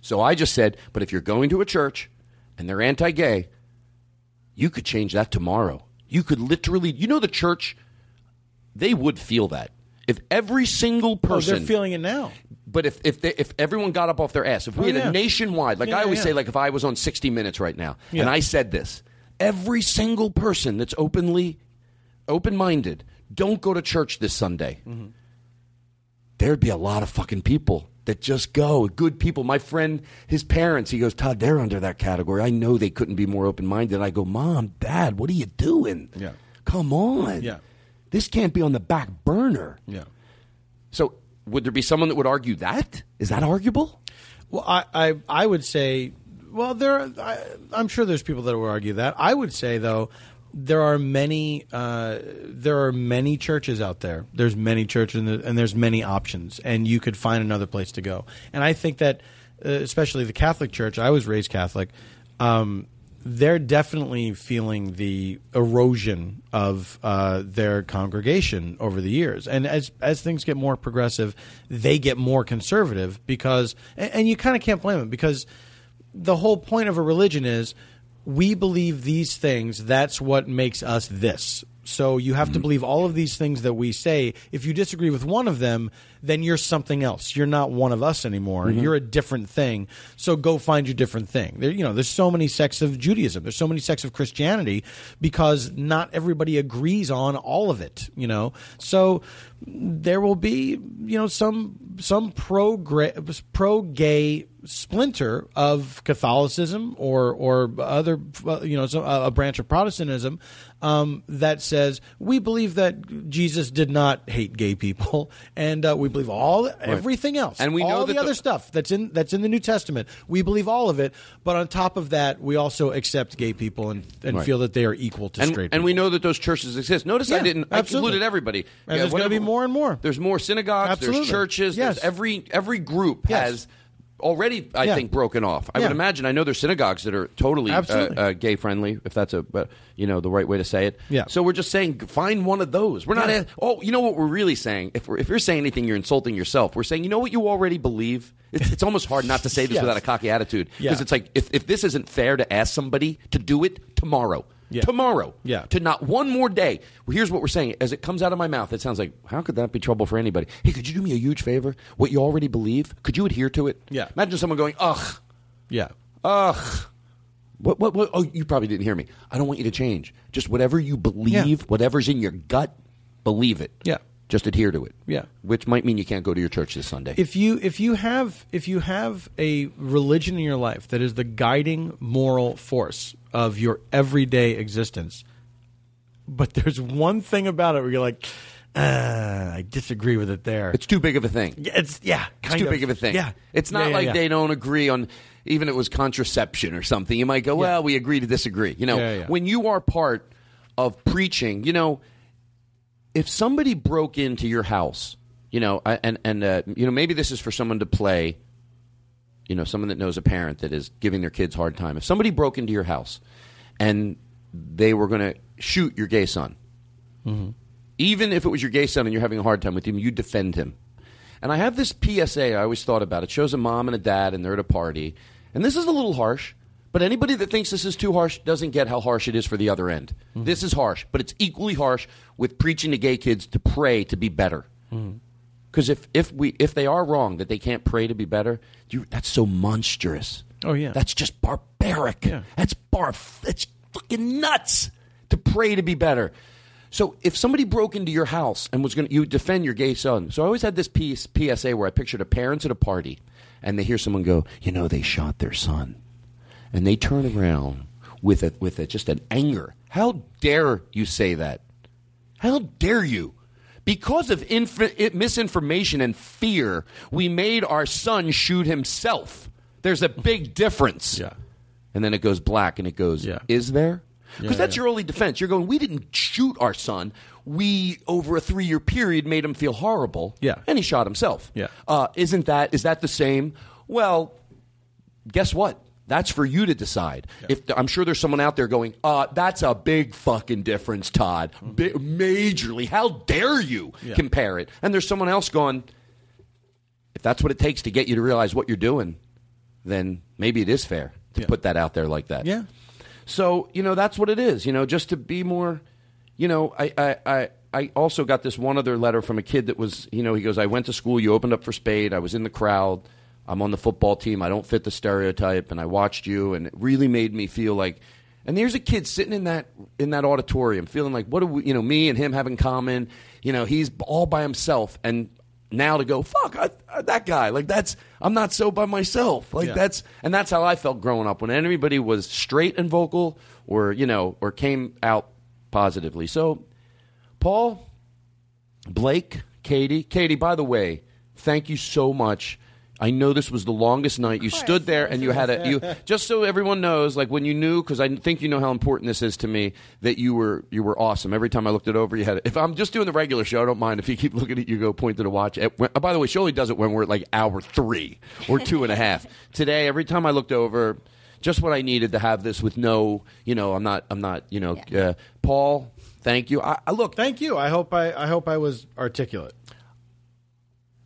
So I just said, but if you're going to a church and they're anti-gay, you could change that tomorrow. You could literally, you know the church, they would feel that. If every single person, oh, they're feeling it now. But if if they, if everyone got up off their ass, if we oh, had yeah. a nationwide, like yeah, I always yeah. say, like if I was on sixty minutes right now, yeah. and I said this, every single person that's openly, open-minded, don't go to church this Sunday. Mm-hmm. There'd be a lot of fucking people that just go, good people. My friend, his parents, he goes, Todd, they're under that category. I know they couldn't be more open-minded. And I go, Mom, Dad, what are you doing? Yeah, come on. Yeah. This can't be on the back burner. Yeah. So would there be someone that would argue that? Is that arguable? Well, I I, I would say, well, there. Are, I, I'm sure there's people that would argue that. I would say, though, there are many uh, there are many churches out there. There's many churches and, the, and there's many options, and you could find another place to go. And I think that, uh, especially the Catholic Church, I was raised Catholic. Um, They're definitely feeling the erosion of uh, their congregation over the years. And as as things get more progressive, they get more conservative because – and you kind of can't blame them, because the whole point of a religion is we believe these things. That's what makes us this. So you have to believe all of these things that we say. If you disagree with one of them, then you're something else. You're not one of us anymore. Mm-hmm. You're a different thing. So go find your different thing. There, you know, there's so many sects of Judaism. There's so many sects of Christianity because not everybody agrees on all of it. You know, so there will be, you know, some some pro pro gay splinter of Catholicism or or other, you know, a branch of Protestantism um, that says we believe that Jesus did not hate gay people, and uh, we believe all right. everything else, and we all know that the other the- stuff that's in that's in the New Testament. We believe all of it, but on top of that, we also accept gay people and, and right. feel that they are equal to and, straight. people. And we know that those churches exist. Notice yeah, I didn't absolutely. I included everybody. And yeah, there's going to be more and more. There's more synagogues. Absolutely. There's churches. Yes. There's every every group yes. has. already, I yeah. think, broken off. I yeah. would imagine. I know there's synagogues that are totally uh, uh, gay-friendly, if that's a uh, you know the right way to say it. Yeah. So we're just saying, find one of those. We're not. Yeah. Oh, you know what we're really saying? If we're, if you're saying anything, you're insulting yourself. We're saying, you know what you already believe. It's, it's almost hard not to say this yes. without a cocky attitude, because yeah. it's like if if this isn't fair to ask somebody to do it tomorrow. Yeah. Tomorrow, yeah. to not one more day. Well, here's what we're saying. As it comes out of my mouth, it sounds like, how could that be trouble for anybody? Hey, could you do me a huge favor? What you already believe, could you adhere to it? Yeah. Imagine someone going, ugh. Yeah. Ugh. What, what, what? Oh, you probably didn't hear me. I don't want you to change. Just whatever you believe, yeah. whatever's in your gut, believe it. Yeah. Just adhere to it. Yeah. Which might mean you can't go to your church this Sunday. If you if you have if you have a religion in your life that is the guiding moral force of your everyday existence, but there's one thing about it where you're like, uh, I disagree with it there. It's too big of a thing. It's yeah, kind it's too of. big of a thing. Yeah. It's not yeah, yeah, like yeah. they don't agree on even if it was contraception or something. You might go, well, yeah. we agree to disagree. You know, yeah, yeah. when you are part of preaching, you know, if somebody broke into your house, you know, and and uh, you know, maybe this is for someone to play, you know, someone that knows a parent that is giving their kids a hard time. If somebody broke into your house and they were going to shoot your gay son, mm-hmm. even if it was your gay son and you're having a hard time with him, you defend him. And I have this P S A I always thought about. It shows a mom and a dad and they're at a party. And this is a little harsh, but anybody that thinks this is too harsh doesn't get how harsh it is for the other end. Mm-hmm. This is harsh, but it's equally harsh with preaching to gay kids to pray to be better. Because mm-hmm. if if we if they are wrong that they can't pray to be better, you, that's so monstrous. Oh yeah, that's just barbaric. Yeah. That's barf. That's fucking nuts to pray to be better. So if somebody broke into your house and was going to you defend your gay son, so I always had this piece, P S A where I pictured a parents at a party and they hear someone go, you know, they shot their son. And they turn around with a, with a, just an anger. How dare you say that? How dare you? Because of inf- misinformation and fear, we made our son shoot himself. There's a big difference. Yeah. And then it goes black and it goes, yeah. is there? Because yeah, that's yeah. your only defense. You're going, we didn't shoot our son. We, over a three-year period, made him feel horrible. Yeah. And he shot himself. Yeah. Uh, isn't that, is that the same? Well, guess what? That's for you to decide. Yeah. If the, I'm sure there's someone out there going, uh, that's a big fucking difference, Todd. Mm-hmm. Bi- majorly. How dare you yeah. compare it? And there's someone else going, if that's what it takes to get you to realize what you're doing, then maybe it is fair to yeah. put that out there like that. Yeah. So, you know, that's what it is. You know, just to be more, you know, I, I, I, I also got this one other letter from a kid that was, you know, he goes, I went to school. You opened up for Spade. I was in the crowd. I'm on the football team. I don't fit the stereotype, and I watched you, and it really made me feel like. And there's a kid sitting in that in that auditorium, feeling like, what do we, you know, me and him have in common? You know, he's all by himself, and now to go, fuck I, I, that guy, like that's I'm not so by myself, like yeah. that's and that's how I felt growing up when anybody was straight and vocal, or you know, or came out positively. So, Paul, Blake, Katie, Katie. By the way, thank you so much. I know this was the longest night. You stood there and you had a you just so everyone knows, like when you knew, because I think you know how important this is to me, that you were you were awesome. Every time I looked it over, you had it. If I'm just doing the regular show, I don't mind if you keep looking at you, go point to the watch. At, when, oh, by the way, she only does it when we're at like hour three or two and a half. Today, every time I looked over, just what I needed to have this with no, you know, I'm not, I'm not, you know, yeah. uh, Paul. Thank you. I, I look. Thank you. I hope I, I hope I was articulate.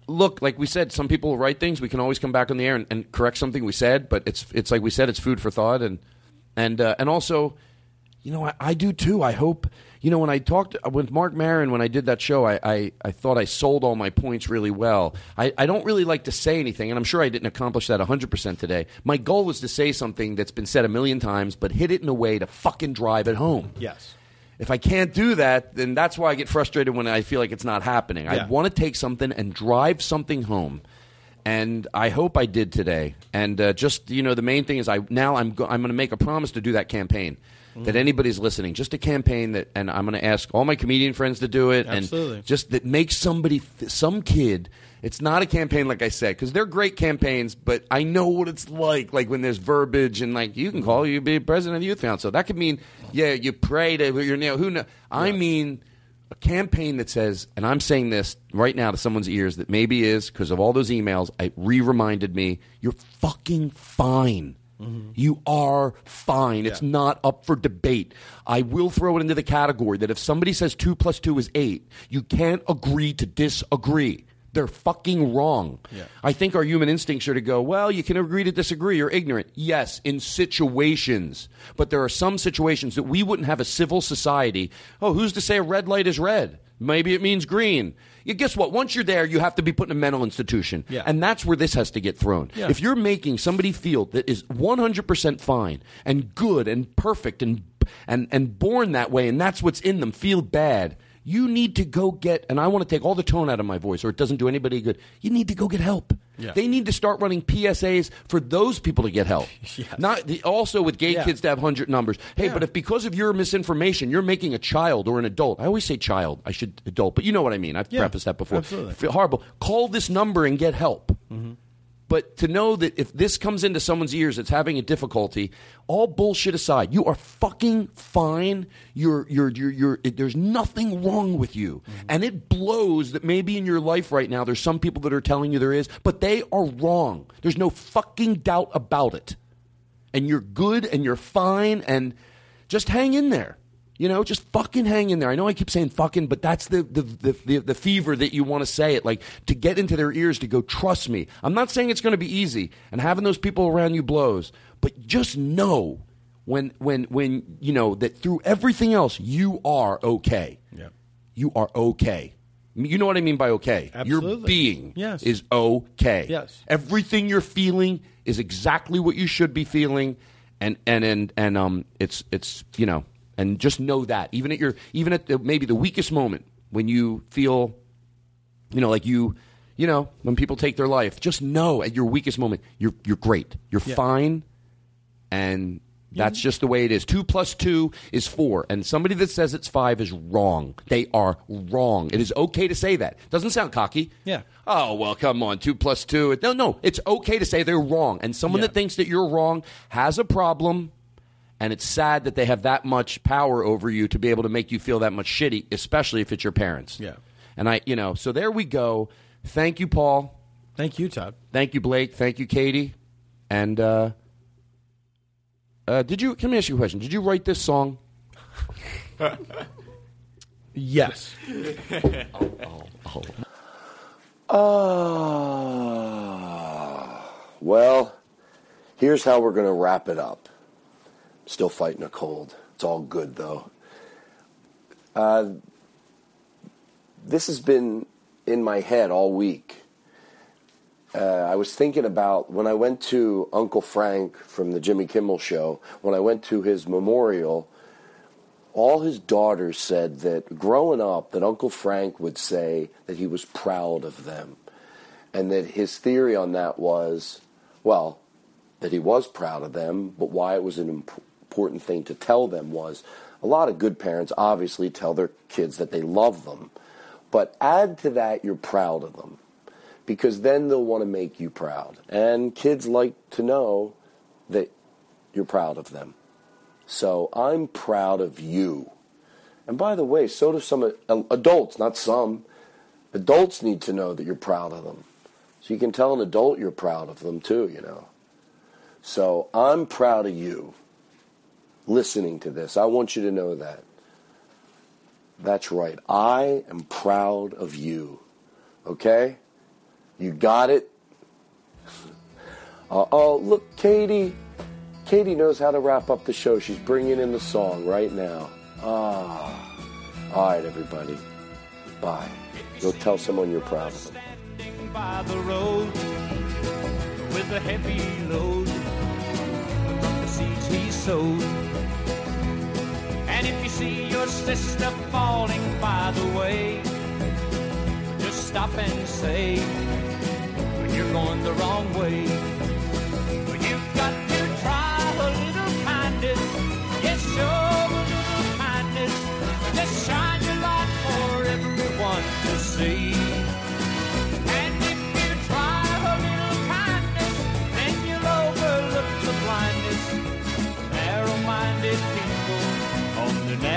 Look, like we said, some people write things. We can always come back on the air and, and correct something we said, but it's it's like we said, it's food for thought, and and uh, and also, you know, I, I do too. I hope, you know, when I talked with Marc Maron when I did that show, I, I, I thought I sold all my points really well. I, I don't really like to say anything, and I'm sure I didn't accomplish that one hundred percent today. My goal is to say something that's been said a million times, but hit it in a way to fucking drive it home. Yes. If I can't do that, then that's why I get frustrated when I feel like it's not happening. Yeah. I want to take something and drive something home, and I hope I did today. And uh, just, you know, the main thing is I now I'm go- I'm going to make a promise to do that campaign, mm-hmm. that anybody's listening, just a campaign that, and I'm going to ask all my comedian friends to do it, Absolutely. and just that makes somebody, some kid. It's not a campaign, like I said, because they're great campaigns, but I know what it's like, like when there's verbiage and like you can call, you be president of the youth council. That could mean, yeah, you pray to your nail. Who knows? Yeah. I mean, a campaign that says, and I'm saying this right now to someone's ears that maybe is because of all those emails, it re-reminded me, you're fucking fine. Mm-hmm. You are fine. Yeah. It's not up for debate. I will throw it into the category that if somebody says two plus two is eight, you can't agree to disagree. They're fucking wrong. Yeah. I think our human instincts are to go, well, you can agree to disagree. You're ignorant. Yes, in situations. But there are some situations that we wouldn't have a civil society. Oh, who's to say a red light is red? Maybe it means green. You guess what? Once you're there, you have to be put in a mental institution. Yeah. And that's where this has to get thrown. Yeah. If you're making somebody feel that is one hundred percent fine and good and perfect and, and, and born that way, and that's what's in them, feel bad. You need to go get, and I want to take all the tone out of my voice, or it doesn't do anybody good. You need to go get help. Yeah. They need to start running P S As for those people to get help. Yes. Not the, also with gay yeah. kids to have one hundred numbers. Hey, yeah. but if because of your misinformation, you're making a child or an adult. I always say child. I should adult, but you know what I mean. I've yeah, prefaced that before. Absolutely. Horrible. Call this number and get help. Mm-hmm. But to know that if this comes into someone's ears that's having a difficulty, all bullshit aside, you are fucking fine. You're, you're, you're, you're, it, there's nothing wrong with you. Mm-hmm. And it blows that maybe in your life right now there's some people that are telling you there is, but they are wrong. There's no fucking doubt about it. And you're good and you're fine and just hang in there. You know, just fucking hang in there. I know I keep saying fucking, but that's the the the, the, the fever that you want to say it. Like, to get into their ears to go, trust me. I'm not saying it's going to be easy, and having those people around you blows. But just know when, when, when you know, that through everything else, you are okay. Yeah. You are okay. You know what I mean by okay? Absolutely. Your being yes. is okay. Yes. Everything you're feeling is exactly what you should be feeling, and, and, and, and um, it's it's, you know... And just know that, even at your, even at the, maybe the weakest moment when you feel, you know, like you, you know, when people take their life, just know at your weakest moment, you're you're great, you're yeah. fine, and that's mm-hmm. just the way it is. Two plus two is four, and somebody that says it's five is wrong. They are wrong. It is okay to say that. Doesn't sound cocky. Yeah. Oh, well, come on, two plus two. No, no, it's okay to say they're wrong, and someone yeah. that thinks that you're wrong has a problem. And it's sad that they have that much power over you to be able to make you feel that much shitty, especially if it's your parents. Yeah. And I, you know, so there we go. Thank you, Paul. Thank you, Todd. Thank you, Blake. Thank you, Katie. And uh, uh, did you, can I ask you a question? Did you write this song? Yes. oh, oh, oh. Uh, well, here's how we're going to wrap it up. Still fighting a cold. It's all good, though. Uh, this has been in my head all week. Uh, I was thinking about when I went to Uncle Frank from the Jimmy Kimmel Show, when I went to his memorial, all his daughters said that growing up, that Uncle Frank would say that he was proud of them. And that his theory on that was, well, that he was proud of them, but why it was an important... important thing to tell them was a lot of good parents obviously tell their kids that they love them, but add to that you're proud of them, because then they'll want to make you proud, and kids like to know that you're proud of them. So I'm proud of you. And by the way, so do some adults, not some adults need to know that you're proud of them, so you can tell an adult you're proud of them too, you know. So I'm proud of you listening to this. I want you to know that. That's right. I am proud of you. Okay? You got it? Uh, oh, look, Katie. Katie knows how to wrap up the show. She's bringing in the song right now. Ah. All right, everybody. Bye. Go tell someone you're proud of them. Standing by the road with a heavy load from the seeds he sowed. And if you see your sister falling by the way, just stop and say, you're going the wrong way. You've got to try a little kindness. Yes, show a little kindness. Just shine your light for everyone to see. And if you try a little kindness, then you'll overlook the blindness. Narrow-minded people on the